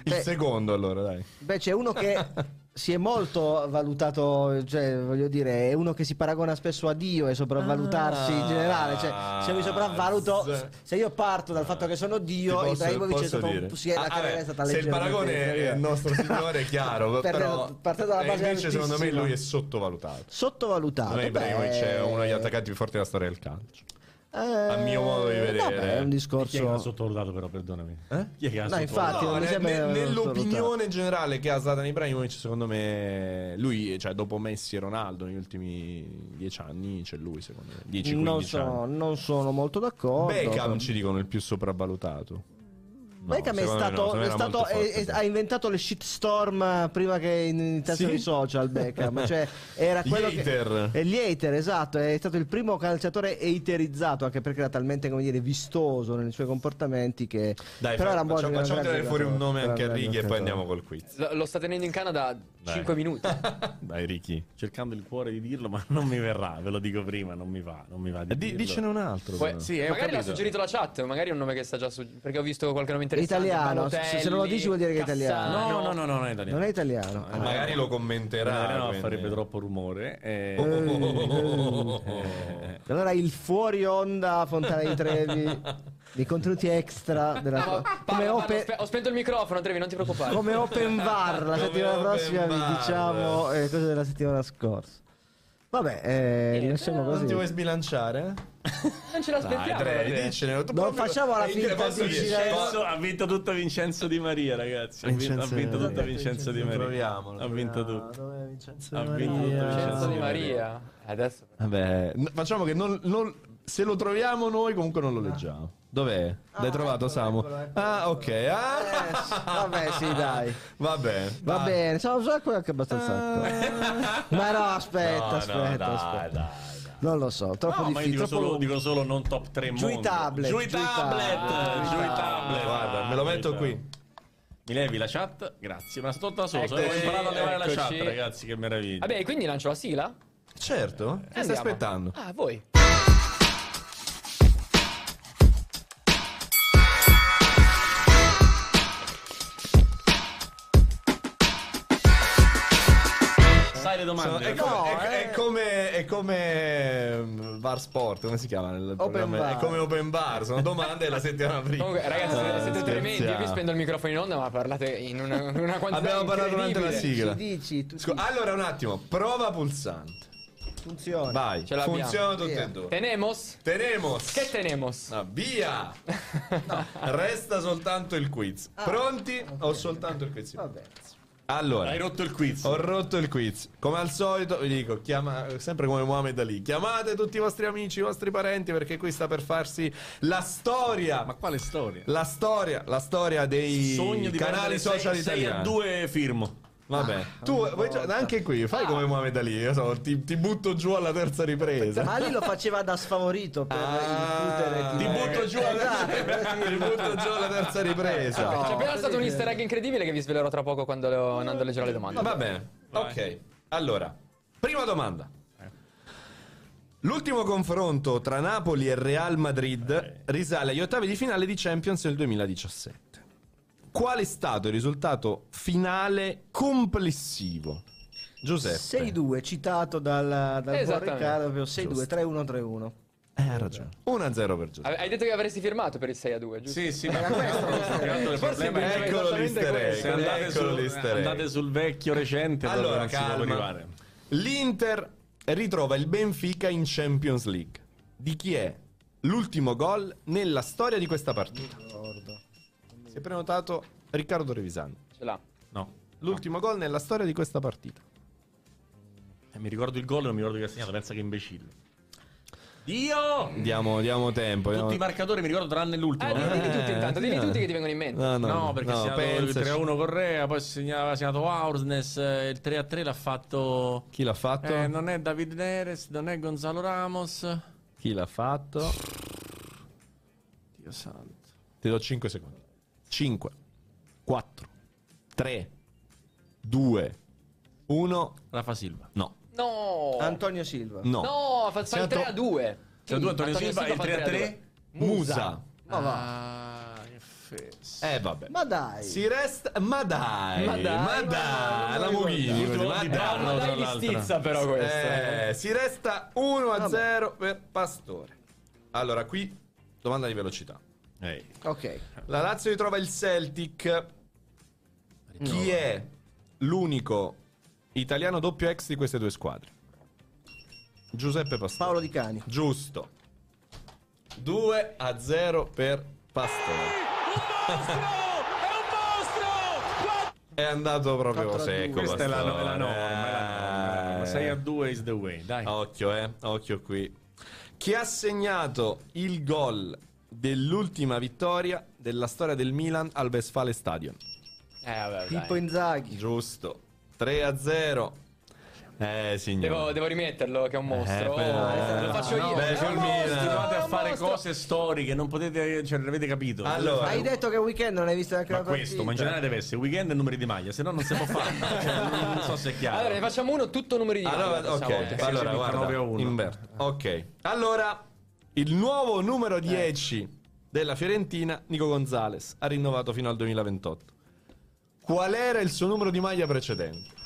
Il beh, secondo, allora, dai. Beh, c'è uno che si è molto valutato, cioè voglio dire, è uno che si paragona spesso a Dio e sopravvalutarsi ah, in generale, cioè se mi sopravvaluto, se io parto dal fatto che sono Dio, Ibrahimovic è stato dire. un, si è, ah, la carriera è stata leggera. Se il paragone è il nostro Signore, è chiaro, per, però partendo dalla base invece secondo me lui è sottovalutato. Sottovalutato. Ibrahimovic è uno degli attaccanti più forti della storia del calcio. Eh, a mio modo di vedere, vabbè, è un discorso. Chi è che ha sottovalutato, però, perdonami? Eh? Chi è che ha no, infatti, no, ne, ne, nell'opinione generale che ha Zlatan Ibrahimovic, secondo me, lui, cioè dopo Messi e Ronaldo negli ultimi dieci anni, c'è lui, secondo me. dieci quindici non, so, non sono molto d'accordo. Beckham ci dicono il più sopravvalutato. No, Beckham è stato, no, è stato è, è, ha inventato le shitstorm prima che iniziassero sì? i social. Beckham, cioè, era quello gli hater. Che, gli hater, esatto, è stato il primo calciatore haterizzato, anche perché era talmente, come dire, vistoso nei suoi comportamenti che... Dai, però fa, facciamo, facciamo tirare fuori un nome anche a Ricky e poi andiamo col quiz. Lo, lo sta tenendo in canna da Dai. cinque minuti. Dai, Ricky, cercando il cuore di dirlo, ma non mi verrà, ve lo dico prima, non mi va, non mi va di D- dicene un altro. Poi, sì, eh, magari l'ha suggerito la chat, magari è un nome che sta già suggerito, perché ho visto qualche nome italiano. Balotelli, se non lo dici vuol dire che è italiano. No, no, no, no, non è italiano. Non è italiano. Ah, magari lo commenterà. No, farebbe troppo rumore. Eh... Oh, oh, oh, oh, oh. Allora il fuori onda Fontana di Trevi, dei contenuti extra della... no, come parla, open... parla, ho spento il microfono, Trevi, non ti preoccupare. Come Open Bar la settimana prossima vi diciamo eh, cose della settimana scorsa. Vabbè, eh, eh, lasciamo così. Non ti vuoi sbilanciare? Non ce l'aspettiamo. Non proprio... facciamo la finta di Vincenzo. Ha vinto tutto Vincenzo Di Maria, ragazzi. Ha vinto, ha vinto tutto Vincenzo Di Maria. Proviamolo. Ha vinto tutto. Dov'è Vincenzo Di Maria? Ha vinto tutto Vincenzo Di Maria. Adesso. Vabbè, facciamo che non, non, se lo troviamo noi, comunque non lo leggiamo. Dov'è? L'hai ah, trovato, ecco, Samu? Ecco, ecco, ah, ok. Ah. Yes. Vabbè, sì, dai. Va bene. Va dai. bene. Siamo già qui anche abbastanza. Ah. Ma no, aspetta, no, aspetta, no, dai, aspetta. Dai, dai. Non lo so, troppo no, difficile. Ma io dico, troppo solo, dico solo non top tre mondo. Giù i tablet. Giù i tablet. Ah, giù i tablet. Guarda, me lo metto qui. Mi levi la chat? Grazie. Una storta sola. Ho imparato a levare la chat, ragazzi, che meraviglia. Vabbè, quindi lancio la sigla? Certo. Eh, che stai aspettando? Ah, voi. Domande. È, come, no, è, eh... è, come, è come Bar Sport, come si chiama nel programma? È come Open Bar, sono domande la settimana prima. Comunque, ragazzi, ah, siete tremendi. Io vi spendo il microfono in onda, ma parlate in una, una quantità. Abbiamo parlato durante la sigla. Ci dici, tu Scu- dici. Allora, un attimo, prova pulsante. Funziona. Vai, ce l'abbiamo. Funziona tutte e due. Tenemos. Tenemos. Che tenemos? Ah, via. No. Resta soltanto il quiz. Ah, pronti? Okay. Ho soltanto il quiz. Vabbè. Allora, hai rotto il quiz. Ho rotto il quiz. Come al solito vi dico, chiama, sempre come Mohamed Ali, chiamate tutti i vostri amici, i vostri parenti, perché qui sta per farsi la storia. Ma quale storia? La storia, la storia dei canali social italiani. Sei a due firmo. Vabbè, ah, tu vuoi, anche qui fai ah. come Mohamed Ali, io so, ti, ti butto giù alla terza ripresa. Ma lì lo faceva da sfavorito per ah, il ti, butto giù alla terza, ti butto giù alla terza ripresa. Oh, c'è appena stato un easter egg incredibile che vi svelerò tra poco quando Nando le, le leggerò le domande. Va bene, ok. Allora, prima domanda. L'ultimo confronto tra Napoli e Real Madrid risale agli ottavi di finale di Champions nel duemiladiciassette. Qual è stato il risultato finale complessivo? Giuseppe. sei due, citato dal, dal buon Riccardo, ovvero sei due, tre uno, tre uno. Eh, ha ragione. uno a zero per Giuseppe. Hai detto che avresti firmato per il sei a due, giusto? Sì, sì, ma questo è il problema. Eccolo l'easter egg. Andate, sul, andate sul vecchio recente. Allora, calma. L'Inter ritrova il Benfica in Champions League. Di chi è l'ultimo gol nella storia di questa partita? Mi ricordo. Si è prenotato Riccardo Revisano. Ce l'ha? No. L'ultimo no. gol nella storia di questa partita. Eh, mi ricordo il gol, non mi ricordo chi ha segnato. Pensa che imbecille. Io! Diamo, diamo tempo. Tutti diamo... i marcatori mi ricordo tranne l'ultimo. Eh, eh, dilli tutti intanto, dilli tutti che ti vengono in mente. No, no, no perché no, pensa il tre a uno Correa, poi segnava, segnato Aursnes, il tre a tre l'ha fatto... Chi l'ha fatto? Eh, non è David Neres, non è Gonzalo Ramos. Chi l'ha fatto? Dio santo. Ti do cinque secondi. cinque, quattro, tre, due, uno. Rafa Silva. No. No. Antonio Silva. No. No, fa il tre a due. C'è due Antonio Silva e il tre a tre. Musa. Ma va. Ah, che fesso. Eh vabbè. Ma dai. Si resta ma dai. Ma dai. Ma dai, la Mughini. Ma dai, di stizza però questa. Eh, si resta uno a zero per Pastore. Allora qui domanda di velocità. Hey. Ok. La Lazio ritrova il Celtic. Ritrova. Chi è l'unico italiano doppio ex di queste due squadre? Giuseppe Pastore. Paolo Di Cani. Giusto. due a zero per Pastore. Ehi, un mostro! È un mostro! Quatt è andato proprio secco. Questa è la norma. No, no, no. sei a due is the way. Dai. Occhio, eh. Occhio qui. Chi ha segnato il gol dell'ultima vittoria della storia del Milan al Westfale Stadion? Eh, vabbè, Pippo Inzaghi. Giusto. tre a zero. Eh, signore. Devo, devo rimetterlo che è un mostro. Eh, oh, lo faccio no, io. Beh, sul Milan continuate a fare mostro. Cose storiche, non potete, cioè, avete capito. Allora, hai detto che weekend non hai visto neanche la partita. Ma questo, ma in generale deve essere weekend e numeri di maglia, se no non si può fare. Non so se è chiaro. Allora, ne facciamo uno tutto numeri di maglia. Allora, ok. Allora, guarda, inverno. Ok. Allora, il nuovo numero dieci eh. della Fiorentina, Nico Gonzalez, ha rinnovato fino al duemilaventotto. Qual era il suo numero di maglia precedente?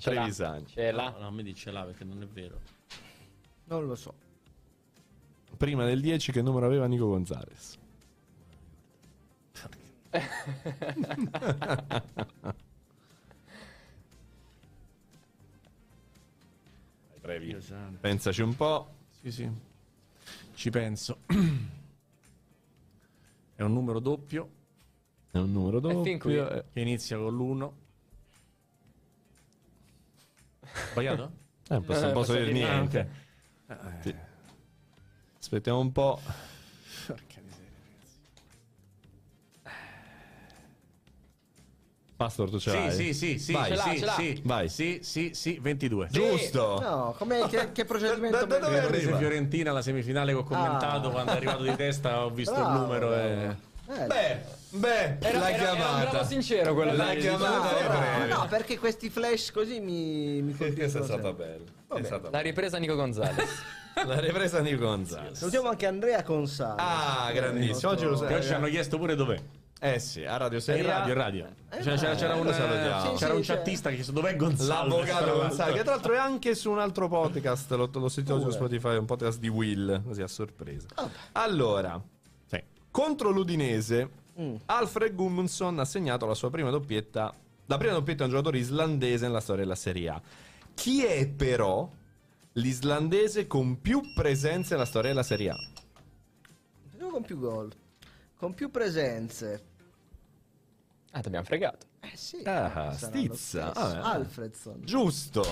Trevisani. Ce l'ha? No, non mi dice là perché non è vero. Non lo so. Prima del dieci che numero aveva Nico Gonzalez? Trevi. Pensaci un po'. Sì, sì. Ci penso. È un numero doppio. È un numero doppio è... che inizia con l'uno. Sbagliato? Eh, non posso, non posso dire niente. niente. Eh. Sì. Aspettiamo un po'. Porca miseria, ragazzi. Pastor, tu ce l'hai? Sì, sì, sì, sì. Vai, ce sì, sì. Vai. Sì, sì, sì, ventidue. Sì. Giusto. No, come che, che procedimento? Da, da, da dove arriva? Fiorentina, la semifinale che ho commentato, ah. quando è arrivato di testa ho visto bravo, il numero e... eh, beh. Beh, era, la era, chiamata. Era sincero quello la chiamata è breve. No, perché questi flash così mi, mi colpiscono. Questa è stata bella. È stata la ripresa Nico Gonzalez. La ripresa Nico Gonzalez. Salutiamo anche Andrea Consale. Ah, grandissimo. Oggi lo sai. Oggi ci hanno chiesto pure dov'è. Eh sì, a Radio sei. Radio, radio. C'era un chattista che diceva dov'è Gonzalo? L'avvocato Gonzalo, che tra l'altro è anche su un altro podcast, l'ho sentito su Spotify, un podcast di Will, così a sorpresa. Allora, contro l'Udinese Mm. Alfred Gudmundsson ha segnato la sua prima doppietta. La prima doppietta è un giocatore islandese nella storia della Serie A. Chi è però l'islandese con più presenze nella storia della Serie A? Con più gol, con più presenze. Ah, ti abbiamo fregato. Eh sì. Ah, Stizza. Ah, Alfredson. Giusto.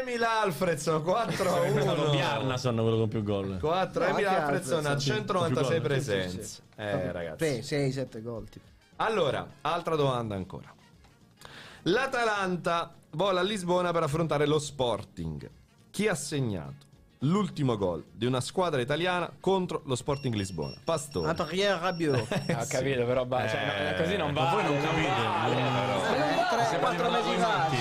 Emil Alfredson quattro a uno. Bjarnason quello con più gol. quattro no, Emil Alfredson a centonovantasei presenze. Eh ragazzi. sei sette gol tipo. Allora, altra domanda ancora. L'Atalanta vola a Lisbona per affrontare lo Sporting. Chi ha segnato l'ultimo gol di una squadra italiana contro lo Sporting Lisbona? Pastore. Antonio Rabiot. Ho capito, però basta. Cioè, eh, così non va. Voi non capite.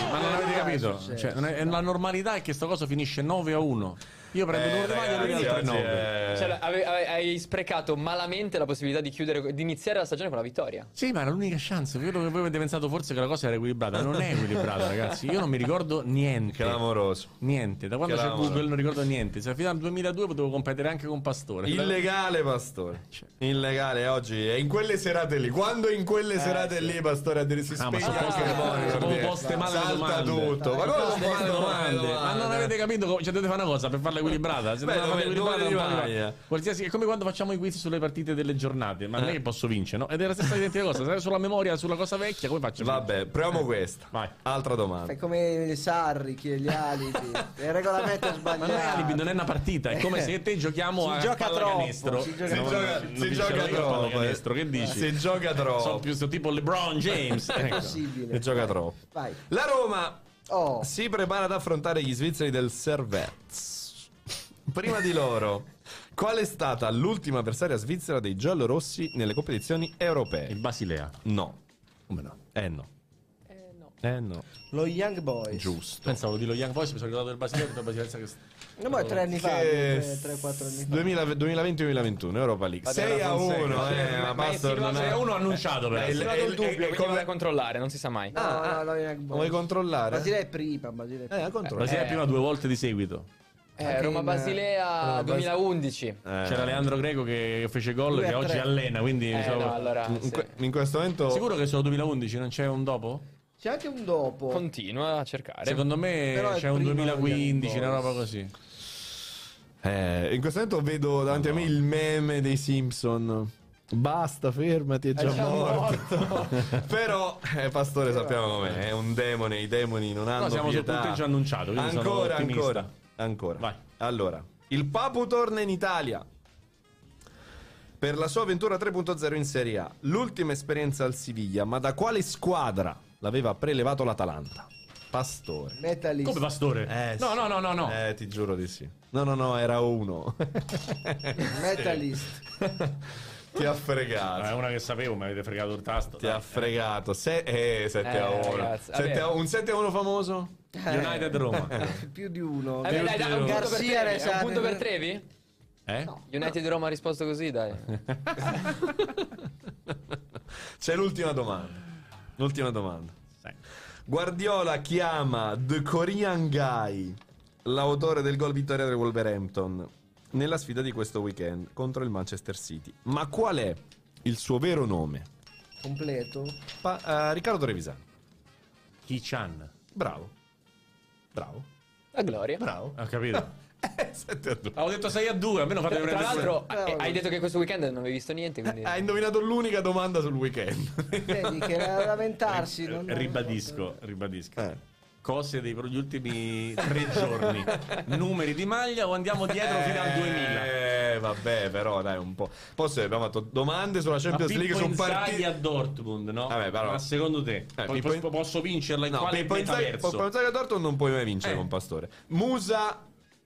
Ma non avete capito. Cioè, non è, la normalità è che sta cosa finisce nove a uno. Io prendo eh, due domande e altri nove. Eh. Cioè, ave, ave, hai sprecato malamente la possibilità di chiudere, di iniziare la stagione con la vittoria. Sì, ma era l'unica chance. Io voi avete pensato forse che la cosa era equilibrata. Non è equilibrata, ragazzi. Io non mi ricordo niente. Clamoroso. Niente. Da quando c'è Google non ricordo niente. Se fino al duemiladue potevo competere anche con Pastore. Illegale Pastore. Cioè. Illegale oggi. È in quelle serate lì. Quando in quelle eh, serate sì. lì Pastore a dire si ah, spegne anche il monitor. Salta tutto. Ma cosa sono male domande? Ma non avete capito? Cioè dovete fare una cosa per farla equilibrata. Se Beh, non fare equilibrata non parla. Qualsiasi. È come quando facciamo i quiz sulle partite delle giornate. Ma non è che posso vincere, no? Ed è la stessa identica cosa. Se sulla memoria, sulla cosa vecchia, come faccio? Vabbè, proviamo questa. Vai. Altra domanda. È come Sarri che gli aliti. Il regolamento è sbagliato. Non è una partita, è come se te giochiamo si a pallacanestro. Si gioca, no, si gioca troppo. Che dici? Si gioca troppo. Sono più sono tipo LeBron James. È possibile. Si gioca troppo. Vai. La Roma oh. si prepara ad affrontare gli svizzeri del Servette. Prima di loro, qual è stata l'ultima avversaria svizzera dei giallorossi nelle competizioni europee? Il Basilea. No. Come no? Eh no. Eh no. Eh no. Lo Young Boys. Giusto. Pensavo di lo Young Boys, mi sono ricordato del Basilea, della Basilea che no, ma tre anni fa, tre quattro anni fa. duemilaventi duemilaventuno, Europa League. sei a uno, eh, ma basta. sei a uno annunciato, però. È il dubbio, come da controllare, non si sa mai. Ah, no, no, vuoi controllare? Basilea è prima, Basilea è prima. Basilea è prima due volte di seguito. Eh, Roma Basilea duemilaundici. C'era Leandro Greco che fece gol che oggi allena, quindi in questo momento sicuro che solo duemilaundici, non c'è un dopo? C'è anche un dopo. Continua a cercare. Secondo me c'è un duemilaquindici, una roba così. Eh, in questo momento vedo davanti no. a me il meme dei Simpson. Basta, fermati, è già è morto. morto. Però, eh, Pastore, però, sappiamo com'è. È un demone, i demoni non hanno no, siamo pietà. Sul punteggio annunciato. Ancora, ancora, ancora. Vai. Allora, il Papu torna in Italia per la sua avventura tre punto zero in Serie A. L'ultima esperienza al Siviglia, ma da quale squadra l'aveva prelevato l'Atalanta? Pastore. Metalista. Come Pastore? Eh, no, sì. no, no, no, no. Eh, ti giuro di sì. No, no, no, era uno. Metalist. Ti ha fregato. È una che sapevo, mi avete fregato il tasto. Ti dai. ha fregato. Se, eh, sette a uno. Eh, un sette a uno famoso? Eh. United Roma. Più di uno. Eh, beh, dai, dai, un punto per Trevi. Un punto per Trevi? Eh? No. United Roma ha risposto così, dai. C'è l'ultima domanda. L'ultima domanda. Sì. Guardiola chiama The Korean Guy, l'autore del gol vittoria del Wolverhampton, nella sfida di questo weekend contro il Manchester City. Ma qual è il suo vero nome? Completo? Pa uh, Riccardo Trevisani. Ki-chan. Bravo. Bravo. La gloria. Bravo. Ho capito. sette a due. Avevo detto sei a due, almeno fate vedere. Tra l'altro eh, hai detto che questo weekend non avevi visto niente, quindi... eh, hai indovinato l'unica domanda sul weekend. Vedi che era lamentarsi. non Ribadisco, ribadisco eh. Cose degli ultimi tre giorni. Numeri di maglia o andiamo dietro eh, fino al duemila? Eh vabbè, però dai un po'. Poi abbiamo fatto domande sulla Champions Ma League su partite a Dortmund, no? Vabbè, però. Ma secondo te eh, po po posso vincerla in no, quale metaverso? Pippo Inzaghi a Dortmund non puoi mai vincere eh. con Pastore. Musa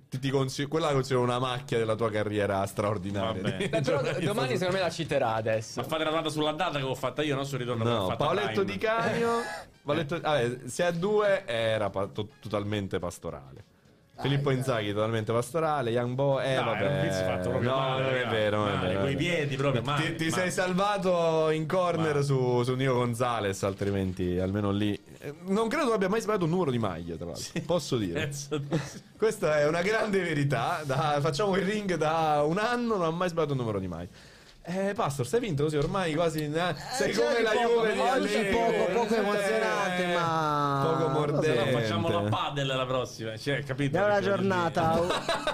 Ti, ti consiglio, quella considero una macchia della tua carriera straordinaria. Vabbè. Però domani secondo me la citerà adesso. Ma fate la data sulla data che ho fatta io, non sul ritorno no, fatto Paoletto Di Canio. Paoletto, vabbè, se a due era to totalmente pastorale. Ah, Filippo Inzaghi totalmente pastorale. Young Bo eh, no, vabbè. Fatto no, male, non è vero. Con i piedi proprio. Male, ti ti male. sei salvato in corner male. su, su Nico Gonzalez, altrimenti almeno lì. Non credo abbia mai sbagliato un numero di maglia, tra l'altro. Sì. Posso dire. Questa è una grande verità. Da, facciamo il ring da un anno, non ha mai sbagliato un numero di maglia. Eh, Pastor, sei vinto così ormai quasi. Eh, sei come la poco, Juve di Allegri. Poco, poco emozionante, eh, ma poco mordente. No, facciamo la padel la prossima, cioè, capito? È una giornata.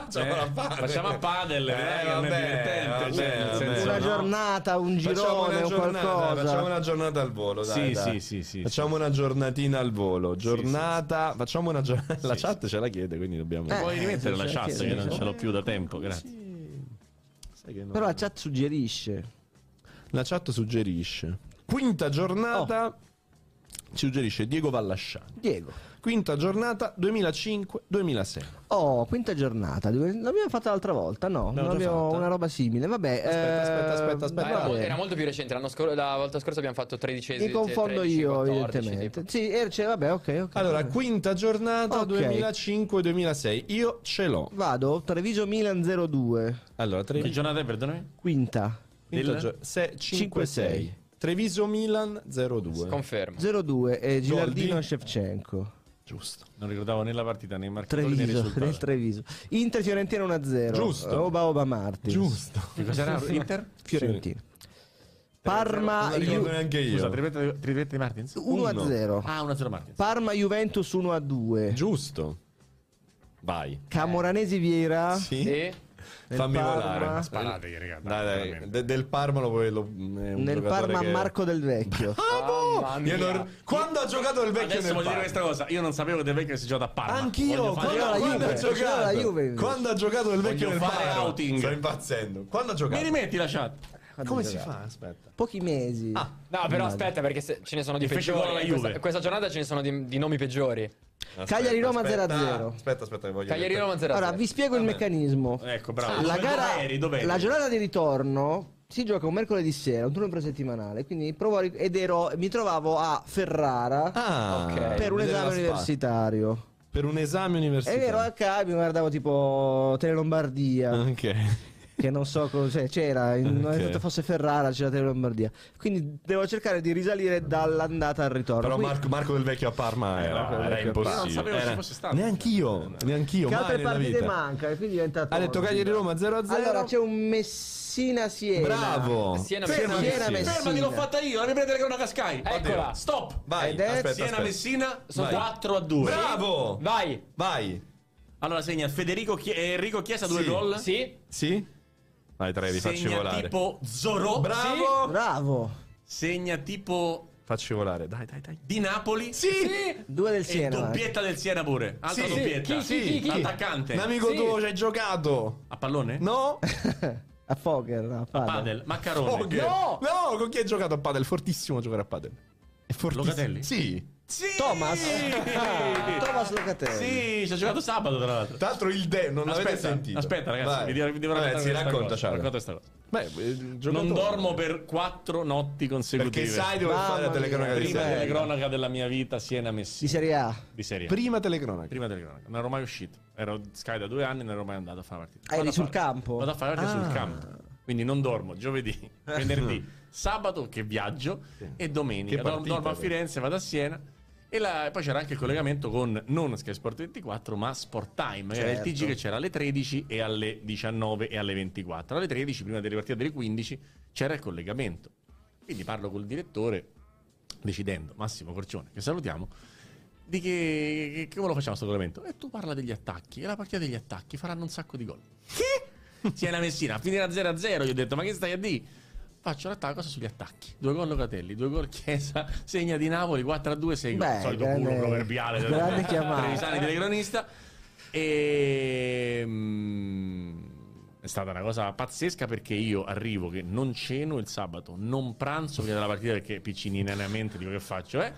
Facciamo la padel. Facciamo a padel, eh, eh, vabbè, vabbè, cioè, vabbè, senso, una no. giornata, un girone o qualcosa. Facciamo una giornata al volo, dai. Sì, dai. Sì, sì, sì. Facciamo sì, una giornatina al volo. Giornata, sì, sì. Facciamo una giornata. Sì, la chat sì. ce la chiede, quindi dobbiamo. Eh, Puoi rimettere la chat che non ce l'ho più da tempo, grazie. Non... Però la chat suggerisce. La chat suggerisce. Quinta giornata, oh. ci suggerisce Diego Vallasciano. Diego. Quinta giornata duemilacinque duemilasei. Oh, quinta giornata. L'abbiamo fatta l'altra volta, no? Non abbiamo una roba simile. Vabbè. Aspetta, eh... aspetta, aspetta, aspetta. Dai, era molto più recente. L'anno scorso, la volta scorsa abbiamo fatto tredicesimi. Mi confondo tredici, io, quattordici, evidentemente. Sì, erce, vabbè, ok, ok. Allora, quinta giornata okay. duemilacinque duemilasei. Io ce l'ho. Vado, Treviso Milan zero due. Allora, Treviso. Che giornata è, perdonami? Quinta. Quinta cinque sei. Treviso Milan zero due. Confermo. zero due e Gilardino Shevchenko. Giusto. Non ricordavo né la partita né il marcatore né il risultato. Nel Treviso. Inter Fiorentina uno a zero. Giusto. Oba Oba Martins. Giusto. Inter Fiorentina. Parma non ricordo neanche io. Scusa, tripletta di Martins. uno a zero. Ah, uno a zero Martins. Parma Juventus uno a due. Giusto. Vai. Camoranesi Vieira. Sì. E Del Fammi Parma. volare. Sparate, che regà, dai, dai, de, del Parma lo, lo nel Parma che... Marco Del Vecchio. Ah, no! Io... Quando ha giocato Del Vecchio? Adesso voglio dire questa cosa. Io non sapevo che Del Vecchio si gioca a Parma. Anch'io. Quando, la quando, ha giocato, la Juve, quando ha giocato Del Vecchio nel Parma? Sto impazzendo. Quando ha giocato? Mi rimetti la chat. Quando Come si fa? Aspetta. Pochi mesi. Ah, no, però aspetta, perché se ce ne sono di peggiori. Questa, questa giornata ce ne sono di, di nomi peggiori. Cagliari-Roma zero a zero. Aspetta, aspetta, che voglio Cagliari-Roma zero a zero. Allora, vi spiego ah, il meccanismo. Ecco, bravo. La, gara, dov'eri, dov'eri? La giornata di ritorno si gioca un mercoledì sera, un turno presettimanale. Quindi provo a, ed ero, mi trovavo a Ferrara ah, okay, per un esame universitario. Per un esame universitario. E ero a Cagliari, mi guardavo tipo Tele Lombardia. Ok. Che non so cos'è, c'era, non è stato fosse Ferrara, c'era Tele Lombardia. Quindi devo cercare di risalire dall'andata al ritorno. Però Marco, Marco Del Vecchio a Parma era, era, era impossibile. Non era... Fosse stato. Neanch'io, neanch'io. Che altre partite manca e quindi diventa. Ha detto Cagliari-Roma zero a zero. Allora c'è un Messina-Siena. Bravo. Siena-Messina. Siena-Messina. Fermati, l'ho fatta io, a riprendere con una cascai. Eccola. Stop. Vai. Siena-Messina sono quattro a due. Bravo. Vai. Vai. Allora segna Federico Enrico Chiesa due gol. Sì. Sì. Dai, Trevi, facci volare. Segna tipo Zorro. Bravo. Sì. Bravo. Segna tipo... Facci volare, dai, dai, dai. Di Napoli. Sì. Sì. Due del Siena. E doppietta del Siena pure. Altra sì, doppietta. Sì, chi, chi, chi? Attaccante. Un amico sì. tuo ci hai giocato. A pallone? No. A poker. A padel. Maccarone. No. No, con chi hai giocato a padel? Fortissimo a giocare a padel. È fortissimo. Locatelli? Sì. Sì. Thomas ah, Thomas Locatelli. Sì, ci ha giocato sabato tra l'altro. Tra l'altro il De non l'avete sentito. Aspetta ragazzi, vi devo, vi devo ragazzi, racconta, cosa, racconta questa cosa. Beh, non dormo per quattro notti consecutive. Perché sai dove Mamma fare la telecronaca di Prima telecronaca della mia vita Siena-Messina. Di Serie A. Di Serie A. Prima telecronaca. Prima telecronaca. Non ero mai uscito. Ero Sky da due anni, non ero mai andato a fare la partita. Eri sul campo? Vado a fare la partita ah. sul campo. Quindi non dormo giovedì, venerdì, sabato che viaggio sì. e domenica. Partita, dormo a Firenze, vado a Siena. E la, poi c'era anche il collegamento con non Sky Sport ventiquattro ma Sport Time, certo. Era il T G che c'era alle tredici e alle diciannove e alle ventiquattro. Alle tredici, prima delle partite delle quindici, c'era il collegamento. Quindi parlo col direttore, decidendo, Massimo Corcione, che salutiamo, di che, che, che lo facciamo questo collegamento. E tu parla degli attacchi, e la partita degli attacchi faranno un sacco di gol. Che? Siena-Messina, finirà zero a zero, gli ho detto, ma che stai a dire? Faccio l'attacco sugli attacchi. Due gol Locatelli, due gol Chiesa, segna di Napoli, quattro a due, sei gol. Il solito culo proverbiale del Trevisani telecronista. E... Mh, è stata una cosa pazzesca perché io arrivo che non ceno il sabato, non pranzo prima della partita perché piccininamente dico che faccio, eh?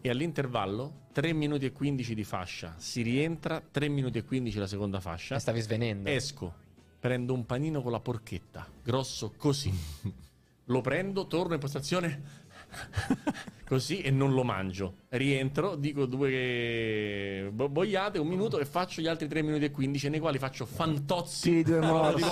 E all'intervallo tre minuti e quindici di fascia, si rientra, tre minuti e quindici la seconda fascia. E stavi svenendo. Esco, prendo un panino con la porchetta, grosso così. Lo prendo, torno in postazione. così, e non lo mangio. Rientro, dico due bo- boiate, un minuto, e faccio gli altri tre minuti e quindici, nei quali faccio fantozzi. Sì, due morti.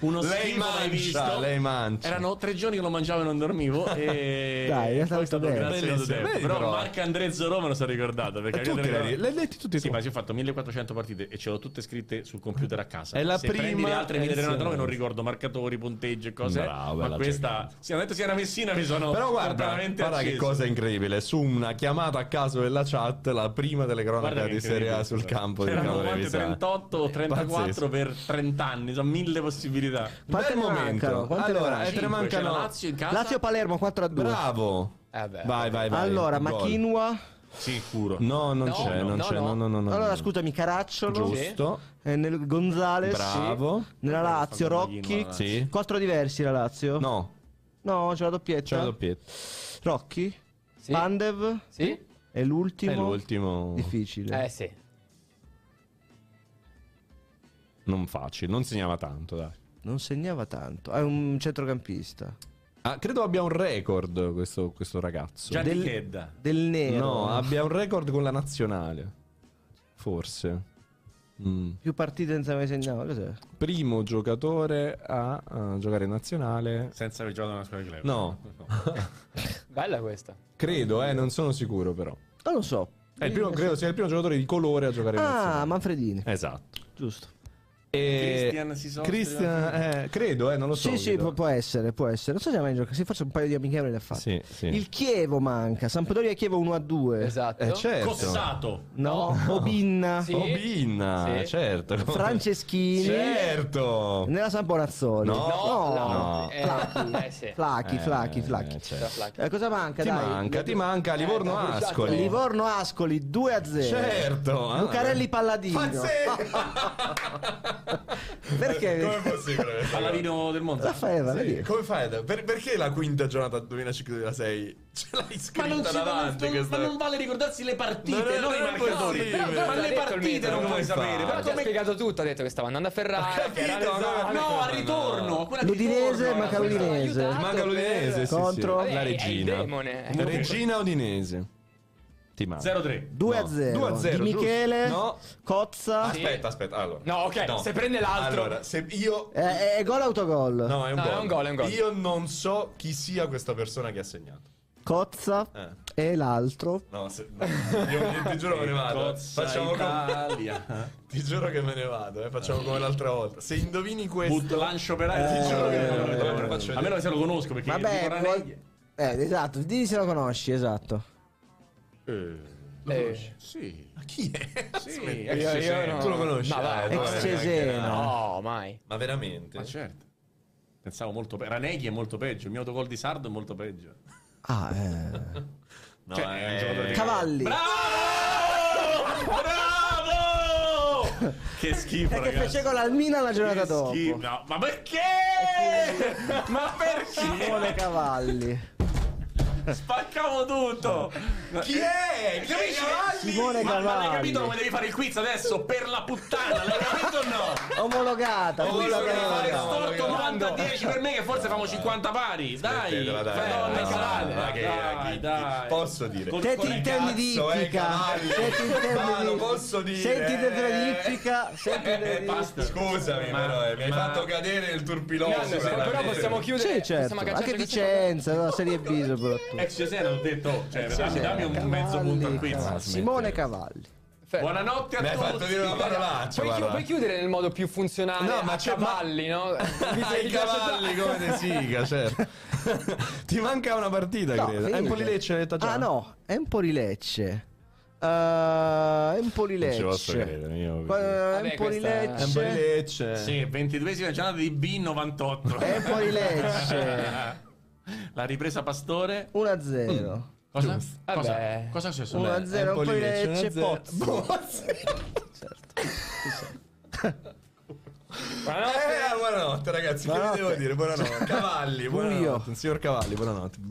Uno lei mancia, visto. Lei mancia. Erano tre giorni che lo mangiavo e non dormivo. E dai, è stato, stato bello. Però, però Marco Andrezzo Roma me lo sono ricordato, perché tu te le l'hai letti tutti? Sì, tu. Ma ci ho fatto millequattrocento partite e ce l'ho tutte scritte sul computer a casa. È la Se prima. Le altre millenovecentottantanove non ricordo marcatori, punteggi e cose. Bravo, ma questa, sì, detto sia una Messina, mi sono. Però guarda, guarda che cosa incredibile, su una chiamata a caso della chat, la prima delle cronache di Serie A sul campo. C'erano di trentotto o trentaquattro pazzesco. Per trenta anni, sono mille possibilità. Quante ne mancano? Quante allora, ne mancano? Lazio in casa. Lazio-Palermo quattro a due. Bravo. Eh beh, vai, vai, vai. Allora, Machinua. Sicuro. No, non no, c'è, no, non no, c'è. No, no, no, no. Allora, scusami, Caracciolo. Giusto. Eh, nel Gonzales. Bravo. Sì. Nella Lazio, Rocchi. Sì. Quattro diversi la Lazio? No. No, c'è la doppietta. C'è la doppietta. Rocchi. Sì. Pandev sì. È l'ultimo. È l'ultimo difficile. Eh sì. Non facile. Non segnava tanto, dai. Non segnava tanto. È un centrocampista. Ah, credo abbia un record questo, questo ragazzo. Gianni del, Chedda. Del nero. No, abbia un record con la nazionale. Forse. Mm. Più partite senza mai segnare. Primo giocatore a uh, giocare in nazionale senza aver giocato nella squadra club. No, no. Bella questa. Credo, eh, non sono sicuro però. Non lo so. È il primo, credo sia il primo giocatore di colore a giocare ah, in nazionale. Ah, Manfredini. Esatto. Giusto. E Christian si soffre, Christian, eh, credo, eh, non lo so. Sì, sì, può, può essere, può essere. Non so se mai gioca, se forse un paio di amichevoli le ha fatte. Sì, sì. Il Chievo manca, Sampdoria e Chievo uno a due. Esatto. Eh, certo. Cossato. No, no. Obinna. Sì. Obinna, sì. Certo. Franceschini. Certo. Nella Samporazzoli. No, no. no. Flacchi, eh, sì. Flacchi, eh, Flacchi, Flacchi. Certo. Eh, cosa manca, ti dai? Manca, ti manca Livorno eh, Ascoli. Livorno Ascoli due a zero. Certo. Lucarelli Palladino. Pazzesco. Perché? Come è possibile? Pallavino del Monza. La fai, la sì. Come fai? Per, perché la quinta giornata duemilacinque duemilasei ce l'hai scritta ma non davanti? Non, questa... Ma non vale ricordarsi le partite, non, non, non i marcatori. Però, però, ma le partite non puoi sapere. Però ti ha spiegato tutto, ha detto che stava andando a Ferrari. Capito, che no, no, al ritorno. L'Udinese, manca l'Udinese. Manca l'Udinese contro la Regina. Regina Udinese. zero a tre due a zero di Michele no. Cozza aspetta aspetta allora no ok no. Se prende l'altro allora se io è, è gol autogol no è un, no, gol. È un gol è un gol io non so chi sia questa persona che ha segnato Cozza eh. E l'altro no, se, no io, ti giuro me ne vado Cozza facciamo Italia come... Ti giuro che me ne vado, eh. Facciamo come l'altra volta. Se indovini questo butto lancio per aria eh, ti giuro eh, che me ne vado eh, eh, a meno che se lo conosco perché vabbè poi... eh, esatto dimmi se lo conosci esatto. Eh, lo eh. Sì. Ma chi è? Sì, io, io no. Tu lo conosci? Ma vai, eh, ex Cesena. No, mai. Ma veramente? Ma certo. Pensavo molto peggio. Raneghi è molto peggio. Il mio autogol di Sardo è molto peggio. Ah, eh. No, cioè, eh. È un giocatore di Cavalli. Bravo! Bravo! Che schifo, perché ragazzi. Che fece con l'Almina la giornata che dopo. Schifo. No, ma perché? Ma perché? Simone Cavalli. Spaccavo tutto. Chi è? Chi è? Simone Cavalli. Ma, ma l'hai capito come devi fare il quiz adesso? Per la puttana, l'hai capito o no? Omologata. Storto novanta a dieci per me che forse famo cinquanta pari. Dai. Dai, dai, dai. Posso dire. Te ti intendi di ippica. Te ti intendi di ippica. Senti di ippica. Scusami, però mi hai fatto cadere il turpiloso. Però possiamo chiudere. Anche Vicenza, la Serie B soprattutto. Ex Cesena ho detto cioè, Cesena, dammi un Cavalli, mezzo punto al quiz Simone Cavalli. Buonanotte a mi tutti. Hai fatto dire una parolaccia. Puoi, chi- puoi chiudere nel modo più funzionale no, ma a Cavalli, ma... no? I Cavalli come De Sica, certo. Ti manca una partita, no, credo. Empoli-Lecce, hai detto già. Ah no, Empoli-Lecce. Uh, Empoli-Lecce. Non ci posso credere, io. Uh, Vabbè, Empoli-Lecce. Empoli-Lecce. Sì, ventiduesima giornata di B novantotto. Empoli-Lecce. La ripresa Pastore uno a zero. Mm. Cosa? Cosa? Cosa è successo? uno a zero poi Lecce Pozzo. Certo. Buonanotte. Eh, buonanotte ragazzi, buonanotte. Che vi devo dire? Buonanotte. Cavalli, buonanotte. Signor Cavalli, buonanotte.